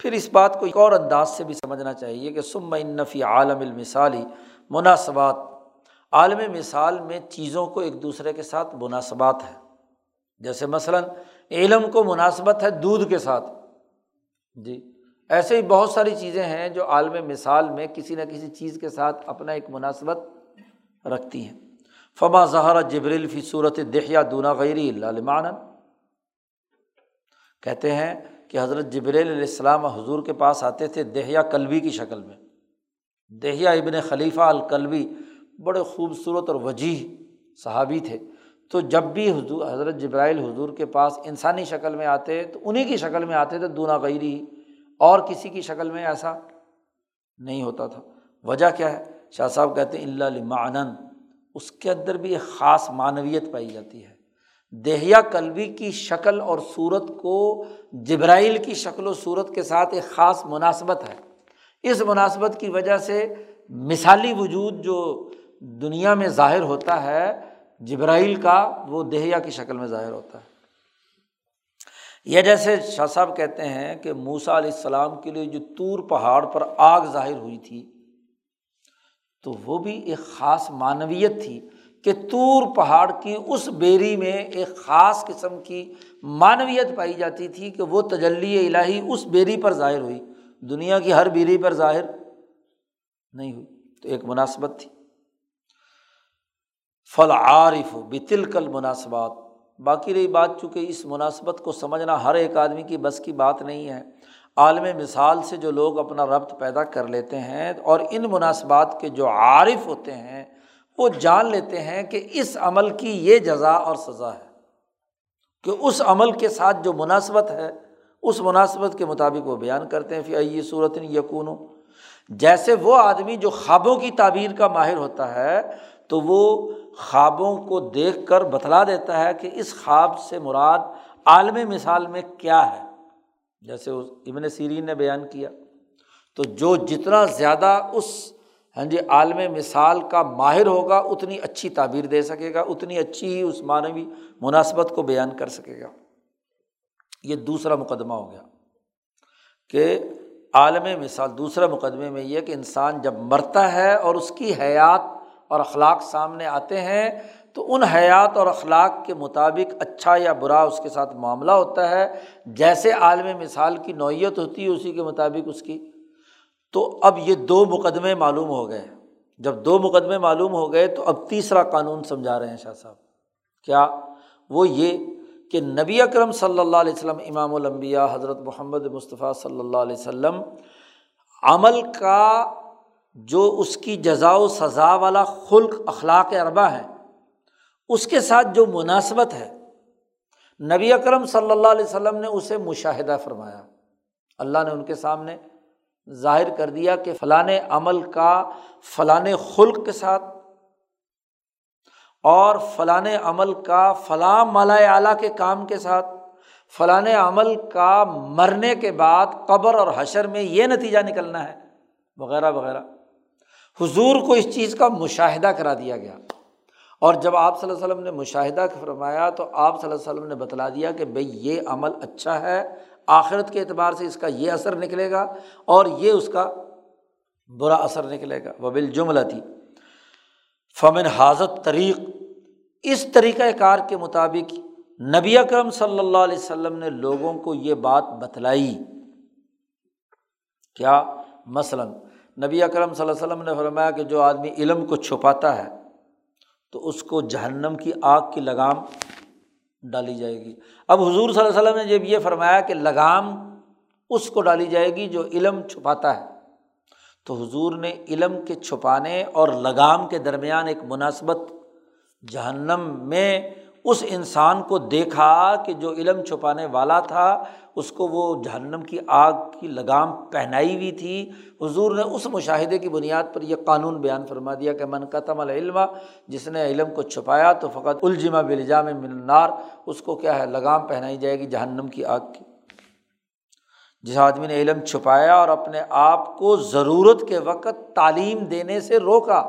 پھر اس بات کو ایک اور انداز سے بھی سمجھنا چاہیے کہ ثم ان فی عالم المثالی مناسبات، عالم مثال میں چیزوں کو ایک دوسرے کے ساتھ مناسبات ہے۔ جیسے مثلاً علم کو مناسبت ہے دودھ کے ساتھ، جی ایسے ہی بہت ساری چیزیں ہیں جو عالم مثال میں کسی نہ کسی چیز کے ساتھ اپنا ایک مناسبت رکھتی ہیں۔ فما ظہر جبریل فی صورت دحیہ دون غیر الا لمعنی، کہتے ہیں کہ حضرت جبریل علیہ السلام حضور کے پاس آتے تھے دہیا قلبی کی شکل میں۔ دہیا ابن خلیفہ القلبی بڑے خوبصورت اور وجیح صحابی تھے، تو جب بھی حضور حضرت جبرائیل حضور کے پاس انسانی شکل میں آتے تو انہی کی شکل میں آتے تھے، دونا غیری، اور کسی کی شکل میں ایسا نہیں ہوتا تھا۔ وجہ کیا ہے؟ شاہ صاحب کہتے ہیں الا لمعنی، اس کے اندر بھی ایک خاص معنویت پائی جاتی ہے۔ دہیا قلبی کی شکل اور صورت کو جبرائیل کی شکل و صورت کے ساتھ ایک خاص مناسبت ہے۔ اس مناسبت کی وجہ سے مثالی وجود جو دنیا میں ظاہر ہوتا ہے جبرائیل کا، وہ دہیا کی شکل میں ظاہر ہوتا ہے۔ یہ جیسے شاہ صاحب کہتے ہیں کہ موسیٰ علیہ السلام کے لیے جو طور پہاڑ پر آگ ظاہر ہوئی تھی تو وہ بھی ایک خاص معنویت تھی کہ طور پہاڑ کی اس بیری میں ایک خاص قسم کی معنویت پائی جاتی تھی کہ وہ تجلی الہی اس بیری پر ظاہر ہوئی، دنیا کی ہر بیری پر ظاہر نہیں ہوئی، تو ایک مناسبت تھی۔ فالعارف بتلک المناسبات، باقی رہی بات چونکہ اس مناسبت کو سمجھنا ہر ایک آدمی کی بس کی بات نہیں ہے۔ عالم مثال سے جو لوگ اپنا ربط پیدا کر لیتے ہیں اور ان مناسبات کے جو عارف ہوتے ہیں وہ جان لیتے ہیں کہ اس عمل کی یہ جزا اور سزا ہے، کہ اس عمل کے ساتھ جو مناسبت ہے اس مناسبت کے مطابق وہ بیان کرتے ہیں۔ فی ای صورت یکون، جیسے وہ آدمی جو خوابوں کی تعبیر کا ماہر ہوتا ہے تو وہ خوابوں کو دیکھ کر بتلا دیتا ہے کہ اس خواب سے مراد عالم مثال میں کیا ہے، جیسے ابن سیرین نے بیان کیا۔ تو جو جتنا زیادہ اس ہاں جی عالم مثال کا ماہر ہوگا اتنی اچھی تعبیر دے سکے گا، اتنی اچھی ہی اس معنوی مناسبت کو بیان کر سکے گا۔ یہ دوسرا مقدمہ ہو گیا کہ عالم مثال، دوسرے مقدمے میں یہ کہ انسان جب مرتا ہے اور اس کی حیات اور اخلاق سامنے آتے ہیں تو ان حیات اور اخلاق کے مطابق اچھا یا برا اس کے ساتھ معاملہ ہوتا ہے، جیسے عالم مثال کی نوعیت ہوتی ہے اسی کے مطابق اس کی۔ تو اب یہ دو مقدمے معلوم ہو گئے، جب دو مقدمے معلوم ہو گئے تو اب تیسرا قانون سمجھا رہے ہیں شاہ صاحب، کیا وہ یہ کہ نبی اکرم صلی اللہ علیہ وسلم امام الانبیاء حضرت محمد مصطفیٰ صلی اللہ علیہ وسلم عمل کا جو اس کی جزا و سزا والا خلق اخلاق اربعہ ہے اس کے ساتھ جو مناسبت ہے نبی اکرم صلی اللہ علیہ وسلم نے اسے مشاہدہ فرمایا، اللہ نے ان کے سامنے ظاہر کر دیا کہ فلاں عمل کا فلاں خلق کے ساتھ اور فلاں عمل کا فلاں مالا اعلیٰ کے کام کے ساتھ، فلاں عمل کا مرنے کے بعد قبر اور حشر میں یہ نتیجہ نکلنا ہے وغیرہ وغیرہ۔ حضور کو اس چیز کا مشاہدہ کرا دیا گیا، اور جب آپ صلی اللہ علیہ وسلم نے مشاہدہ فرمایا تو آپ صلی اللہ علیہ وسلم نے بتلا دیا کہ بھئی یہ عمل اچھا ہے، آخرت کے اعتبار سے اس کا یہ اثر نکلے گا اور یہ اس کا برا اثر نکلے گا۔ وبالجملتی فمن حاضت طریق، اس طریقۂ کار کے مطابق نبی اکرم صلی اللہ علیہ وسلم نے لوگوں کو یہ بات بتلائی۔ کیا؟ مثلاً نبی اکرم صلی اللہ علیہ وسلم نے فرمایا کہ جو آدمی علم کو چھپاتا ہے تو اس کو جہنم کی آگ کی لگام ڈالی جائے گی۔ اب حضور صلی اللہ علیہ وسلم نے جب یہ فرمایا کہ لگام اس کو ڈالی جائے گی جو علم چھپاتا ہے، تو حضور نے علم کے چھپانے اور لگام کے درمیان ایک مناسبت جہنم میں اس انسان کو دیکھا کہ جو علم چھپانے والا تھا اس کو وہ جہنم کی آگ کی لگام پہنائی ہوئی تھی۔ حضور نے اس مشاہدے کی بنیاد پر یہ قانون بیان فرما دیا کہ من کتم العلم، جس نے علم کو چھپایا تو فقط الجم بلجام من النار، اس کو کیا ہے لگام پہنائی جائے گی جہنم کی آگ کی۔ جس آدمی نے علم چھپایا اور اپنے آپ کو ضرورت کے وقت تعلیم دینے سے روکا،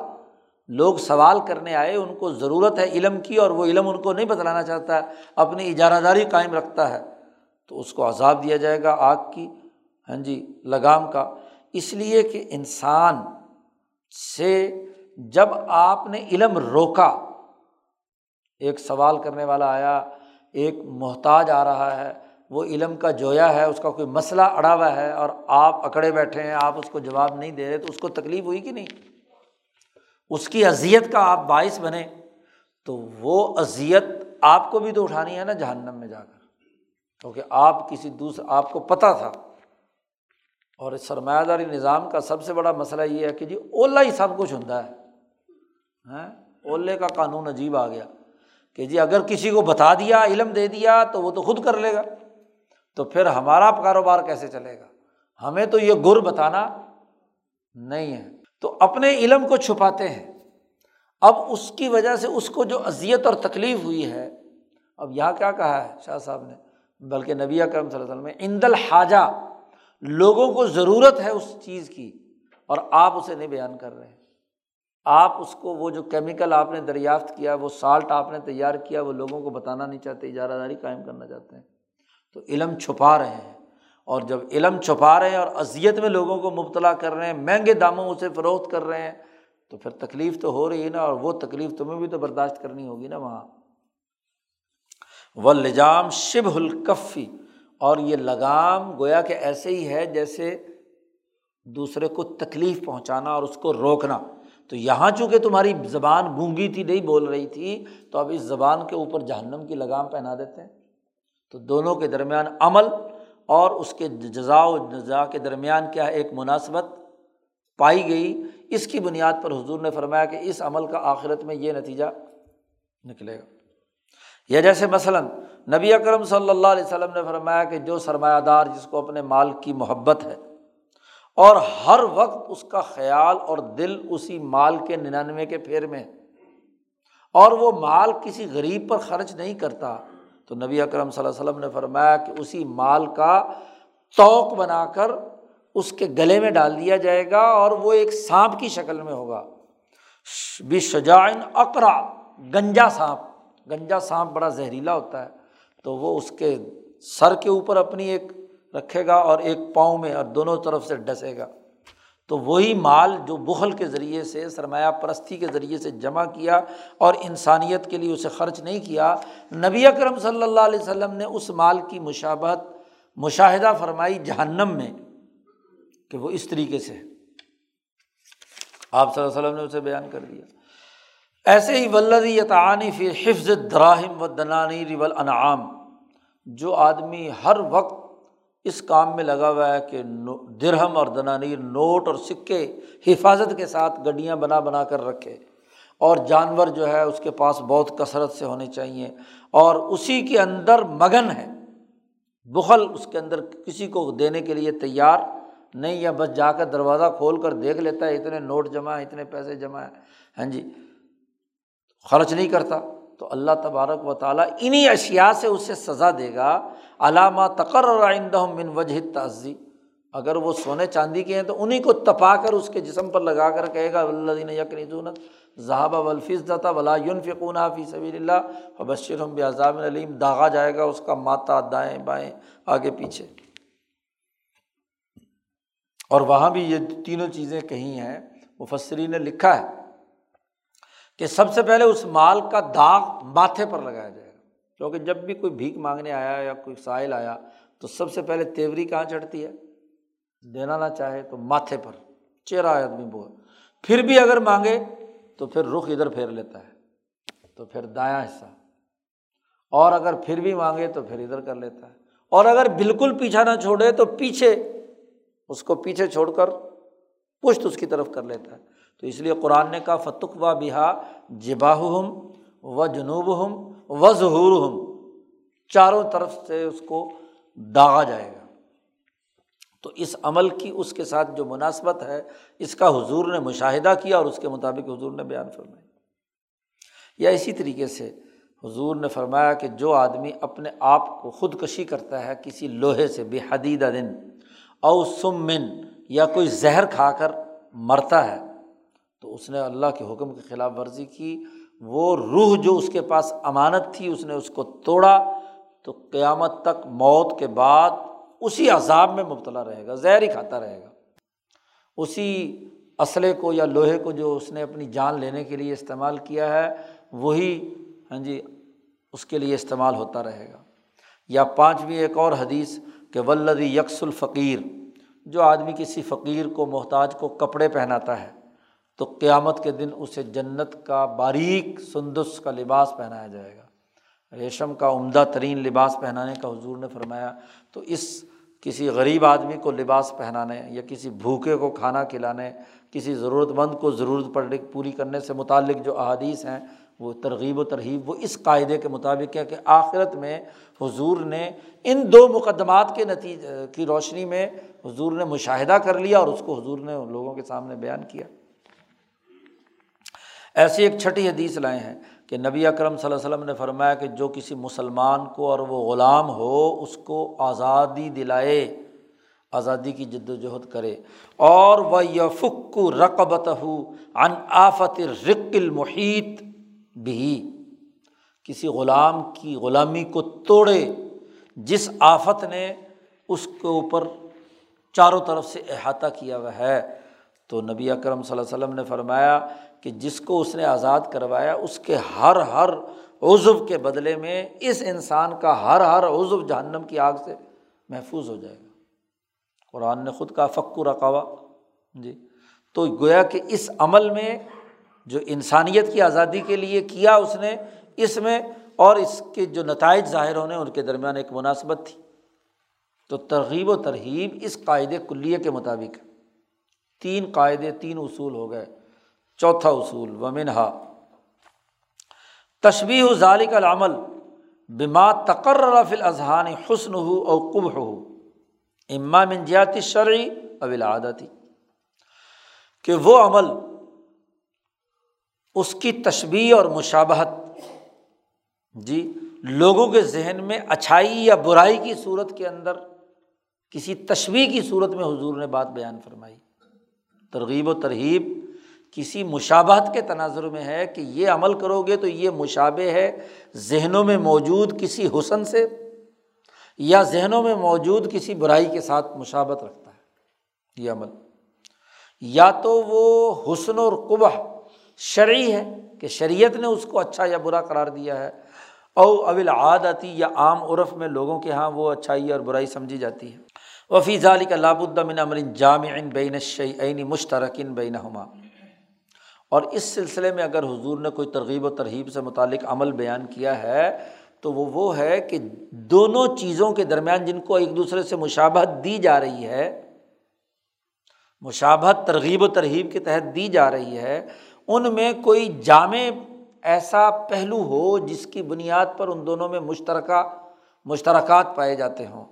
لوگ سوال کرنے آئے، ان کو ضرورت ہے علم کی اور وہ علم ان کو نہیں بتلانا چاہتا ہے، اپنی اجارہ داری قائم رکھتا ہے، تو اس کو عذاب دیا جائے گا آگ کی، ہاں جی، لگام کا۔ اس لیے کہ انسان سے جب آپ نے علم روکا، ایک سوال کرنے والا آیا، ایک محتاج آ رہا ہے، وہ علم کا جویا ہے، اس کا کوئی مسئلہ اڑا ہوا ہے اور آپ اکڑے بیٹھے ہیں، آپ اس کو جواب نہیں دے رہے، تو اس کو تکلیف ہوئی کہ نہیں؟ اس کی اذیت کا آپ باعث بنے، تو وہ اذیت آپ کو بھی تو اٹھانی ہے نا جہنم میں جا کر، کیونکہ آپ کسی دوسرے، آپ کو پتہ تھا۔ اور اس سرمایہ داری نظام کا سب سے بڑا مسئلہ یہ ہے کہ جی اولا ہی سب کچھ ہوتا ہے، اولے کا قانون عجیب آ گیا کہ جی اگر کسی کو بتا دیا، علم دے دیا تو وہ تو خود کر لے گا، تو پھر ہمارا کاروبار کیسے چلے گا؟ ہمیں تو یہ گر بتانا نہیں ہے۔ تو اپنے علم کو چھپاتے ہیں، اب اس کی وجہ سے اس کو جو اذیت اور تکلیف ہوئی ہے، اب یہاں کیا کہا ہے شاہ صاحب نے، بلکہ نبی اکرم صلی اللہ علیہ وسلم نے عند الحاجہ، لوگوں کو ضرورت ہے اس چیز کی اور آپ اسے نہیں بیان کر رہے ہیں۔ آپ اس کو، وہ جو کیمیکل آپ نے دریافت کیا، وہ سالٹ آپ نے تیار کیا، وہ لوگوں کو بتانا نہیں چاہتے، اجارہ داری قائم کرنا چاہتے ہیں، تو علم چھپا رہے ہیں۔ اور جب علم چھپا رہے ہیں اور اذیت میں لوگوں کو مبتلا کر رہے ہیں، مہنگے داموں اسے فروخت کر رہے ہیں، تو پھر تکلیف تو ہو رہی ہے نا، اور وہ تکلیف تمہیں بھی تو برداشت کرنی ہوگی نا وہاں۔ واللجام شبہ الکفی، اور یہ لگام گویا کہ ایسے ہی ہے جیسے دوسرے کو تکلیف پہنچانا اور اس کو روکنا۔ تو یہاں چونکہ تمہاری زبان گونگی تھی، نہیں بول رہی تھی، تو اب اس زبان کے اوپر جہنم کی لگام پہنا دیتے ہیں۔ تو دونوں کے درمیان عمل اور اس کے جزا و جزا کے درمیان کیا ایک مناسبت پائی گئی، اس کی بنیاد پر حضور نے فرمایا کہ اس عمل کا آخرت میں یہ نتیجہ نکلے گا۔ یا جیسے مثلاً نبی اکرم صلی اللہ علیہ وسلم نے فرمایا کہ جو سرمایہ دار، جس کو اپنے مال کی محبت ہے اور ہر وقت اس کا خیال اور دل اسی مال کے ننانوے کے پھیر میں ہے اور وہ مال کسی غریب پر خرچ نہیں کرتا، تو نبی اکرم صلی اللہ علیہ وسلم نے فرمایا کہ اسی مال کا طوق بنا کر اس کے گلے میں ڈال دیا جائے گا اور وہ ایک سانپ کی شکل میں ہوگا، بشجاعن اقرع، گنجا سانپ۔ گنجا سانپ بڑا زہریلا ہوتا ہے، تو وہ اس کے سر کے اوپر اپنی ایک رکھے گا اور ایک پاؤں میں، اور دونوں طرف سے ڈسے گا۔ تو وہی مال جو بخل کے ذریعے سے، سرمایہ پرستی کے ذریعے سے جمع کیا اور انسانیت کے لیے اسے خرچ نہیں کیا، نبی اکرم صلی اللہ علیہ وسلم نے اس مال کی مشابہت مشاہدہ فرمائی جہنم میں کہ وہ اس طریقے سے، آپ صلی اللہ علیہ وسلم نے اسے بیان کر دیا۔ ایسے ہی والذی یتعانی فی حفظ الدراہم والدنانیر والانعام، جو آدمی ہر وقت اس کام میں لگا ہوا ہے کہ درہم اور دنانیر، نوٹ اور سکے حفاظت کے ساتھ گڈیاں بنا بنا کر رکھے، اور جانور جو ہے اس کے پاس بہت کثرت سے ہونے چاہیے، اور اسی کے اندر مگن ہے، بخل اس کے اندر کسی کو دینے کے لیے تیار نہیں، یا بس جا کر دروازہ کھول کر دیکھ لیتا ہے اتنے نوٹ جمع ہیں، اتنے پیسے جمع ہیں، ہاں جی، خرچ نہیں کرتا، تو اللہ تبارک و تعالیٰ انہی اشیاء سے اسے سزا دے گا۔ علامہ تقرر عندهم من وجہ التعزی، اگر وہ سونے چاندی کے ہیں تو انہیں کو تپا کر اس کے جسم پر لگا کر کہے گا والذین یکنزون الذهب والفضة ولا ينفقونها في سبيل الله فبشرهم بعذاب الیم، داغا جائے گا اس کا ماتا دائیں بائیں آگے پیچھے۔ اور وہاں بھی یہ تینوں چیزیں کہیں ہیں، مفسرین نے لکھا ہے کہ سب سے پہلے اس مال کا داغ ماتھے پر لگایا جائے گا، کیونکہ جب بھی کوئی بھیک مانگنے آیا یا کوئی سائل آیا تو سب سے پہلے تیوری کہاں چڑھتی ہے، دینا نہ چاہے تو ماتھے پر، چہرہ آدمی بول، پھر بھی اگر مانگے تو پھر رخ ادھر پھیر لیتا ہے تو پھر دایاں حصہ، اور اگر پھر بھی مانگے تو پھر ادھر کر لیتا ہے، اور اگر بالکل پیچھا نہ چھوڑے تو پیچھے، اس کو پیچھے چھوڑ کر پشت اس کی طرف کر لیتا ہے۔ تو اس لیے قرآن نے کہا فتقوا بہا جباہہم و جنوبہم و ظہورہم، چاروں طرف سے اس کو داغا جائے گا۔ تو اس عمل کی اس کے ساتھ جو مناسبت ہے اس کا حضور نے مشاہدہ کیا اور اس کے مطابق حضور نے بیان فرمایا۔ یا اسی طریقے سے حضور نے فرمایا کہ جو آدمی اپنے آپ کو خودکشی کرتا ہے کسی لوہے سے، بے حدیدہ دن او سمن، یا کوئی زہر کھا کر مرتا ہے، تو اس نے اللہ کے حکم کی خلاف ورزی کی، وہ روح جو اس کے پاس امانت تھی اس نے اس کو توڑا، تو قیامت تک موت کے بعد اسی عذاب میں مبتلا رہے گا، زہر ہی کھاتا رہے گا۔ اسی اسلحے کو یا لوہے کو جو اس نے اپنی جان لینے کے لیے استعمال کیا ہے وہی ہاں جی اس کے لیے استعمال ہوتا رہے گا۔ یا پانچویں ایک اور حدیث کہ والذی یکس الفقیر، جو آدمی کسی فقیر کو، محتاج کو کپڑے پہناتا ہے تو قیامت کے دن اسے جنت کا باریک سندس کا لباس پہنایا جائے گا، ریشم کا عمدہ ترین لباس پہنانے کا حضور نے فرمایا۔ تو اس کسی غریب آدمی کو لباس پہنانے یا کسی بھوکے کو کھانا کھلانے، کسی ضرورت مند کو ضرورت پڑنے پوری کرنے سے متعلق جو احادیث ہیں وہ ترغیب و ترہیب، وہ اس قاعدے کے مطابق ہے کہ آخرت میں حضور نے ان دو مقدمات کے نتیجے کی روشنی میں حضور نے مشاہدہ کر لیا اور اس کو حضور نے لوگوں کے سامنے بیان کیا۔ ایسی ایک چھٹی حدیث لائے ہیں کہ نبی اکرم صلی اللہ علیہ وسلم نے فرمایا کہ جو کسی مسلمان کو اور وہ غلام ہو اس کو آزادی دلائے، آزادی کی جد و جہد کرے، اور وَيَفُكُّ رَقَبَتَهُ عَنْ آفَتِ الرِّقِّ الْمُحِيطِ بِهِ، کسی غلام کی غلامی کو توڑے جس آفت نے اس کے اوپر چاروں طرف سے احاطہ کیا ہوا ہے۔ تو نبی اکرم صلی اللہ علیہ وسلم نے فرمایا کہ جس کو اس نے آزاد کروایا اس کے ہر ہر عضو کے بدلے میں اس انسان کا ہر ہر عضو جہنم کی آگ سے محفوظ ہو جائے گا۔ قرآن نے خود کہا فک رقبہ، جی تو گویا کہ اس عمل میں جو انسانیت کی آزادی کے لیے کیا اس نے، اس میں اور اس کے جو نتائج ظاہر ہونے ان کے درمیان ایک مناسبت تھی۔ تو ترغیب و ترہیب اس قاعدے کلیے کے مطابق ہے۔ تین قاعدے، تین اصول ہو گئے۔ چوتھا اصول ومنہا تشبیہ ذالک العمل بما تقرر فی الاذہان حسنہ او قبحہ اما من جہت الشرع او العادت، کہ وہ عمل اس کی تشبیہ اور مشابہت جی لوگوں کے ذہن میں اچھائی یا برائی کی صورت کے اندر کسی تشبیہ کی صورت میں حضور نے بات بیان فرمائی۔ ترغیب و ترہیب کسی مشابہت کے تناظر میں ہے کہ یہ عمل کرو گے تو یہ مشابہ ہے ذہنوں میں موجود کسی حسن سے، یا ذہنوں میں موجود کسی برائی کے ساتھ مشابہت رکھتا ہے یہ عمل۔ یا تو وہ حسن اور قبح شرعی ہے کہ شریعت نے اس کو اچھا یا برا قرار دیا ہے، او اول عادتی، یا عام عرف میں لوگوں کے ہاں وہ اچھائی اور برائی سمجھی جاتی ہے۔ وفی ذالک لا بد من امر جامع بین الشیئین مشترک بینہما، اور اس سلسلے میں اگر حضور نے کوئی ترغیب و ترہیب سے متعلق عمل بیان کیا ہے تو وہ وہ ہے کہ دونوں چیزوں کے درمیان جن کو ایک دوسرے سے مشابہت دی جا رہی ہے، مشابہت ترغیب و ترہیب کے تحت دی جا رہی ہے، ان میں کوئی جامع ایسا پہلو ہو جس کی بنیاد پر ان دونوں میں مشترکہ مشترکات پائے جاتے ہوں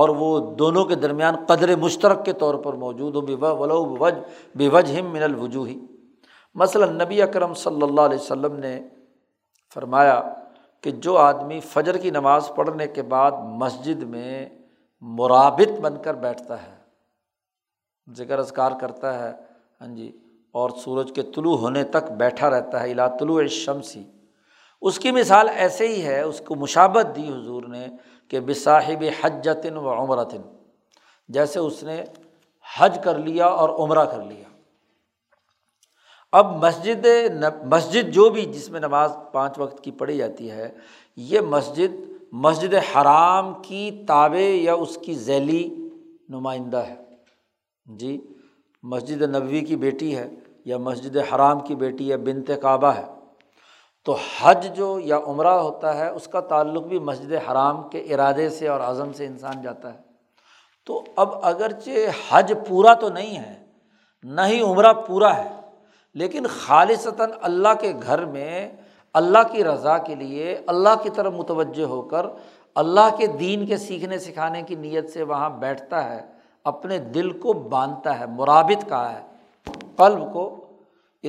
اور وہ دونوں کے درمیان قدر مشترک کے طور پر موجود ہو، ولو بوجہ من الوجوہ۔ مثلاً نبی اکرم صلی اللہ علیہ وسلم نے فرمایا کہ جو آدمی فجر کی نماز پڑھنے کے بعد مسجد میں مرابط بن کر بیٹھتا ہے، ذکر اذکار کرتا ہے ہاں جی اور سورج کے طلوع ہونے تک بیٹھا رہتا ہے، الی طلوع الشمس، اس کی مثال ایسے ہی ہے، اس کو مشابہت دی حضور نے کہ بصاحب حجۃ و عمرۃ، جیسے اس نے حج کر لیا اور عمرہ کر لیا۔ اب مسجد مسجد جو بھی جس میں نماز پانچ وقت کی پڑھی جاتی ہے، یہ مسجد مسجد حرام کی تابع یا اس کی ذیلی نمائندہ ہے، جی مسجد نبوی کی بیٹی ہے یا مسجد حرام کی بیٹی ہے، بنت کعبہ ہے۔ تو حج جو یا عمرہ ہوتا ہے اس کا تعلق بھی مسجد حرام کے ارادے سے اور عزم سے انسان جاتا ہے۔ تو اب اگرچہ حج پورا تو نہیں ہے، نہ ہی عمرہ پورا ہے، لیکن خالصتاً اللہ کے گھر میں اللہ کی رضا کے لیے اللہ کی طرف متوجہ ہو کر اللہ کے دین کے سیکھنے سکھانے کی نیت سے وہاں بیٹھتا ہے، اپنے دل کو باندھتا ہے، مرابط کہا ہے، قلب کو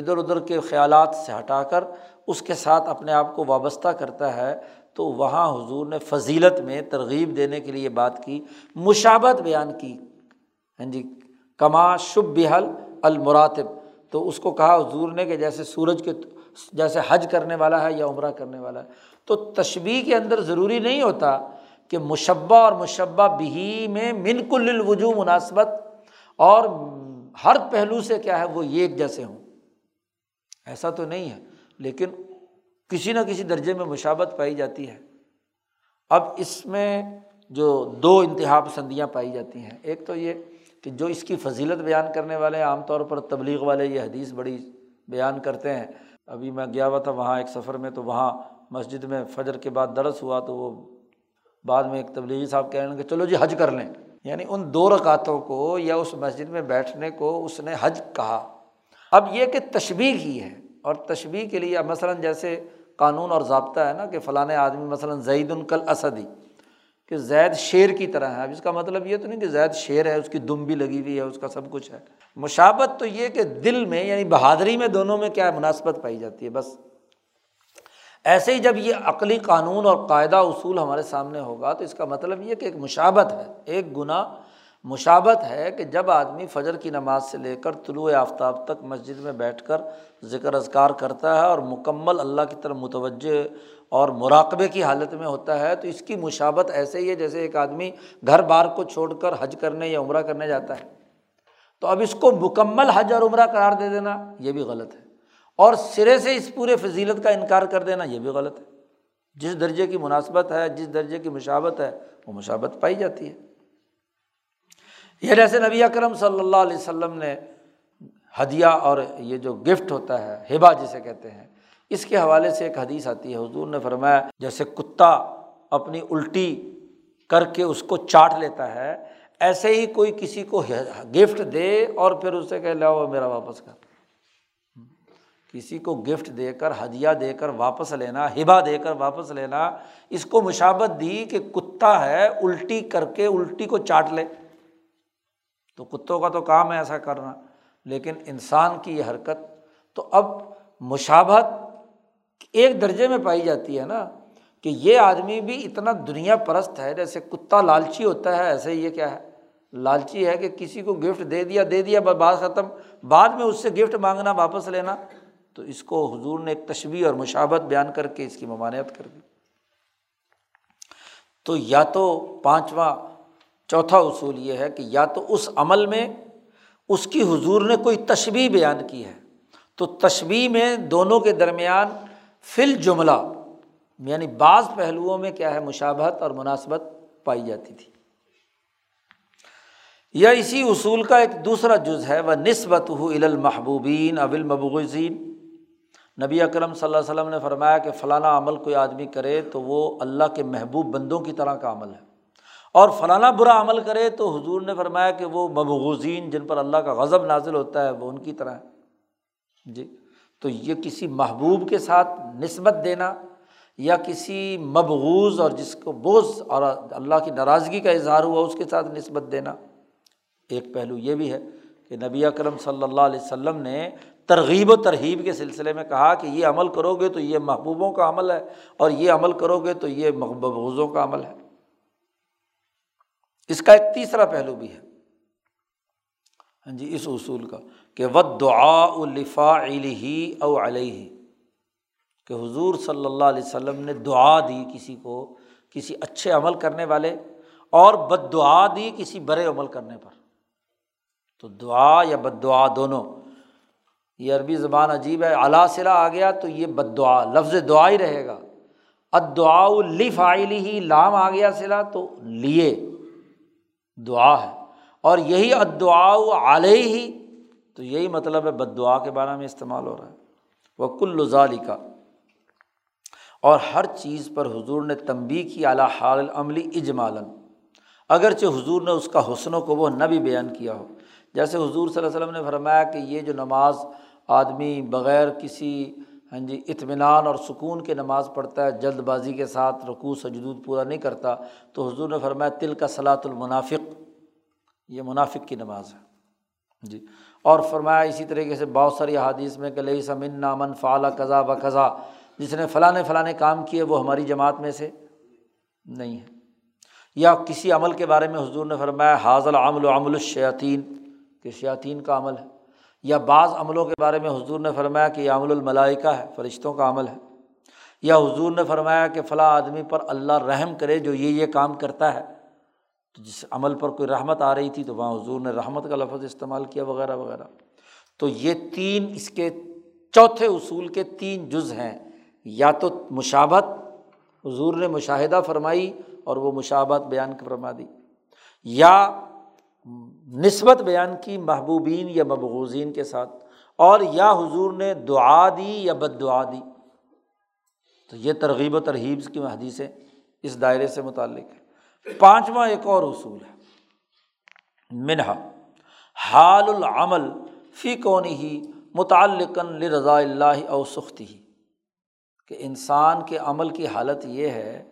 ادھر ادھر کے خیالات سے ہٹا کر اس کے ساتھ اپنے آپ کو وابستہ کرتا ہے، تو وہاں حضور نے فضیلت میں ترغیب دینے کے لیے بات کی، مشابہت بیان کی، ہاں جی، کما شبہ المراتب، تو اس کو کہا حضور نے کہ جیسے سورج کے جیسے حج کرنے والا ہے یا عمرہ کرنے والا ہے، تو تشبیہ کے اندر ضروری نہیں ہوتا کہ مشبہ اور مشبہ بہی میں من کل الوجوہ مناسبت اور ہر پہلو سے کیا ہے وہ ایک جیسے ہوں، ایسا تو نہیں ہے، لیکن کسی نہ کسی درجے میں مشابہت پائی جاتی ہے۔ اب اس میں جو دو انتہا پسندیاں پائی جاتی ہیں، ایک تو یہ کہ جو اس کی فضیلت بیان کرنے والے عام طور پر تبلیغ والے یہ حدیث بڑی بیان کرتے ہیں۔ ابھی میں گیا ہوا تھا وہاں ایک سفر میں، تو وہاں مسجد میں فجر کے بعد درس ہوا، تو وہ بعد میں ایک تبلیغی صاحب کہہ رہے ہیں کہ چلو جی حج کر لیں، یعنی ان دو رکعتوں کو یا اس مسجد میں بیٹھنے کو اس نے حج کہا۔ اب یہ کہ تشبیہ ہی ہے، اور تشبیہ کے لیے مثلاً جیسے قانون اور ضابطہ ہے نا کہ فلاں آدمی مثلاً زید کل اسدی، کہ زید شیر کی طرح ہے، اب اس کا مطلب یہ تو نہیں کہ زید شیر ہے، اس کی دم بھی لگی ہوئی ہے، اس کا سب کچھ ہے۔ مشابہت تو یہ کہ دل میں یعنی بہادری میں دونوں میں کیا مناسبت پائی جاتی ہے، بس ایسے ہی جب یہ عقلی قانون اور قاعدہ اصول ہمارے سامنے ہوگا تو اس کا مطلب یہ کہ ایک مشابہت ہے، ایک گناہ مشابہت ہے کہ جب آدمی فجر کی نماز سے لے کر طلوع آفتاب تک مسجد میں بیٹھ کر ذکر اذکار کرتا ہے اور مکمل اللہ کی طرف متوجہ اور مراقبے کی حالت میں ہوتا ہے، تو اس کی مشابہت ایسے ہی ہے جیسے ایک آدمی گھر بار کو چھوڑ کر حج کرنے یا عمرہ کرنے جاتا ہے، تو اب اس کو مکمل حج اور عمرہ قرار دے دینا یہ بھی غلط ہے، اور سرے سے اس پورے فضیلت کا انکار کر دینا یہ بھی غلط ہے۔ جس درجے کی مناسبت ہے، جس درجے کی مشابہت ہے، وہ مشابہت پائی جاتی ہے۔ یہ جیسے نبی اکرم صلی اللہ علیہ وسلم نے ہدیہ اور یہ جو گفٹ ہوتا ہے، ہبہ جسے کہتے ہیں، اس کے حوالے سے ایک حدیث آتی ہے، حضور نے فرمایا جیسے کتا اپنی الٹی کر کے اس کو چاٹ لیتا ہے، ایسے ہی کوئی کسی کو گفٹ دے اور پھر اسے کہے لاؤ میرا واپس کر، کسی کو گفٹ دے کر، ہدیہ دے کر واپس لینا، ہبہ دے کر واپس لینا، اس کو مشابہت دی کہ کتا ہے الٹی کر کے الٹی کو چاٹ لے، تو کتوں کا تو کام ہے ایسا کرنا، لیکن انسان کی یہ حرکت تو اب مشابہت ایک درجے میں پائی جاتی ہے نا، کہ یہ آدمی بھی اتنا دنیا پرست ہے، جیسے کتا لالچی ہوتا ہے ایسے ہی یہ کیا ہے لالچی ہے، کہ کسی کو گفٹ دے دیا دے دیا بات ختم، بعد میں اس سے گفٹ مانگنا واپس لینا، تو اس کو حضور نے ایک تشبیہ اور مشابہت بیان کر کے اس کی ممانعت کر دی۔ تو یا تو پانچواں چوتھا اصول یہ ہے کہ یا تو اس عمل میں اس کی حضور نے کوئی تشبیہ بیان کی ہے، تو تشبیہ میں دونوں کے درمیان فی الجملہ یعنی بعض پہلوؤں میں کیا ہے مشابہت اور مناسبت پائی جاتی تھی۔ یا اسی اصول کا ایک دوسرا جز ہے وَنِسْبَتُهُ إِلَى الْمَحْبُوبِينَ أَوِ الْمَبْغُوضِينَ، نبی اکرم صلی اللہ علیہ وسلم نے فرمایا کہ فلانا عمل کوئی آدمی کرے تو وہ اللہ کے محبوب بندوں کی طرح کا عمل ہے، اور فلانا برا عمل کرے تو حضور نے فرمایا کہ وہ مبغوضین جن پر اللہ کا غضب نازل ہوتا ہے وہ ان کی طرح ہے۔ جی، تو یہ کسی محبوب کے ساتھ نسبت دینا یا کسی مبغوض اور جس کو بغض اور اللہ کی ناراضگی کا اظہار ہوا اس کے ساتھ نسبت دینا، ایک پہلو یہ بھی ہے کہ نبی اکرم صلی اللہ علیہ وسلم نے ترغیب و ترہیب کے سلسلے میں کہا کہ یہ عمل کرو گے تو یہ محبوبوں کا عمل ہے، اور یہ عمل کرو گے تو یہ مبغوضوں کا عمل ہے۔ اس کا ایک تیسرا پہلو بھی ہے ہاں جی اس اصول کا کہ وَالدُّعَاءُ لِفَاعِلِهِ أَوْ عَلَيْهِ، کہ حضور صلی اللہ علیہ وسلم نے دعا دی کسی کو، کسی اچھے عمل کرنے والے، اور بد دعا دی کسی برے عمل کرنے پر، تو دعا یا بد دعا دونوں، یہ عربی زبان عجیب ہے، علا سلا آ گیا تو یہ بد دعا لفظ دعا ہی رہے گا، الدعاء لِفَاعِلِهِ لام آ گیا سلا تو لیے دعا ہے، اور یہی الدعاء علیہ تو یہی مطلب ہے بد دعا کے بارے میں استعمال ہو رہا ہے۔ وَكُلُّ ذَلِكَ، اور ہر چیز پر حضور نے تنبیہ کی علی حال العمل اجمالاً، اگرچہ حضور نے اس کا حسن و قبح نہ بھی بیان کیا ہو، جیسے حضور صلی اللہ علیہ وسلم نے فرمایا کہ یہ جو نماز آدمی بغیر کسی ہاں جی اطمینان اور سکون کے نماز پڑھتا ہے، جلد بازی کے ساتھ رکوع سجدود پورا نہیں کرتا، تو حضور نے فرمایا تلک صلاۃ المنافق، یہ منافق کی نماز ہے جی۔ اور فرمایا اسی طریقے سے بہت ساری احادیث میں کہ لیس منا من فعل کذا و کذا، جس نے فلاں فلاں کام کیے وہ ہماری جماعت میں سے نہیں ہے۔ یا کسی عمل کے بارے میں حضور نے فرمایا حاذ العمل عمل الشیاطین، کہ شیاطین کا عمل ہے۔ یا بعض عملوں کے بارے میں حضور نے فرمایا کہ یہ عمل الملائکہ ہے، فرشتوں کا عمل ہے۔ یا حضور نے فرمایا کہ فلاں آدمی پر اللہ رحم کرے جو یہ یہ کام کرتا ہے، تو جس عمل پر کوئی رحمت آ رہی تھی تو وہاں حضور نے رحمت کا لفظ استعمال کیا، وغیرہ وغیرہ۔ تو یہ تین، اس کے چوتھے اصول کے تین جز ہیں، یا تو مشابہت، حضور نے مشاہدہ فرمائی اور وہ مشابہت بیان فرما دی، یا نسبت بیان کی محبوبین یا مبغوظین کے ساتھ، اور یا حضور نے دعا دی یا بد دعا دی۔ تو یہ ترغیب و ترہیب کی حدیثیں اس دائرے سے متعلق ہیں۔ پانچواں ایک اور اصول ہے، منہا حال العمل فی کونہ متعلقا لرضاء اللہ او سخطہ، کہ انسان کے عمل کی حالت یہ ہے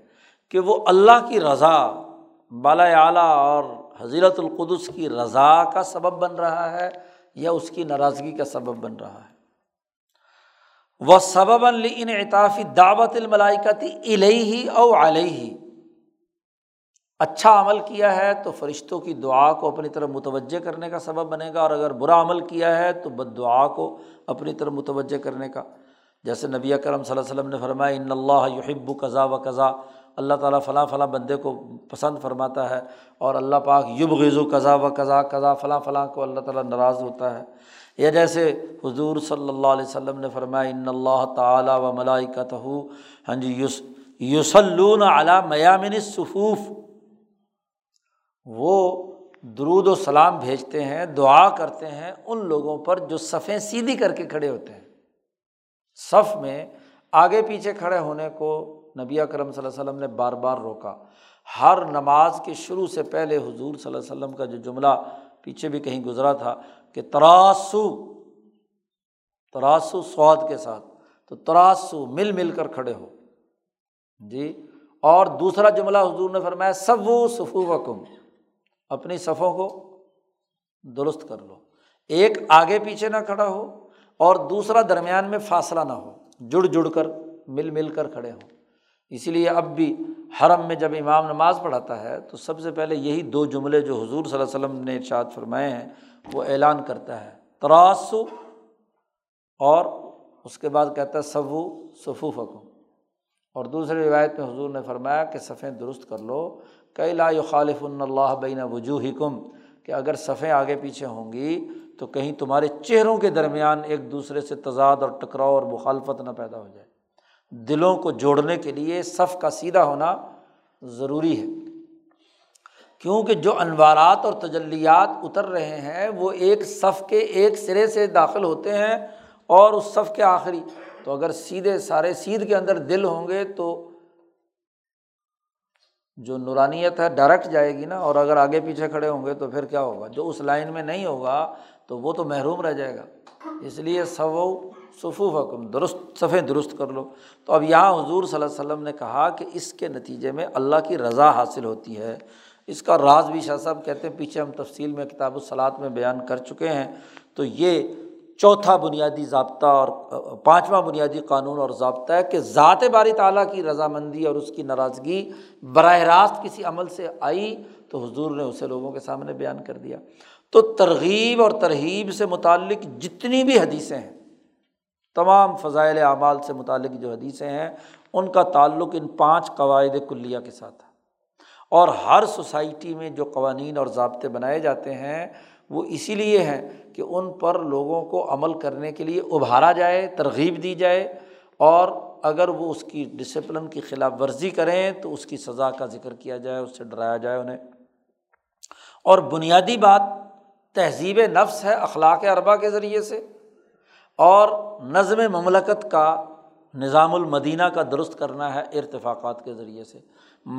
کہ وہ اللہ کی رضا، بالا اعلیٰ اور حضرت القدس کی رضا کا سبب بن رہا ہے یا اس کی ناراضگی کا سبب بن رہا ہے۔ وَسَبَبًا لِإِنْعِطَافِ دَعْوَةِ الْمَلَائِكَةِ إِلَيْهِ أَوْ عَلَيْهِ، اچھا عمل کیا ہے تو فرشتوں کی دعا کو اپنی طرف متوجہ کرنے کا سبب بنے گا، اور اگر برا عمل کیا ہے تو بد دعا کو اپنی طرف متوجہ کرنے کا۔ جیسے نبی اکرم صلی اللہ علیہ وسلم نے فرمایا ان اللہ یحب کذا و کذا، اللہ تعالیٰ فلاں فلاں بندے کو پسند فرماتا ہے، اور اللہ پاک یبغض کذا و کذا کذا، فلاں فلاں کو اللہ تعالیٰ ناراض ہوتا ہے۔ یا جیسے حضور صلی اللہ علیہ وسلم نے فرمایا ان اللہ تعالیٰ و ملائکتہ ہاں جی یصلون علی میامن الصفوف، وہ درود و سلام بھیجتے ہیں، دعا کرتے ہیں ان لوگوں پر جو صفیں سیدھی کر کے کھڑے ہوتے ہیں۔ صف میں آگے پیچھے کھڑے ہونے کو نبی اکرم صلی اللہ علیہ وسلم نے بار بار روکا۔ ہر نماز کے شروع سے پہلے حضور صلی اللہ علیہ وسلم کا جو جملہ پیچھے بھی کہیں گزرا تھا کہ تراسو، تراسو سواد کے ساتھ، تو تراسو مل مل کر کھڑے ہو جی۔ اور دوسرا جملہ حضور نے فرمایا سوو صفوکم، اپنی صفوں کو درست کر لو، ایک آگے پیچھے نہ کھڑا ہو اور دوسرا درمیان میں فاصلہ نہ ہو، جڑ جڑ کر مل مل کر کھڑے ہوں۔ اسی لیے اب بھی حرم میں جب امام نماز پڑھاتا ہے تو سب سے پہلے یہی دو جملے جو حضور صلی اللہ علیہ وسلم نے ارشاد فرمائے ہیں وہ اعلان کرتا ہے، تراسو، اور اس کے بعد کہتا ہے سوو صفوفکم، اور دوسری روایت میں حضور نے فرمایا کہ صفیں درست کر لو، کئی لا یخالفن اللہ بین وجوہکم، کہ اگر صفیں آگے پیچھے ہوں گی تو کہیں تمہارے چہروں کے درمیان ایک دوسرے سے تضاد اور ٹکراؤ اور مخالفت نہ پیدا ہو جائے۔ دلوں کو جوڑنے کے لیے صف کا سیدھا ہونا ضروری ہے، کیونکہ جو انوارات اور تجلیات اتر رہے ہیں وہ ایک صف کے ایک سرے سے داخل ہوتے ہیں اور اس صف کے آخری، تو اگر سیدھے سارے سیدھ کے اندر دل ہوں گے تو جو نورانیت ہے ڈائریکٹ جائے گی نا، اور اگر آگے پیچھے کھڑے ہوں گے تو پھر کیا ہوگا، جو اس لائن میں نہیں ہوگا تو وہ تو محروم رہ جائے گا۔ اس لیے سو صفوفکم، درست صفیں درست کر لو۔ تو اب یہاں حضور صلی اللہ علیہ وسلم نے کہا کہ اس کے نتیجے میں اللہ کی رضا حاصل ہوتی ہے۔ اس کا راز بھی شاہ صاحب کہتے ہیں، پیچھے ہم تفصیل میں کتاب الصلاۃ میں بیان کر چکے ہیں۔ تو یہ چوتھا بنیادی ضابطہ اور پانچواں بنیادی قانون اور ضابطہ ہے کہ ذات باری تعالیٰ کی رضامندی اور اس کی ناراضگی براہ راست کسی عمل سے آئی تو حضور نے اسے لوگوں کے سامنے بیان کر دیا۔ تو ترغیب اور ترہیب سے متعلق جتنی بھی حدیثیں ہیں، تمام فضائل اعمال سے متعلق جو حدیثیں ہیں، ان کا تعلق ان پانچ قواعد کلیہ کے ساتھ ہے۔ اور ہر سوسائٹی میں جو قوانین اور ضابطے بنائے جاتے ہیں وہ اسی لیے ہیں کہ ان پر لوگوں کو عمل کرنے کے لیے ابھارا جائے، ترغیب دی جائے، اور اگر وہ اس کی ڈسپلن کی خلاف ورزی کریں تو اس کی سزا کا ذکر کیا جائے، اس سے ڈرایا جائے انہیں۔ اور بنیادی بات تہذیب نفس ہے اخلاق اربعہ کے ذریعے سے، اور نظم مملکت کا، نظام المدینہ کا درست کرنا ہے ارتفاقات کے ذریعے سے،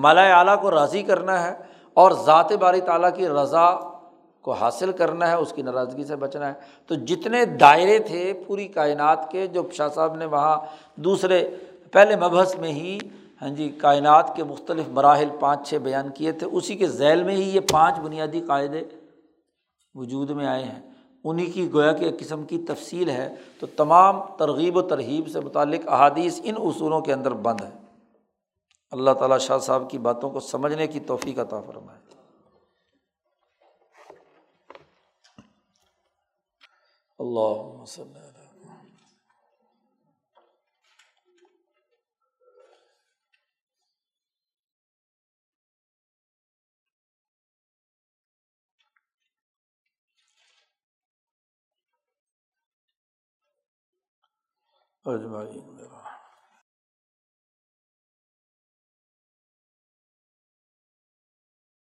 ملاء اعلیٰ کو راضی کرنا ہے، اور ذات باری تعالیٰ کی رضا کو حاصل کرنا ہے، اس کی ناراضگی سے بچنا ہے۔ تو جتنے دائرے تھے پوری کائنات کے، جو شاہ صاحب نے وہاں دوسرے پہلے مبحث میں ہی ہاں جی کائنات کے مختلف مراحل پانچ چھ بیان کیے تھے، اسی کے ذیل میں ہی یہ پانچ بنیادی قاعدے وجود میں آئے ہیں، انہی کی گویا کہ ایک قسم کی تفصیل ہے۔ تو تمام ترغیب و ترہیب سے متعلق احادیث ان اصولوں کے اندر بند ہے۔ اللہ تعالیٰ شاہ صاحب کی باتوں کو سمجھنے کی توفیق عطا فرمائے۔ اللہم صلی اللہ علیہ وسلم۔ اجمعین۔